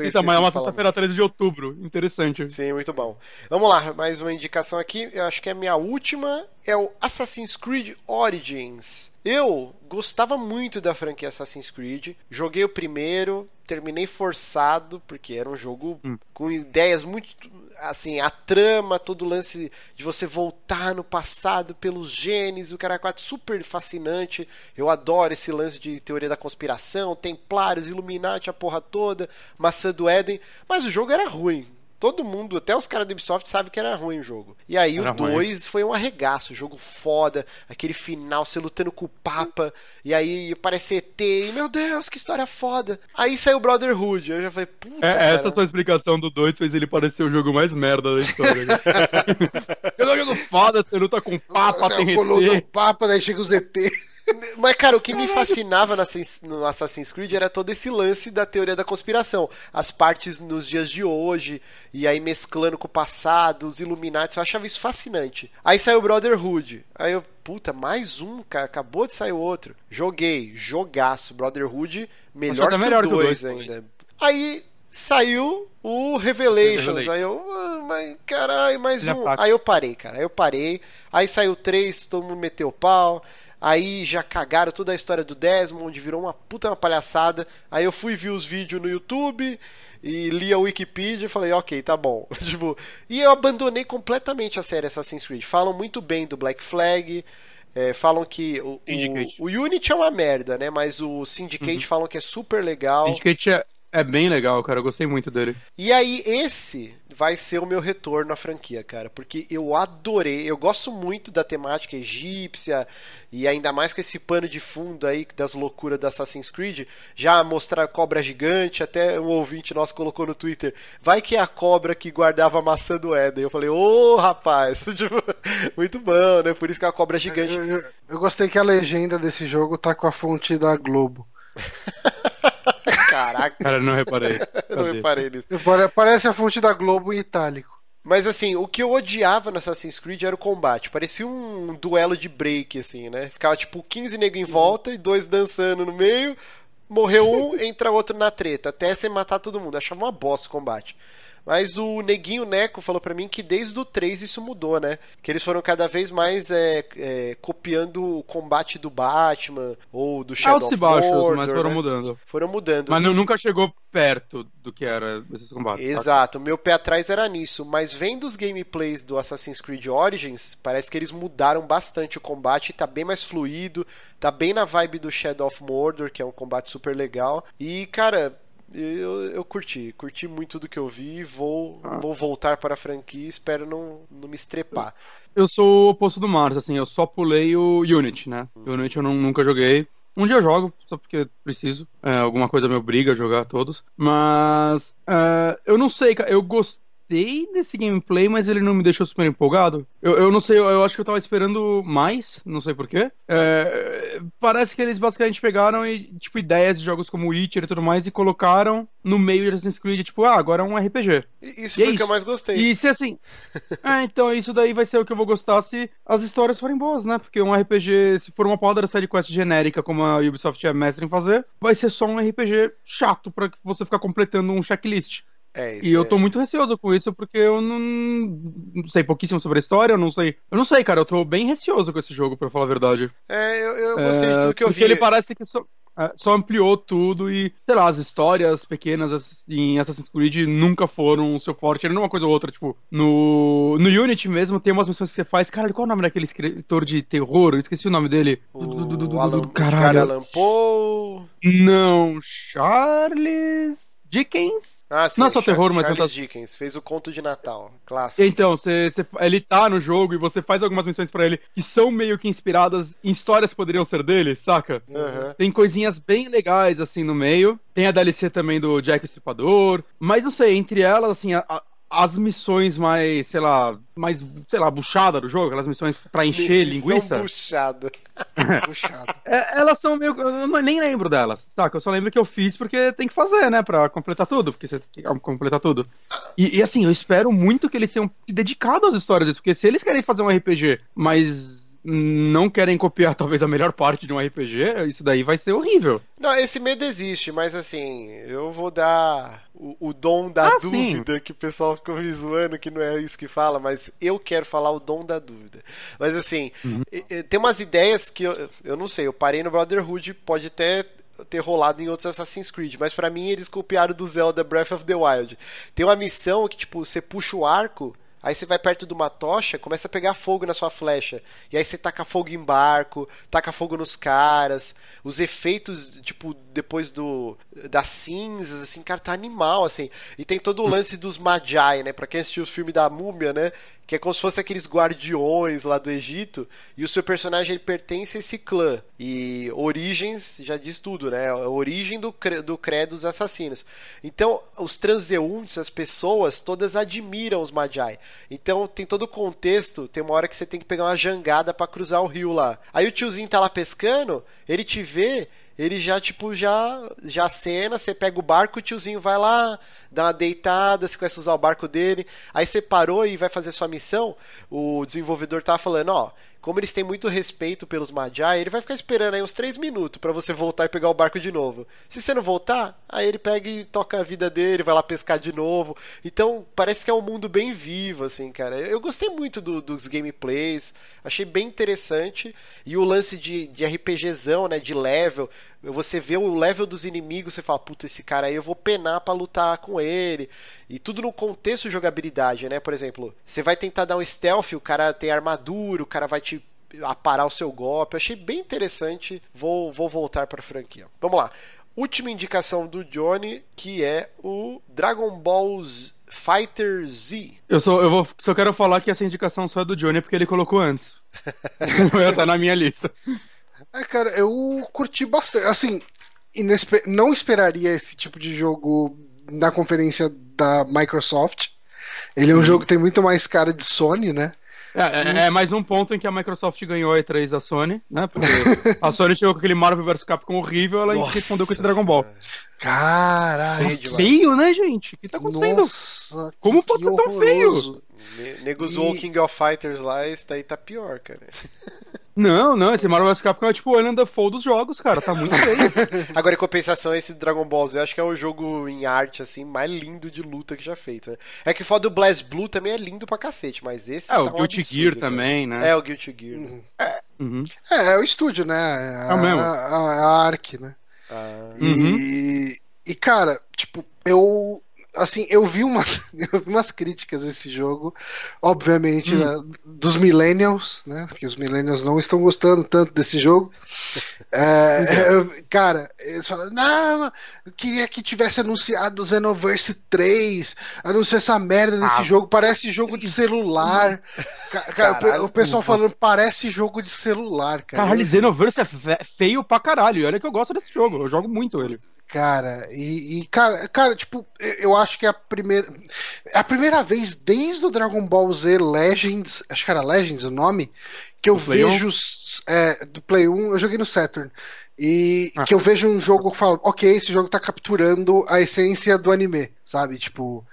Então, mas é uma sexta-feira treze de outubro. Interessante. Sim, muito bom. Vamos lá, mais uma indicação aqui. Eu acho que é a minha última. É o Assassin's Creed Origins. Eu gostava muito da franquia Assassin's Creed. Joguei o primeiro, terminei forçado, porque era um jogo hum. com ideias muito... Assim, a trama, todo o lance de você voltar no passado pelos genes, o cara é super fascinante. Eu adoro esse lance de teoria da conspiração, templários, Illuminati, a porra toda, maçã do Éden. Mas o jogo era ruim. Todo mundo, até os caras da Ubisoft, sabe que era ruim o jogo. E aí era o dois foi um arregaço, jogo foda, aquele final, você lutando com o Papa, e aí parece E T, e meu Deus, que história foda. Aí saiu o Brotherhood, eu já falei, puta, é, cara. Essa sua explicação do dois fez ele parecer o jogo mais merda da história. Eu não jogo foda, você luta com o Papa, tem E T. Papa, daí chega os E T. Mas, cara, o que me fascinava no Assassin's Creed era todo esse lance da teoria da conspiração. As partes nos dias de hoje, e aí mesclando com o passado, os Illuminati, eu achava isso fascinante. Aí saiu o Brotherhood. Aí eu, puta, mais um, cara, acabou de sair outro. Joguei, jogaço. Brotherhood, melhor que melhor o dois ainda. Aí saiu o Revelations. Aí eu, ah, mas caralho, mais um. Aí eu parei, cara, aí eu parei. Aí saiu o três, todo mundo meteu o pau. Aí já cagaram toda a história do Desmond, virou uma puta uma palhaçada. Aí eu fui ver os vídeos no YouTube e li a Wikipedia e falei, ok, tá bom. Tipo, e eu abandonei completamente a série Assassin's Creed. Falam muito bem do Black Flag, é, falam que o, o, o Unity é uma merda, né? Mas o Syndicate uhum. falam que é super legal. Syndicate é, é bem legal, cara, eu gostei muito dele. E aí esse... vai ser o meu retorno à franquia, cara, porque eu adorei, eu gosto muito da temática egípcia, e ainda mais com esse pano de fundo aí das loucuras do Assassin's Creed, já mostrar a cobra gigante, até um ouvinte nosso colocou no Twitter, vai que é a cobra que guardava a maçã do Éden, eu falei, ô oh, rapaz, muito bom, né, por isso que é a cobra gigante. Eu, eu, eu gostei que a legenda desse jogo tá com a fonte da Globo. Caraca. Cara, não reparei. Não reparei nisso. Parece a fonte da Globo em itálico. Mas assim, o que eu odiava no Assassin's Creed era o combate. Parecia um duelo de break, assim, né? Ficava tipo quinze negros em volta e dois dançando no meio. Morreu um, entra outro na treta. Até sem matar todo mundo. Achava uma bosta o combate. Mas o Neguinho Neco falou pra mim que desde o três isso mudou, né? Que eles foram cada vez mais é, é, copiando o combate do Batman ou do Shadow of baixos, Mordor, mas foram né? mudando. Foram mudando. Mas e... nunca chegou perto do que era esses combates. Exato. Tá? Meu pé atrás era nisso. Mas vendo os gameplays do Assassin's Creed Origins, parece que eles mudaram bastante o combate. Tá bem mais fluido. Tá bem na vibe do Shadow of Mordor, que é um combate super legal. E, cara... Eu, eu curti, curti muito do que eu vi. Vou, ah. vou voltar para a franquia. Espero não, não me estrepar. Eu sou o oposto do Márcio, assim. Eu só pulei o Unity, né? Hum. Unity eu não, nunca joguei. Um dia eu jogo, só porque preciso. É, alguma coisa me obriga a jogar todos. Mas uh, eu não sei, cara. Eu gostei desse gameplay, mas ele não me deixou super empolgado. Eu, eu não sei, eu, eu acho que eu tava esperando mais, não sei porquê. É, parece que eles basicamente pegaram e, tipo, ideias de jogos como Witcher e tudo mais e colocaram no meio de Assassin's Creed, tipo, ah, agora é um R P G. Isso e foi o é que eu mais gostei. E se assim... ah, então isso daí vai ser o que eu vou gostar se as histórias forem boas, né? Porque um R P G, se for uma porrada da sidequest genérica, como a Ubisoft é mestre em fazer, vai ser só um R P G chato pra você ficar completando um checklist. É isso, e eu tô é. muito receoso com isso, porque eu não, não sei pouquíssimo sobre a história, eu não sei. Eu não sei, cara, eu tô bem receoso com esse jogo, pra falar a verdade. É, eu, eu gostei é, de tudo que eu porque vi. Porque ele parece que só, é, só ampliou tudo e, sei lá, as histórias pequenas em Assassin's Creed nunca foram o seu forte, era uma coisa ou outra, tipo, no, no Unity mesmo tem umas missões que você faz, cara, qual é o nome daquele escritor de terror? Eu esqueci o nome dele. O do, do, do, do, Alan, caralho. Alan Poe... Não, Charles... Dickens? Ah, sim, não é só Charles, terror, mas Charles Dickens, fez o Conto de Natal, clássico. Então, cê, cê, ele tá no jogo e você faz algumas missões pra ele que são meio que inspiradas em histórias que poderiam ser dele, saca? Uhum. Tem coisinhas bem legais, assim, no meio. Tem a D L C também do Jack o Estripador. Mas, não sei, entre elas, assim, a, a, as missões mais, sei lá, mais, sei lá, buchada do jogo, aquelas missões pra encher Missão linguiça. Buchada. Puxado. É, elas são meio... Eu nem lembro delas, saca? Eu só lembro que eu fiz porque tem que fazer, né? Pra completar tudo. Porque você tem que completar tudo. E, e assim, eu espero muito que eles sejam dedicados às histórias disso. Porque se eles querem fazer um R P G, mas... não querem copiar talvez a melhor parte de um R P G, isso daí vai ser horrível. Não, esse medo existe, mas assim, eu vou dar o, o dom da ah, dúvida, sim. Que o pessoal ficou me zoando, que não é isso que fala, mas eu quero falar o dom da dúvida. Mas assim, uhum. Tem umas ideias que eu, eu não sei, eu parei no Brotherhood, pode até ter rolado em outros Assassin's Creed, mas pra mim eles copiaram do Zelda Breath of the Wild. Tem uma missão que tipo, você puxa o arco, aí você vai perto de uma tocha, começa a pegar fogo na sua flecha. E aí você taca fogo em barco, taca fogo nos caras. Os efeitos, tipo, depois do das cinzas, assim, cara, tá animal, assim. E tem todo o lance dos Magi, né? Pra quem assistiu os filmes da Múmia, né? Que é como se fosse aqueles guardiões lá do Egito, e o seu personagem ele pertence a esse clã. E origens, já diz tudo, né? A origem do credo, do credo dos assassinos. Então, os transeuntes, as pessoas, todas admiram os Magi. Então, tem todo o contexto, tem uma hora que você tem que pegar uma jangada pra cruzar o rio lá. Aí o tiozinho tá lá pescando, ele te vê... Ele já, tipo, já, já acena, você pega o barco, o tiozinho vai lá, dá uma deitada, você começa a usar o barco dele, aí você parou e vai fazer sua missão, o desenvolvedor tá falando, ó, como eles têm muito respeito pelos Magi, ele vai ficar esperando aí uns três minutos pra você voltar e pegar o barco de novo. Se você não voltar, aí ele pega e toca a vida dele, vai lá pescar de novo. Então, parece que é um mundo bem vivo, assim, cara. Eu gostei muito do, dos gameplays, achei bem interessante. E o lance de, de RPGzão, né, de level... Você vê o level dos inimigos, você fala, puta, esse cara aí eu vou penar pra lutar com ele. E tudo no contexto de jogabilidade, né? Por exemplo, você vai tentar dar um stealth, o cara tem armadura, o cara vai te aparar o seu golpe. Eu achei bem interessante, vou, vou voltar pra franquia. Vamos lá. Última indicação do Johnny, que é o Dragon Ball Fighter Z. Eu, só, eu vou, só quero falar que essa indicação só é do Johnny, porque ele colocou antes. Não tá na minha lista. É, cara, eu curti bastante. Assim, inesper... não esperaria esse tipo de jogo na conferência da Microsoft. Ele é um hum. jogo que tem muito mais cara de Sony, né? É, e... é mais um ponto em que a Microsoft ganhou a E três da Sony, né? Porque a Sony chegou com aquele Marvel versus. Capcom horrível, ela Nossa respondeu com esse Dragon Ball. Caralho. É feio, né, gente? O que tá acontecendo? Nossa, como pode ser tão feio? Nego zoou e... King of Fighters lá, esse daí tá pior, cara. Não, não, esse Mario Odyssey é tipo o William Dafoe dos jogos, cara, tá muito feio. Agora, em compensação, esse Dragon Ball Z, eu acho que é o jogo em arte, assim, mais lindo de luta que já feito, né? É que foda do BlazBlue também é lindo pra cacete, mas esse é, tá o Guilty um absurdo, Gear cara. Também, né? É, o Guilty Gear. Uhum. É. Uhum. É, é o estúdio, né? A, é o mesmo. A, a, a Ark, né? Ah. E, uhum. e, cara, tipo, eu... assim, eu vi umas, eu vi umas críticas a esse jogo, obviamente, hum. né, dos millennials, né? Porque os millennials não estão gostando tanto desse jogo. É, eu, cara, eles falam, não, eu queria que tivesse anunciado o Xenoverse três, anunciou essa merda desse ah. jogo, parece jogo de celular. Cara, caralho, o pessoal falando, parece jogo de celular, cara. Caralho, Xenoverse é feio pra caralho, olha que eu gosto desse jogo, eu jogo muito ele. Cara, e, e cara, cara, tipo, eu acho que é a primeira a primeira vez desde o Dragon Ball Z Legends, acho que era Legends o nome, que eu vejo é, do Play um, eu joguei no Saturn, e ah. que eu vejo um jogo que falo, ok, esse jogo tá capturando a essência do anime, sabe, tipo,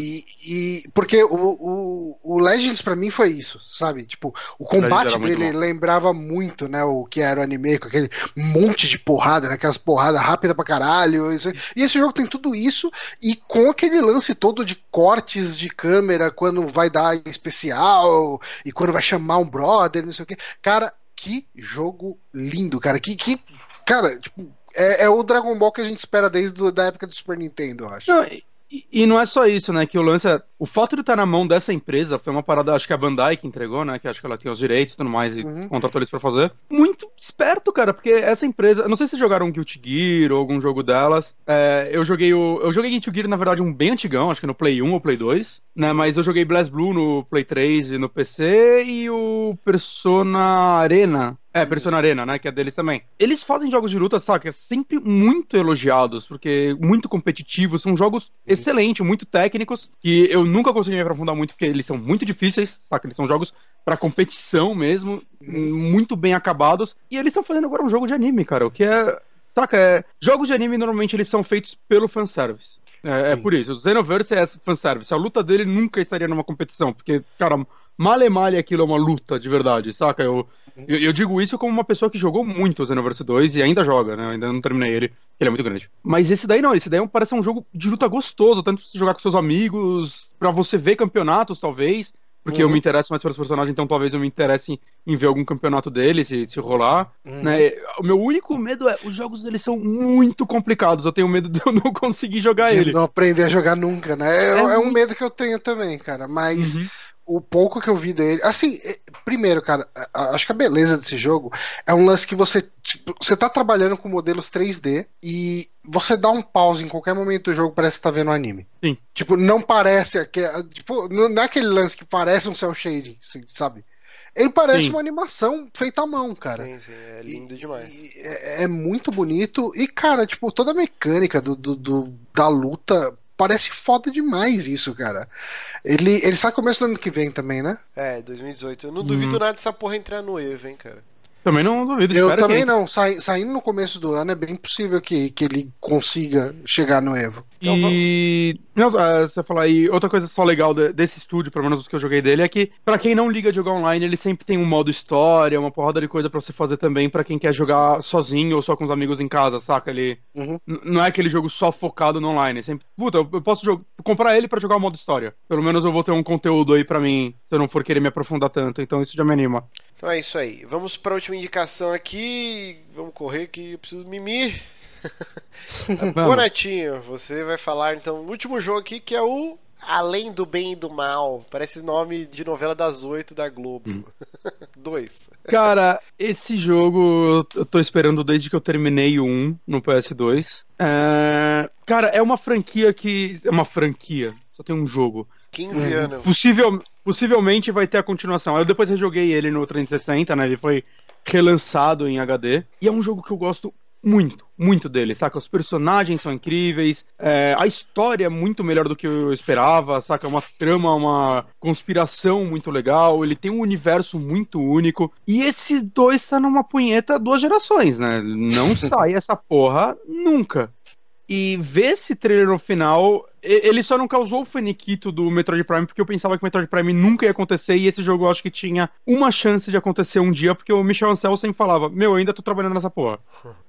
e, e porque o, o, o Legends pra mim foi isso, sabe, tipo, o combate dele lembrava muito, né, o que era o anime, com aquele monte de porrada, né, aquelas porradas rápidas pra caralho, isso, e esse jogo tem tudo isso, e com aquele lance todo de cortes de câmera, quando vai dar especial, e quando vai chamar um brother, não sei o que, cara, que jogo lindo, cara, que, que cara, tipo, é, é o Dragon Ball que a gente espera desde a época do Super Nintendo, eu acho. Não, e, e não é só isso, né, que o lance é, o fato de estar na mão dessa empresa foi uma parada, acho que a Bandai que entregou, né, que acho que ela tem os direitos e tudo mais, e uhum. contratou eles pra fazer. Muito esperto, cara, porque essa empresa, não sei se jogaram um Guilty Gear ou algum jogo delas, é, eu joguei o, eu joguei Guilty Gear, na verdade, um bem antigão, acho que no Play um ou Play dois, né, mas eu joguei BlazBlue no Play três e no P C, e o Persona Arena... É, Persona Arena, né, que é deles também. Eles fazem jogos de luta, saca, sempre muito elogiados, porque muito competitivos, são jogos excelentes, muito técnicos, que eu nunca consegui me aprofundar muito, porque eles são muito difíceis, saca, eles são jogos pra competição mesmo, muito bem acabados, e eles estão fazendo agora um jogo de anime, cara, o que é, saca, é... jogos de anime normalmente eles são feitos pelo fanservice. É, é por isso, o Xenoverse é fanservice, a luta dele nunca estaria numa competição, porque, cara, male-male aquilo é uma luta de verdade, saca, eu... Eu, eu digo isso como uma pessoa que jogou muito o Xenoverse dois e ainda joga, né? Eu ainda não terminei ele, ele é muito grande. Mas esse daí não, esse daí parece um jogo de luta gostoso, tanto pra você jogar com seus amigos, pra você ver campeonatos, talvez, porque uhum. eu me interesso mais pelos personagens, então talvez eu me interesse em ver algum campeonato dele, se, se rolar, uhum. né? O meu único medo é, os jogos deles são muito complicados, eu tenho medo de eu não conseguir jogar de ele. Não aprender a jogar nunca, né? É, é, é um medo que eu tenho também, cara, mas... Uhum. O pouco que eu vi dele... Assim, primeiro, cara, acho que a beleza desse jogo é um lance que você... Tipo, você tá trabalhando com modelos três D e você dá um pause em qualquer momento do jogo, parece que tá vendo um anime. Sim. Tipo, não parece... Tipo, não é aquele lance que parece um cel shading, sabe? Ele parece sim. uma animação feita à mão, cara. Sim, sim, é lindo e, demais. E é, é muito bonito. E, cara, tipo, toda a mecânica do, do, do, da luta... Parece foda demais isso, cara. Ele, ele sai começo do ano que vem também, né? É, dois mil e dezoito. Eu não duvido hum. nada dessa porra entrar no E V, hein, cara. Também não duvido. Eu também que... não. Sa- saindo no começo do ano, é bem possível que, que ele consiga chegar no Evo. Então, e... Não, você falar aí, outra coisa só legal desse estúdio, pelo menos os que eu joguei dele, é que pra quem não liga de jogar online, ele sempre tem um modo história, uma porrada de coisa pra você fazer também pra quem quer jogar sozinho ou só com os amigos em casa, saca? Ele uhum. n- não é aquele jogo só focado no online. Sempre... Puta, eu posso jog... comprar ele pra jogar o modo história. Pelo menos eu vou ter um conteúdo aí pra mim, se eu não for querer me aprofundar tanto. Então isso já me anima. Então é isso aí. Vamos pra última indicação aqui. Vamos correr que eu preciso mimir. Bonatinho, você vai falar então o último jogo aqui, que é o Além do Bem e do Mal. Parece nome de novela das oito da Globo. Hum. Dois. Cara, esse jogo eu tô esperando desde que eu terminei o um no P S dois. É... Cara, é uma franquia que... É uma franquia. Só tem um jogo. quinze anos. Hum. Possivel... Possivelmente vai ter a continuação. Eu depois rejoguei ele no trezentos e sessenta, né? Ele foi relançado em H D. E é um jogo que eu gosto muito, muito dele, saca? Os personagens são incríveis, é, a história é muito melhor do que eu esperava, saca? Uma trama, uma conspiração muito legal, ele tem um universo muito único, e esse dois tá numa punheta duas gerações, né? Não sai essa porra nunca. E ver esse trailer no final, ele só não causou o faniquito do Metroid Prime, porque eu pensava que o Metroid Prime nunca ia acontecer, e esse jogo eu acho que tinha uma chance de acontecer um dia, porque o Michel Ancel sempre falava, meu, eu ainda tô trabalhando nessa porra.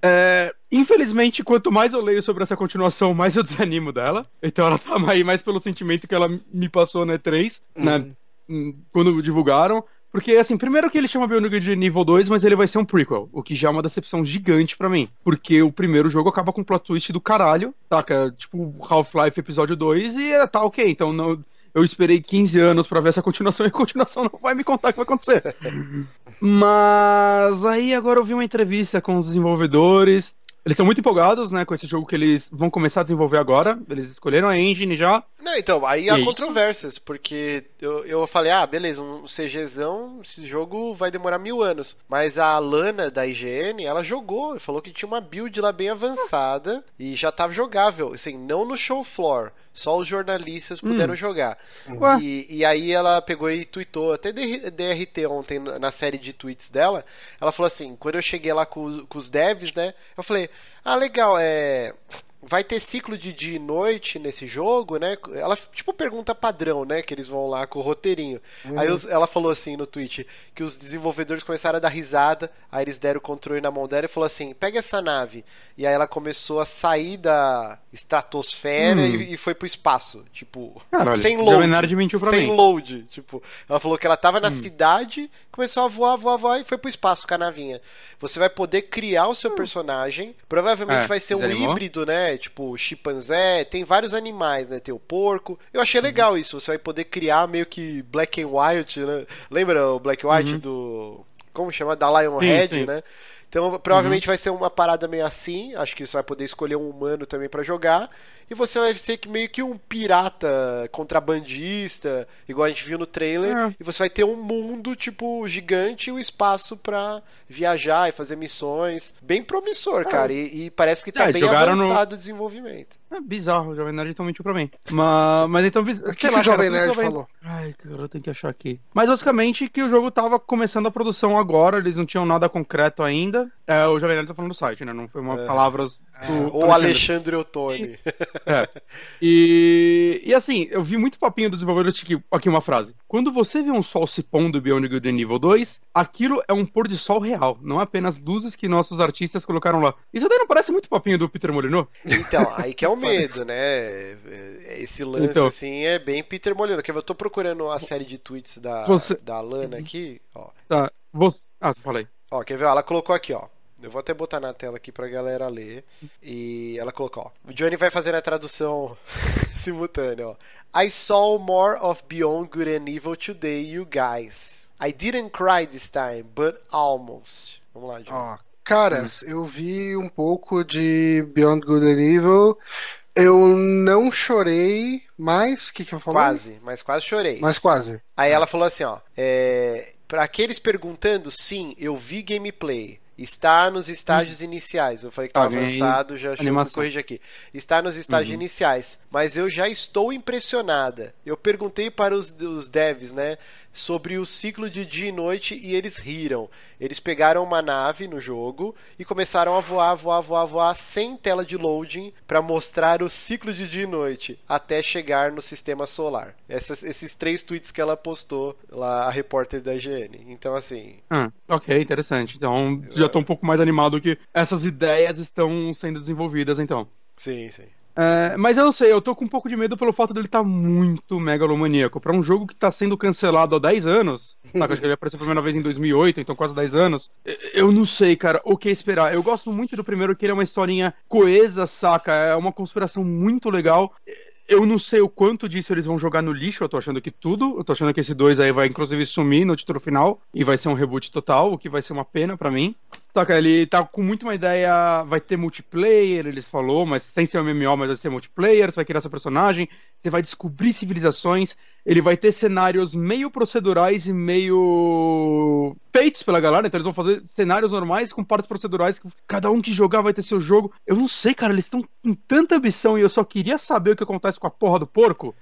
É, infelizmente, quanto mais eu leio sobre essa continuação, mais eu desanimo dela, então ela tá aí mais pelo sentimento que ela me passou na E três, né, quando divulgaram. Porque, assim, primeiro que ele chama Bionic de nível dois, mas ele vai ser um prequel, o que já é uma decepção gigante pra mim. Porque o primeiro jogo acaba com um plot twist do caralho, tá? Que é, tipo, Half-Life episódio dois e tá ok, então não... Eu esperei quinze anos pra ver essa continuação e a continuação não vai me contar o que vai acontecer. Mas aí agora eu vi uma entrevista com os desenvolvedores. Eles estão muito empolgados, né, com esse jogo que eles vão começar a desenvolver agora. Eles escolheram a engine já. Não, então, aí há controvérsias, porque eu, eu falei, ah, beleza, um CGzão, esse jogo vai demorar mil anos. Mas a Lana, da I G N, ela jogou, falou que tinha uma build lá bem avançada e já tava jogável, assim, não no show floor. Só os jornalistas puderam hum. jogar. E, e aí ela pegou e tweetou, até D R T ontem, na série de tweets dela, ela falou assim, quando eu cheguei lá com, com os devs, né, eu falei, ah, legal, é... vai ter ciclo de dia e noite nesse jogo, né? Ela, tipo, pergunta padrão, né? Que eles vão lá com o roteirinho. Uhum. Aí os, ela falou assim no tweet, que os desenvolvedores começaram a dar risada, aí eles deram o controle na mão dela e falou assim, pega essa nave. E aí ela começou a sair da estratosfera uhum. e, e foi pro espaço. Tipo, caralho, sem load. Mentiu pra sem mim. load. Tipo, ela falou que ela tava na uhum. cidade, começou a voar, voar, voar e foi pro espaço com a navinha. Você vai poder criar o seu uhum. personagem. Provavelmente é, vai ser um desanimou? híbrido, né? Tipo, chimpanzé, tem vários animais, né? Tem o porco. Eu achei legal isso. Você vai poder criar meio que Black and White, né? Lembra o Black and White uhum. do... Como chama? Da Lionhead, né? Então, provavelmente uhum. vai ser uma parada meio assim. Acho que você vai poder escolher um humano também pra jogar. E você vai ser meio que um pirata, contrabandista, igual a gente viu no trailer. É. E você vai ter um mundo, tipo, gigante e um espaço pra viajar e fazer missões. Bem promissor, é. cara. E, e parece que tá é, bem avançado no... o desenvolvimento. É bizarro, o Jovem Nerd então mentiu pra mim. Mas, mas então... O que, lá, que o Jovem Nerd Jovem... falou? Ai, cara, eu tenho que achar aqui. Mas basicamente que o jogo tava começando a produção agora, eles não tinham nada concreto ainda. É, o Jovem Nerd tá falando do site, né? Não foi uma é. palavra do... É. Ou Alexandre Ottoni. É. E... e assim, eu vi muito papinho dos desenvolvedores aqui, uma frase. Quando você vê um sol se pondo do Beyond Good Nível dois, aquilo é um pôr de sol real, não é apenas luzes que nossos artistas colocaram lá. Isso daí não parece muito papinho do Peter Molyneux? Então, aí que é o medo, né? Esse lance, então, assim, é bem Peter Molyneux. Eu tô procurando a série de tweets da, você... da Lana aqui, ó. Tá, você... Ah, falei. Ó, quer ver? Ela colocou aqui, ó. Eu vou até botar na tela aqui pra galera ler. E ela colocou, ó. O Johnny vai fazer a tradução simultânea, ó. I saw more of Beyond Good and Evil today, you guys. I didn't cry this time, but almost. Vamos lá, Johnny. Ó, caras, hum. eu vi um pouco de Beyond Good and Evil. Eu não chorei, mas... O que que eu falei? Quase, mas quase chorei. Mas quase. Aí ela falou assim, ó. É... Para aqueles perguntando, sim, eu vi gameplay. Está nos estágios uhum. iniciais. Eu falei que estava tá avançado, já me corrija aqui. Está nos estágios uhum. iniciais. Mas eu já estou impressionada. Eu perguntei para os, os devs, né, sobre o ciclo de dia e noite e eles riram. Eles pegaram uma nave no jogo e começaram a voar, voar, voar, voar sem tela de loading para mostrar o ciclo de dia e noite até chegar no sistema solar. Essas, esses três tweets que ela postou lá, a repórter da I G N. Então, assim... Ah, ok, interessante. Então, já tô um pouco mais animado que essas ideias estão sendo desenvolvidas, então. Sim, sim. É, mas eu não sei, eu tô com um pouco de medo pelo fato dele tá muito megalomaníaco. Pra um jogo que tá sendo cancelado há dez anos, sabe? Acho que ele apareceu a primeira vez em dois mil e oito, então quase dez anos. Eu não sei, cara, o que esperar. Eu gosto muito do primeiro, que ele é uma historinha coesa, saca? É uma conspiração muito legal. Eu não sei o quanto disso eles vão jogar no lixo, eu tô achando que tudo, eu tô achando que esse dois aí vai inclusive sumir no título final e vai ser um reboot total, o que vai ser uma pena pra mim. Saca, ele tá com muito uma ideia, vai ter multiplayer, eles falou, mas sem ser um M M O, mas vai ser multiplayer, você vai criar seu personagem, você vai descobrir civilizações, ele vai ter cenários meio procedurais e meio feitos pela galera, então eles vão fazer cenários normais com partes procedurais, que cada um que jogar vai ter seu jogo. Eu não sei, cara, eles estão com tanta ambição e eu só queria saber o que acontece com a porra do porco,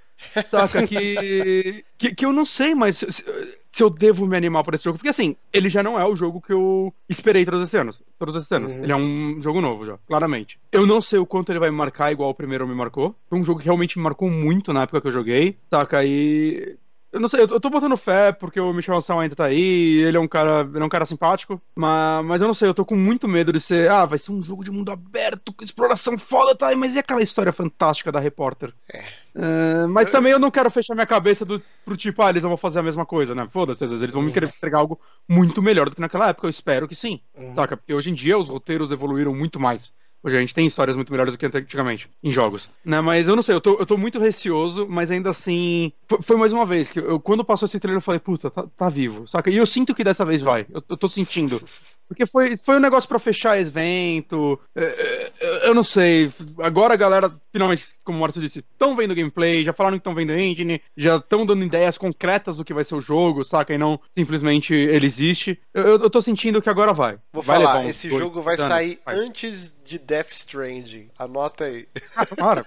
saca, que, que, que eu não sei, mas se, se eu devo me animar pra esse jogo, porque assim, ele já não é o jogo que eu esperei todos esses anos, todos esses anos. Uhum. Ele é um jogo novo já, claramente. Eu não sei o quanto ele vai me marcar igual o primeiro me marcou, foi um jogo que realmente me marcou muito na época que eu joguei, saca, e... Eu não sei, eu tô botando fé porque o Michel Pereira ainda tá aí, ele é um cara, ele é um cara simpático, mas, mas eu não sei, eu tô com muito medo de ser, ah, vai ser um jogo de mundo aberto, com exploração foda, tá, mas e aquela história fantástica da repórter? É. Uh, mas eu... também eu não quero fechar minha cabeça do, pro tipo, ah, eles vão fazer a mesma coisa, né? Foda-se, eles vão me querer entregar algo muito melhor do que naquela época, eu espero que sim, uhum. Saca? Porque hoje em dia os roteiros evoluíram muito mais. Hoje a gente tem histórias muito melhores do que antigamente em jogos, né, mas eu não sei, eu tô, eu tô muito receoso, mas ainda assim foi, foi mais uma vez que eu, quando passou esse trailer eu falei, puta, tá, tá vivo, saca, e eu sinto que dessa vez vai, eu, eu tô sentindo porque foi, foi um negócio pra fechar evento, eu não sei, agora a galera, finalmente, como o Márcio disse, estão vendo gameplay, já falaram que estão vendo engine, já estão dando ideias concretas do que vai ser o jogo, saca, e não simplesmente ele existe, eu, eu tô sentindo que agora vai. Vou vai falar, levar, esse dois, jogo vai dano. sair vai. antes de Death Stranding, anota aí. Ah, claro,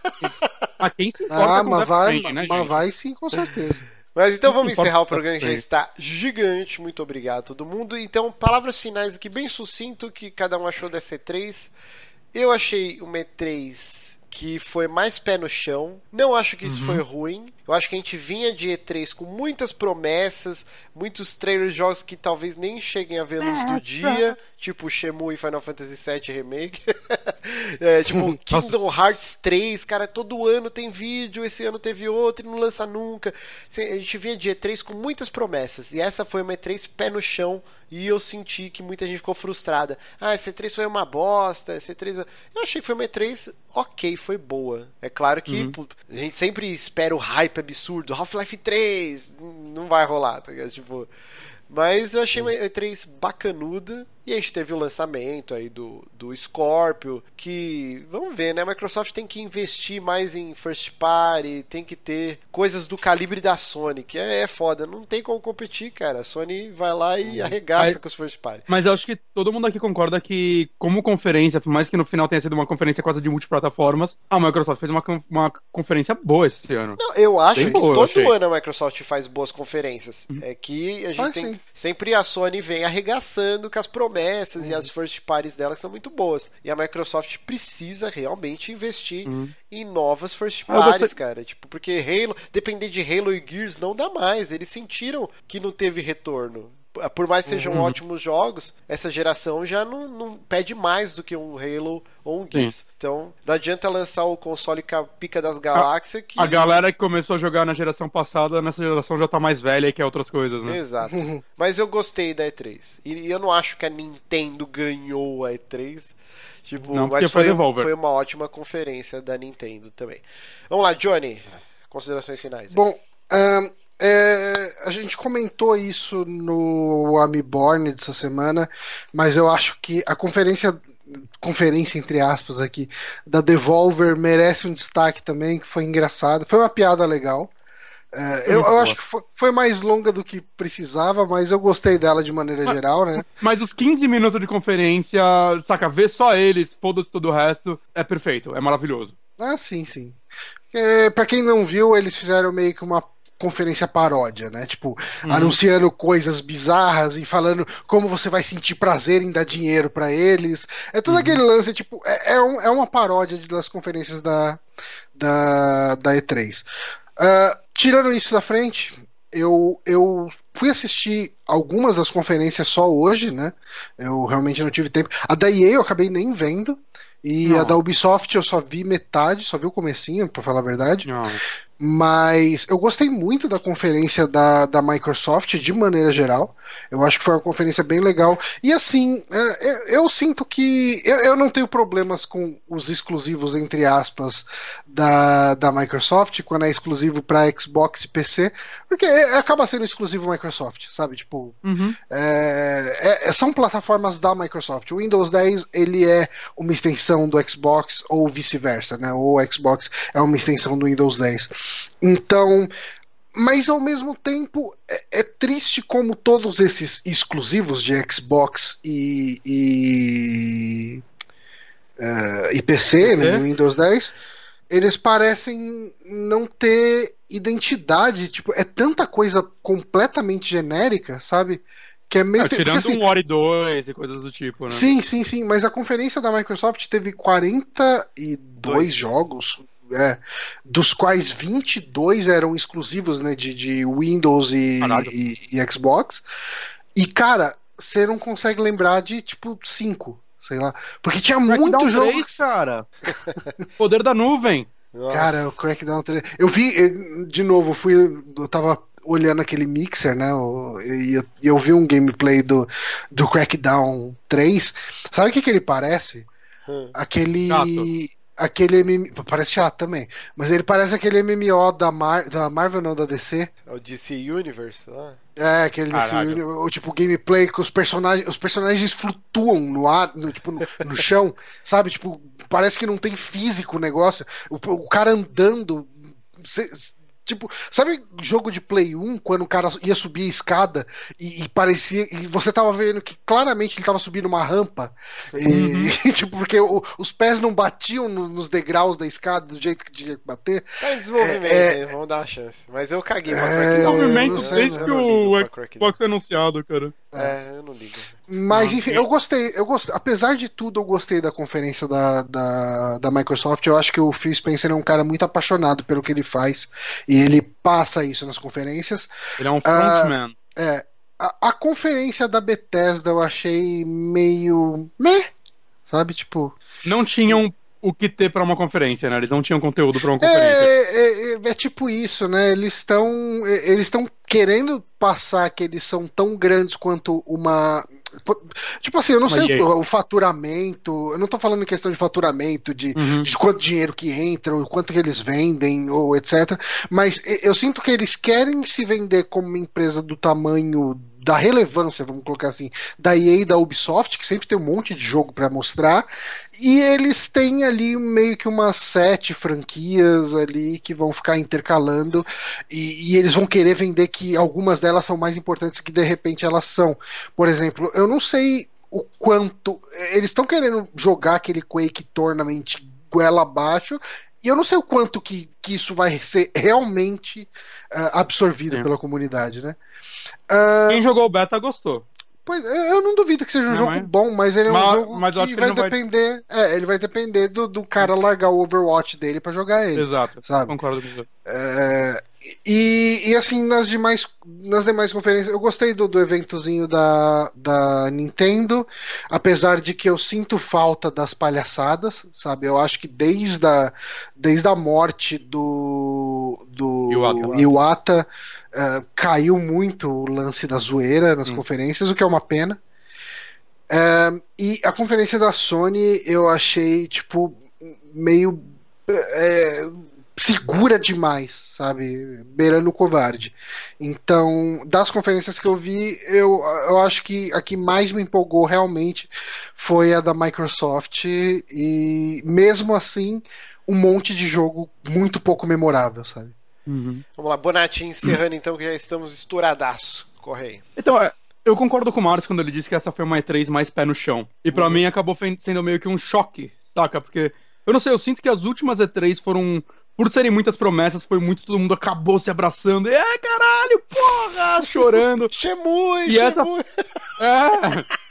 a quem se importa ah, com Death vai, Stranding, né, mas gente? Vai sim, com certeza. Mas então vamos encerrar o programa que já está gigante. Muito obrigado a todo mundo. Então, palavras finais aqui, bem sucinto, que cada um achou dessa E três. Eu achei uma E três que foi mais pé no chão. Não acho que isso uhum. foi ruim. Eu acho que a gente vinha de E três com muitas promessas, muitos trailers de jogos que talvez nem cheguem a ver luz Nossa. do dia, tipo Shenmue e Final Fantasy sete Remake, é, tipo Kingdom Nossa. Hearts três, cara, todo ano tem vídeo, esse ano teve outro e não lança nunca. Assim, a gente vinha de E três com muitas promessas, e essa foi uma E três pé no chão, e eu senti que muita gente ficou frustrada. Ah, essa E três foi uma bosta, essa E três... Eu achei que foi uma E três, ok, foi boa. É claro que uhum. a gente sempre espera o hype absurdo, Half-Life três não vai rolar, tá ligado? Tipo, mas eu achei uma E três bacanuda, e a gente teve o lançamento aí do, do Scorpio, que vamos ver, né, a Microsoft tem que investir mais em first party, tem que ter coisas do calibre da Sony, que é, é foda, não tem como competir, cara, a Sony vai lá e arregaça mas, com os first party. Mas eu acho que todo mundo aqui concorda que, como conferência, por mais que no final tenha sido uma conferência quase de multiplataformas, a Microsoft fez uma, uma conferência boa esse ano. Não, eu acho bem que boa, todo ano a Microsoft faz boas conferências, uhum. é que a gente ah, tem, sim. sempre a Sony vem arregaçando com as promessas promessas uhum. e as first parties dela que são muito boas. E a Microsoft precisa realmente investir uhum. em novas first parties, ser... cara. Tipo, porque Halo, depender de Halo e Gears não dá mais. Eles sentiram que não teve retorno. Por mais que sejam uhum. ótimos jogos, essa geração já não, não pede mais do que um Halo ou um Gears. Sim. Então, não adianta lançar o console com a pica das galáxias. Que... A galera que começou a jogar na geração passada, nessa geração já tá mais velha e quer outras coisas, né? Exato. Mas eu gostei da E três. E eu não acho que a Nintendo ganhou a E três. Tipo, não, mas foi, foi uma ótima conferência da Nintendo também. Vamos lá, Johnny. Considerações finais. Bom, um... É, a gente comentou isso no Amiborn dessa semana, mas eu acho que a conferência, conferência entre aspas aqui, da Devolver merece um destaque também, que foi engraçado, foi uma piada legal. É, eu, eu acho que foi, foi mais longa do que precisava, mas eu gostei dela de maneira mas, geral, né? Mas os quinze minutos de conferência, saca, ver só eles, foda-se todo o resto, é perfeito, é maravilhoso. Ah, sim, sim. É, pra quem não viu, eles fizeram meio que uma conferência paródia, né? Tipo, uhum. anunciando coisas bizarras e falando como você vai sentir prazer em dar dinheiro pra eles. É todo uhum. aquele lance, tipo, é, é, um, é uma paródia das conferências da, da, da E três. Uh, tirando isso da frente, eu, eu fui assistir algumas das conferências só hoje, né? Eu realmente não tive tempo. A da E A eu acabei nem vendo. E não. a da Ubisoft eu só vi metade, só vi o comecinho, pra falar a verdade. Não. Mas eu gostei muito da conferência da, da Microsoft, de maneira geral. Eu acho que foi uma conferência bem legal. E assim, eu, eu sinto que... Eu, eu não tenho problemas com os exclusivos, entre aspas, da, da Microsoft, quando é exclusivo para Xbox e P C, porque acaba sendo exclusivo Microsoft, sabe? Tipo, uhum. é, é, são plataformas da Microsoft. O Windows dez, ele é uma extensão do Xbox, ou vice-versa, né? Ou o Xbox é uma extensão do Windows dez. Então, mas ao mesmo tempo é, é triste como todos esses exclusivos de Xbox e, e, uh, e P C, né, no Windows dez, eles parecem não ter identidade, tipo, é tanta coisa completamente genérica, sabe? Que é meio... ah, tirando porque, assim, um Ori dois e coisas do tipo, né? Sim, sim, sim, mas a conferência da Microsoft teve quarenta e dois jogos. É, dos quais vinte e dois eram exclusivos, né, de, de Windows e, e, e Xbox. E, cara, você não consegue lembrar de, tipo, cinco, sei lá. Porque tinha muito jogo... três, cara. Poder da nuvem. Nossa. Cara, o Crackdown três... Eu vi, eu, de novo, eu fui... Eu tava... olhando aquele mixer, né, e eu, eu, eu vi um gameplay do, do Crackdown três, sabe o que que ele parece? Hum, aquele chato. Aquele M M O, parece chato também, mas ele parece aquele M M O da, Mar, da Marvel, não, da D C. O D C Universe, né? É, aquele D C Universe, tipo, gameplay que os personagens, os personagens flutuam no ar, no, tipo, no, no chão, sabe, tipo, parece que não tem físico o negócio, o, o cara andando, cê, tipo, sabe jogo de Play um, quando o cara ia subir a escada e, e parecia, e você tava vendo que claramente ele tava subindo uma rampa, e, uhum. e, tipo, porque o, os pés não batiam no, nos degraus da escada do jeito que tinha que bater. Tá em desenvolvimento, é, né? Vamos dar uma chance. Mas eu caguei pra é, desenvolvimento desde que o Xbox foi anunciado, cara. É, eu não ligo. Mas enfim, eu gostei, eu gostei. Apesar de tudo, eu gostei da conferência da, da, da Microsoft. Eu acho que o Phil Spencer é um cara muito apaixonado pelo que ele faz. E ele passa isso nas conferências. Ele é um frontman. Uh, é, a, a conferência da Bethesda eu achei meio... meh, sabe? Tipo... não tinham o que ter pra uma conferência, né? Eles não tinham conteúdo pra uma conferência. É, é, é, é tipo isso, né? Eles estão eles estão querendo passar que eles são tão grandes quanto uma... tipo assim, eu não sei o, o faturamento, eu não tô falando em questão de faturamento, de, uhum. de quanto dinheiro que entra, ou quanto que eles vendem, ou etcétera. Mas eu sinto que eles querem se vender como uma empresa do tamanho, da relevância, vamos colocar assim, da E A e da Ubisoft, que sempre tem um monte de jogo pra mostrar, e eles têm ali meio que umas sete franquias ali que vão ficar intercalando, e, e eles vão querer vender que algumas delas são mais importantes que de repente elas são. Por exemplo, eu não sei o quanto... eles estão querendo jogar aquele Quake Tournament goela abaixo, e eu não sei o quanto que, que isso vai ser realmente uh, absorvido Sim. pela comunidade, né? Uh, Quem jogou o beta gostou. Pois, eu não duvido que seja um não, jogo é? bom, mas ele é um mas, jogo mas que, que vai depender. Vai... É, ele vai depender do, do cara largar o Overwatch dele pra jogar ele. Exato, sabe? Concordo com você. É, e, e assim, nas demais, nas demais conferências, eu gostei do, do eventozinho da, da Nintendo, apesar de que eu sinto falta das palhaçadas, sabe? Eu acho que desde a, desde a morte do, do Iwata. Iwata Uh, caiu muito o lance da zoeira nas hum. conferências, o que é uma pena. Uh, e a conferência da Sony eu achei, tipo, meio é, segura demais, sabe? Beirando o covarde. Então, das conferências que eu vi, eu, eu acho que a que mais me empolgou realmente foi a da Microsoft, e mesmo assim, um monte de jogo muito pouco memorável, sabe? Uhum. Vamos lá, Bonatti, encerrando então, que já estamos estouradaço. Corre aí. Então, eu concordo com o Márcio quando ele disse que essa foi uma E três mais pé no chão. E pra uhum. mim acabou sendo meio que um choque, saca? Porque, eu não sei, eu sinto que as últimas E três foram... por serem muitas promessas, foi muito... todo mundo acabou se abraçando. E, ai, caralho, porra! Chorando. Xemui, e essa... É...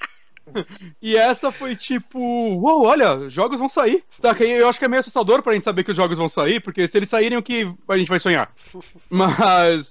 E essa foi tipo, uou, olha, jogos vão sair. Eu acho que é meio assustador pra gente saber que os jogos vão sair, porque se eles saírem, o que a gente vai sonhar? Mas...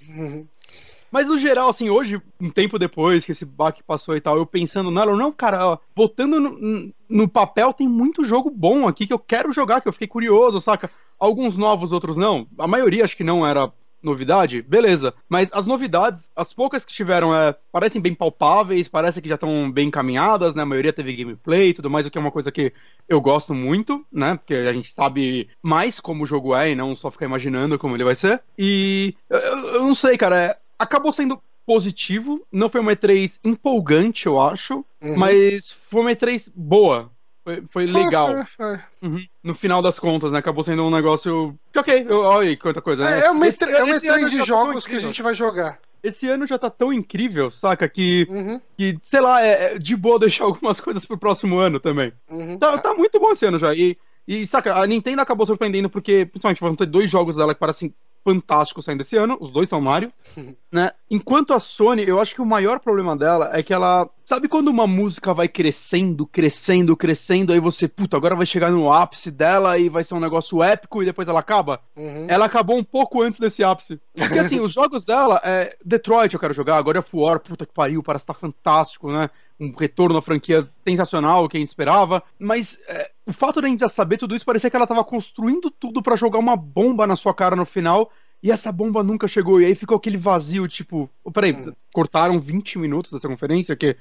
mas no geral, assim, hoje, um tempo depois que esse baque passou e tal, eu pensando nela, não, cara, ó, botando no, no papel, tem muito jogo bom aqui que eu quero jogar, que eu fiquei curioso, saca? Alguns novos, outros não. A maioria acho que não era... novidade, beleza, mas as novidades, as poucas que tiveram, é, parecem bem palpáveis, parece que já estão bem encaminhadas, né, a maioria teve gameplay e tudo mais, o que é uma coisa que eu gosto muito, né, porque a gente sabe mais como o jogo é e não só ficar imaginando como ele vai ser, e eu, eu não sei, cara, é, acabou sendo positivo, não foi uma E três empolgante, eu acho, uhum. mas foi uma E três boa. Foi, foi legal. Foi, foi, foi. Uhum. No final das contas, né? Acabou sendo um negócio. Ok, olha aí quanta coisa. É, é uma E três de jogos que a gente vai jogar. Esse ano já tá tão incrível, saca? Que, uhum. que sei lá, é, é de boa deixar algumas coisas pro próximo ano também. Uhum. Tá, tá muito bom esse ano já. E, e, saca, a Nintendo acabou surpreendendo porque, principalmente, vão ter dois jogos dela que parecem fantásticos saindo esse ano. Os dois são Mario. Uhum. Né? Enquanto a Sony, eu acho que o maior problema dela é que ela. Sabe quando uma música vai crescendo, crescendo, crescendo, aí você, puta, agora vai chegar no ápice dela e vai ser um negócio épico e depois ela acaba? Uhum. Ela acabou um pouco antes desse ápice. Porque assim, os jogos dela, é Detroit eu quero jogar, agora é War, puta que pariu, parece que tá fantástico, né? Um retorno à franquia sensacional, quem esperava, mas é, o fato de a gente já saber tudo isso, parecia que ela tava construindo tudo pra jogar uma bomba na sua cara no final. E essa bomba nunca chegou, e aí ficou aquele vazio, tipo... Oh, peraí, hum. cortaram vinte minutos dessa conferência? Que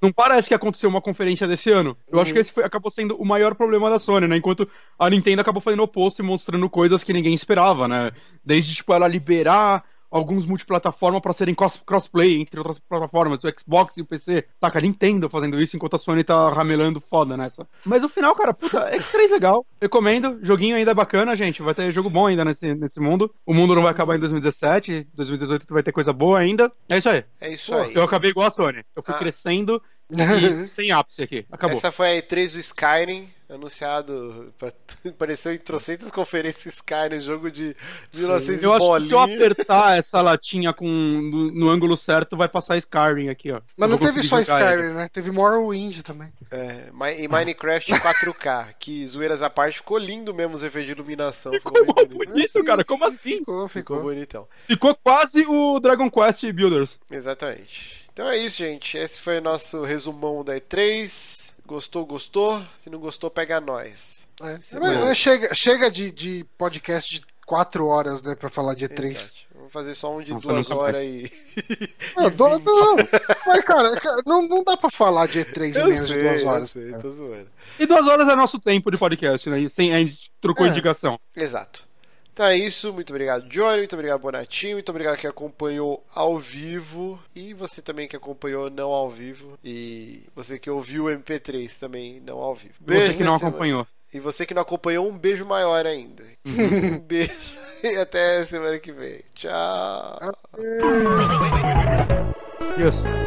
não parece que aconteceu uma conferência desse ano. Eu hum. acho que esse foi, acabou sendo o maior problema da Sony, né? Enquanto a Nintendo acabou fazendo o oposto e mostrando coisas que ninguém esperava, né? Desde, tipo, ela liberar alguns multiplataforma pra serem crossplay entre outras plataformas, o Xbox e o P C. Taca, a Nintendo fazendo isso, enquanto a Sony tá ramelando foda nessa. Mas no final, cara, puta, é três legal. Recomendo, joguinho ainda é bacana, gente. Vai ter jogo bom ainda nesse, nesse mundo. O mundo não vai acabar em dois mil e dezessete, dois mil e dezoito vai ter coisa boa ainda. É isso aí. É isso Pô, aí. Eu acabei igual a Sony. Eu fui ah. crescendo e sem ápice aqui. Acabou. Essa foi a E três do Skyrim. Anunciado, apareceu em trocentas conferências Skyrim, jogo de mil e novecentos bolinha. Eu acho que se eu apertar essa latinha com, no, no ângulo certo, vai passar Skyrim aqui, ó. Mas não teve só Skyrim, aqui. Né? Teve Morrowind também. É, e Minecraft em quatro K, que zoeiras à parte, ficou lindo mesmo os efeitos de iluminação. Ficou, ficou bonito, bonito é, cara, como assim? Ficou, ficou. Ficou bonitão. Ficou quase o Dragon Quest Builders. Exatamente. Então é isso, gente. Esse foi o nosso resumão da E três. Gostou, gostou. Se não gostou, pega nós. É. Mas, chega chega de, de podcast de quatro horas, né, pra falar de E três. Exato. Vamos fazer só um de Nossa, duas horas e... Não, do... não. Mas, cara, não, não dá pra falar de E três eu em menos sei, de duas horas. Eu sei, tô zoando. E duas horas é nosso tempo de podcast, né? Sem, a gente trocou é. indicação. Exato. Então é isso, muito obrigado Johnny, muito obrigado Bonatinho, muito obrigado que acompanhou ao vivo e você também que acompanhou não ao vivo e você que ouviu o M P três também não ao vivo. Beijo você que não acompanhou. Semana. E você que não acompanhou, um beijo maior ainda. Um beijo e até semana que vem. Tchau. Yes.